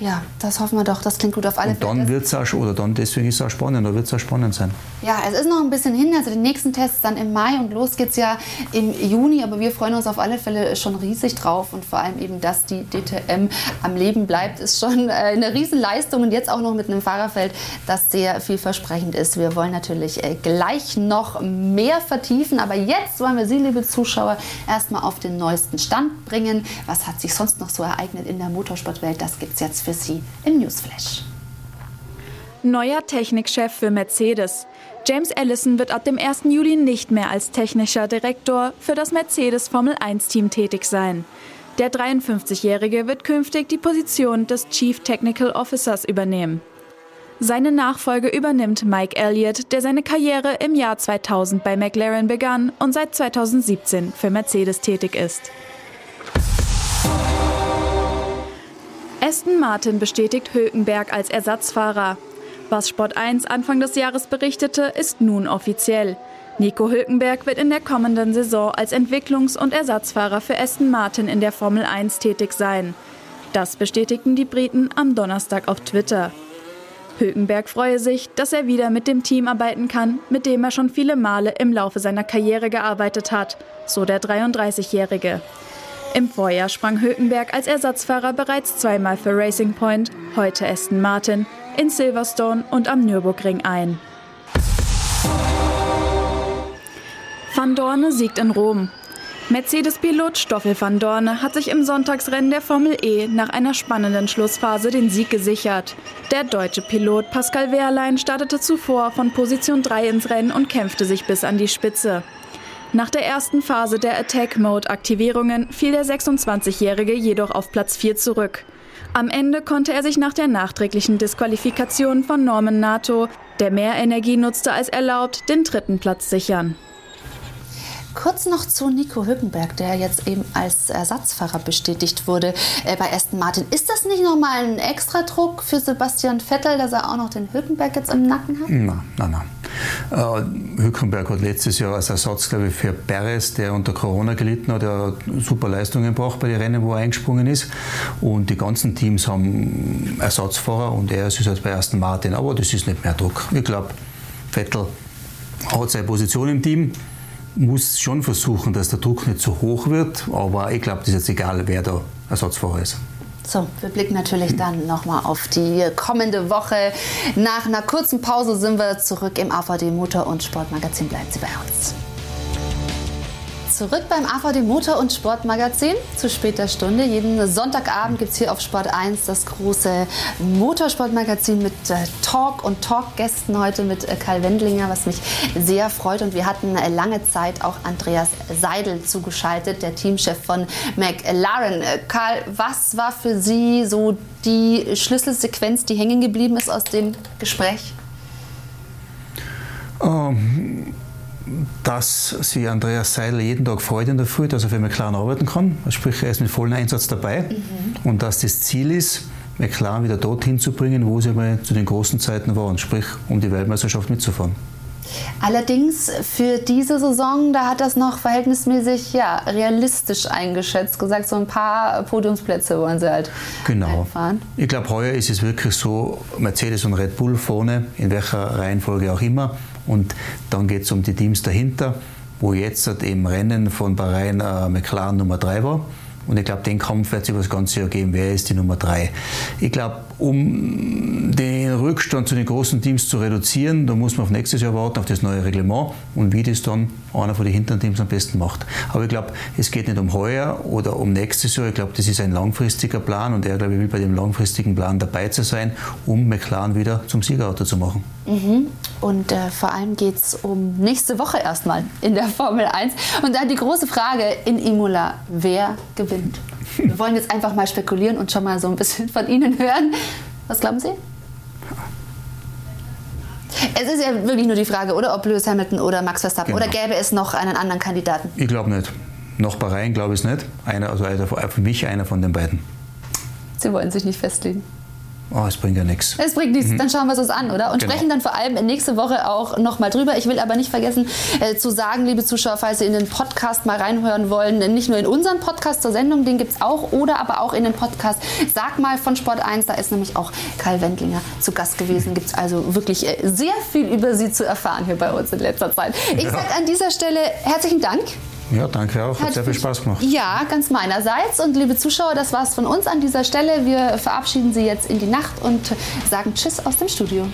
Ja, das hoffen wir doch. Das klingt gut auf alle Fälle. Und dann wird es auch, oder dann deswegen ist es auch spannend, da wird es auch spannend sein. Ja, es ist noch ein bisschen hin, also den nächsten Test dann im Mai und los geht's ja im Juni, aber wir freuen uns auf alle Fälle schon riesig drauf und vor allem eben, dass die D T M am Leben bleibt, ist schon eine Riesenleistung und jetzt auch noch mit einem Fahrerfeld, das sehr vielversprechend ist. Wir wollen natürlich gleich noch mehr vertiefen, aber jetzt wollen wir Sie, liebe Zuschauer, erstmal auf den neuesten Stand bringen. Was hat sich sonst noch so ereignet in der Motorsportwelt? Das gibt's jetzt für für Sie im Newsflash. Neuer Technikchef für Mercedes. James Allison wird ab dem ersten Juli nicht mehr als technischer Direktor für das Mercedes Formel eins Team tätig sein. Der dreiundfünfzigjährige wird künftig die Position des Chief Technical Officers übernehmen. Seine Nachfolge übernimmt Mike Elliott, der seine Karriere im Jahr zweitausend bei McLaren begann und seit zweitausendsiebzehn für Mercedes tätig ist. Aston Martin bestätigt Hülkenberg als Ersatzfahrer. Was Sport eins Anfang des Jahres berichtete, ist nun offiziell. Nico Hülkenberg wird in der kommenden Saison als Entwicklungs- und Ersatzfahrer für Aston Martin in der Formel eins tätig sein. Das bestätigten die Briten am Donnerstag auf Twitter. Hülkenberg freue sich, dass er wieder mit dem Team arbeiten kann, mit dem er schon viele Male im Laufe seiner Karriere gearbeitet hat, so der dreiunddreißigjährige. Im Vorjahr sprang Hülkenberg als Ersatzfahrer bereits zweimal für Racing Point, heute Aston Martin, in Silverstone und am Nürburgring ein. Van Dorne siegt in Rom. Mercedes-Pilot Stoffel van Dorne hat sich im Sonntagsrennen der Formel E nach einer spannenden Schlussphase den Sieg gesichert. Der deutsche Pilot Pascal Wehrlein startete zuvor von Position drei ins Rennen und kämpfte sich bis an die Spitze. Nach der ersten Phase der Attack-Mode-Aktivierungen fiel der sechsundzwanzigjährige jedoch auf Platz vier zurück. Am Ende konnte er sich nach der nachträglichen Disqualifikation von Norman Nato, der mehr Energie nutzte als erlaubt, den dritten Platz sichern. Kurz noch zu Nico Hülkenberg, der jetzt eben als Ersatzfahrer bestätigt wurde äh, bei Aston Martin. Ist das nicht nochmal ein Extradruck für Sebastian Vettel, dass er auch noch den Hülkenberg jetzt im Nacken hat? Nein, nein, nein. Äh, Hülkenberg hat letztes Jahr als Ersatz, glaube ich, für Perez, der unter Corona gelitten hat, der super Leistungen gebracht bei den Rennen, wo er eingesprungen ist. Und die ganzen Teams haben Ersatzfahrer und er ist jetzt bei Aston Martin. Aber das ist nicht mehr Druck. Ich glaube, Vettel hat seine Position im Team. Muss schon versuchen, dass der Druck nicht so hoch wird, aber ich glaube, das ist jetzt egal, wer da Ersatzfahrer ist. So, wir blicken natürlich dann nochmal auf die kommende Woche. Nach einer kurzen Pause sind wir zurück im A V D Motor und Sportmagazin. Bleiben Sie bei uns. Zurück beim A V D Motor- und Sportmagazin zu später Stunde. Jeden Sonntagabend gibt es hier auf Sport eins das große Motorsportmagazin mit Talk und Talkgästen. Heute mit Karl Wendlinger, was mich sehr freut. Und wir hatten lange Zeit auch Andreas Seidl zugeschaltet, der Teamchef von McLaren. Karl, was war für Sie so die Schlüsselsequenz, die hängen geblieben ist aus dem Gespräch? Um. Dass sich Andreas Seidl jeden Tag freut in der Früh, dass er für McLaren arbeiten kann. Sprich, er ist mit vollem Einsatz dabei. Mhm. Und dass das Ziel ist, McLaren wieder dorthin zu bringen, wo sie mal zu den großen Zeiten waren. Sprich, um die Weltmeisterschaft mitzufahren. Allerdings für diese Saison, da hat das noch verhältnismäßig ja, realistisch eingeschätzt gesagt, so ein paar Podiumsplätze wollen sie halt genau. Einfahren. Ich glaube, heuer ist es wirklich so, Mercedes und Red Bull vorne, in welcher Reihenfolge auch immer. Und dann geht es um die Teams dahinter, wo jetzt halt im Rennen von Bahrain äh, McLaren Nummer drei war. Und ich glaube, den Kampf wird es über das ganze Jahr geben. Wer ist die Nummer drei? Ich glaube, um den Rückstand zu den großen Teams zu reduzieren, da muss man auf nächstes Jahr warten, auf das neue Reglement und wie das dann einer von den hinteren Teams am besten macht. Aber ich glaube, es geht nicht um heuer oder um nächstes Jahr. Ich glaube, das ist ein langfristiger Plan und er, glaube ich, will bei dem langfristigen Plan dabei zu sein, um McLaren wieder zum Siegerauto zu machen. Mhm. Und äh, vor allem geht es um nächste Woche erstmal in der Formel eins. Und dann die große Frage in Imola, wer gewinnt? Wir wollen jetzt einfach mal spekulieren und schon mal so ein bisschen von Ihnen hören. Was glauben Sie? Es ist ja wirklich nur die Frage, oder ob Lewis Hamilton oder Max Verstappen, genau. Oder gäbe es noch einen anderen Kandidaten? Ich glaube nicht. Noch Bahrain glaube ich es nicht. Einer, also für mich einer von den beiden. Sie wollen sich nicht festlegen. Oh, es bringt ja nichts. Es bringt nichts, mhm. Dann schauen wir es uns an, oder? Und genau. Sprechen dann vor allem nächste Woche auch nochmal drüber. Ich will aber nicht vergessen äh, zu sagen, liebe Zuschauer, falls Sie in den Podcast mal reinhören wollen, nicht nur in unseren Podcast zur Sendung, den gibt es auch, oder aber auch in den Podcast Sag mal von Sport eins, da ist nämlich auch Karl Wendlinger zu Gast gewesen. Gibt es also wirklich äh, sehr viel über Sie zu erfahren hier bei uns in letzter Zeit. Ich ja. sage an dieser Stelle herzlichen Dank. Ja, danke auch. Hat sehr viel Spaß gemacht. Ja, ganz meinerseits. Und liebe Zuschauer, das war's von uns an dieser Stelle. Wir verabschieden Sie jetzt in die Nacht und sagen Tschüss aus dem Studio.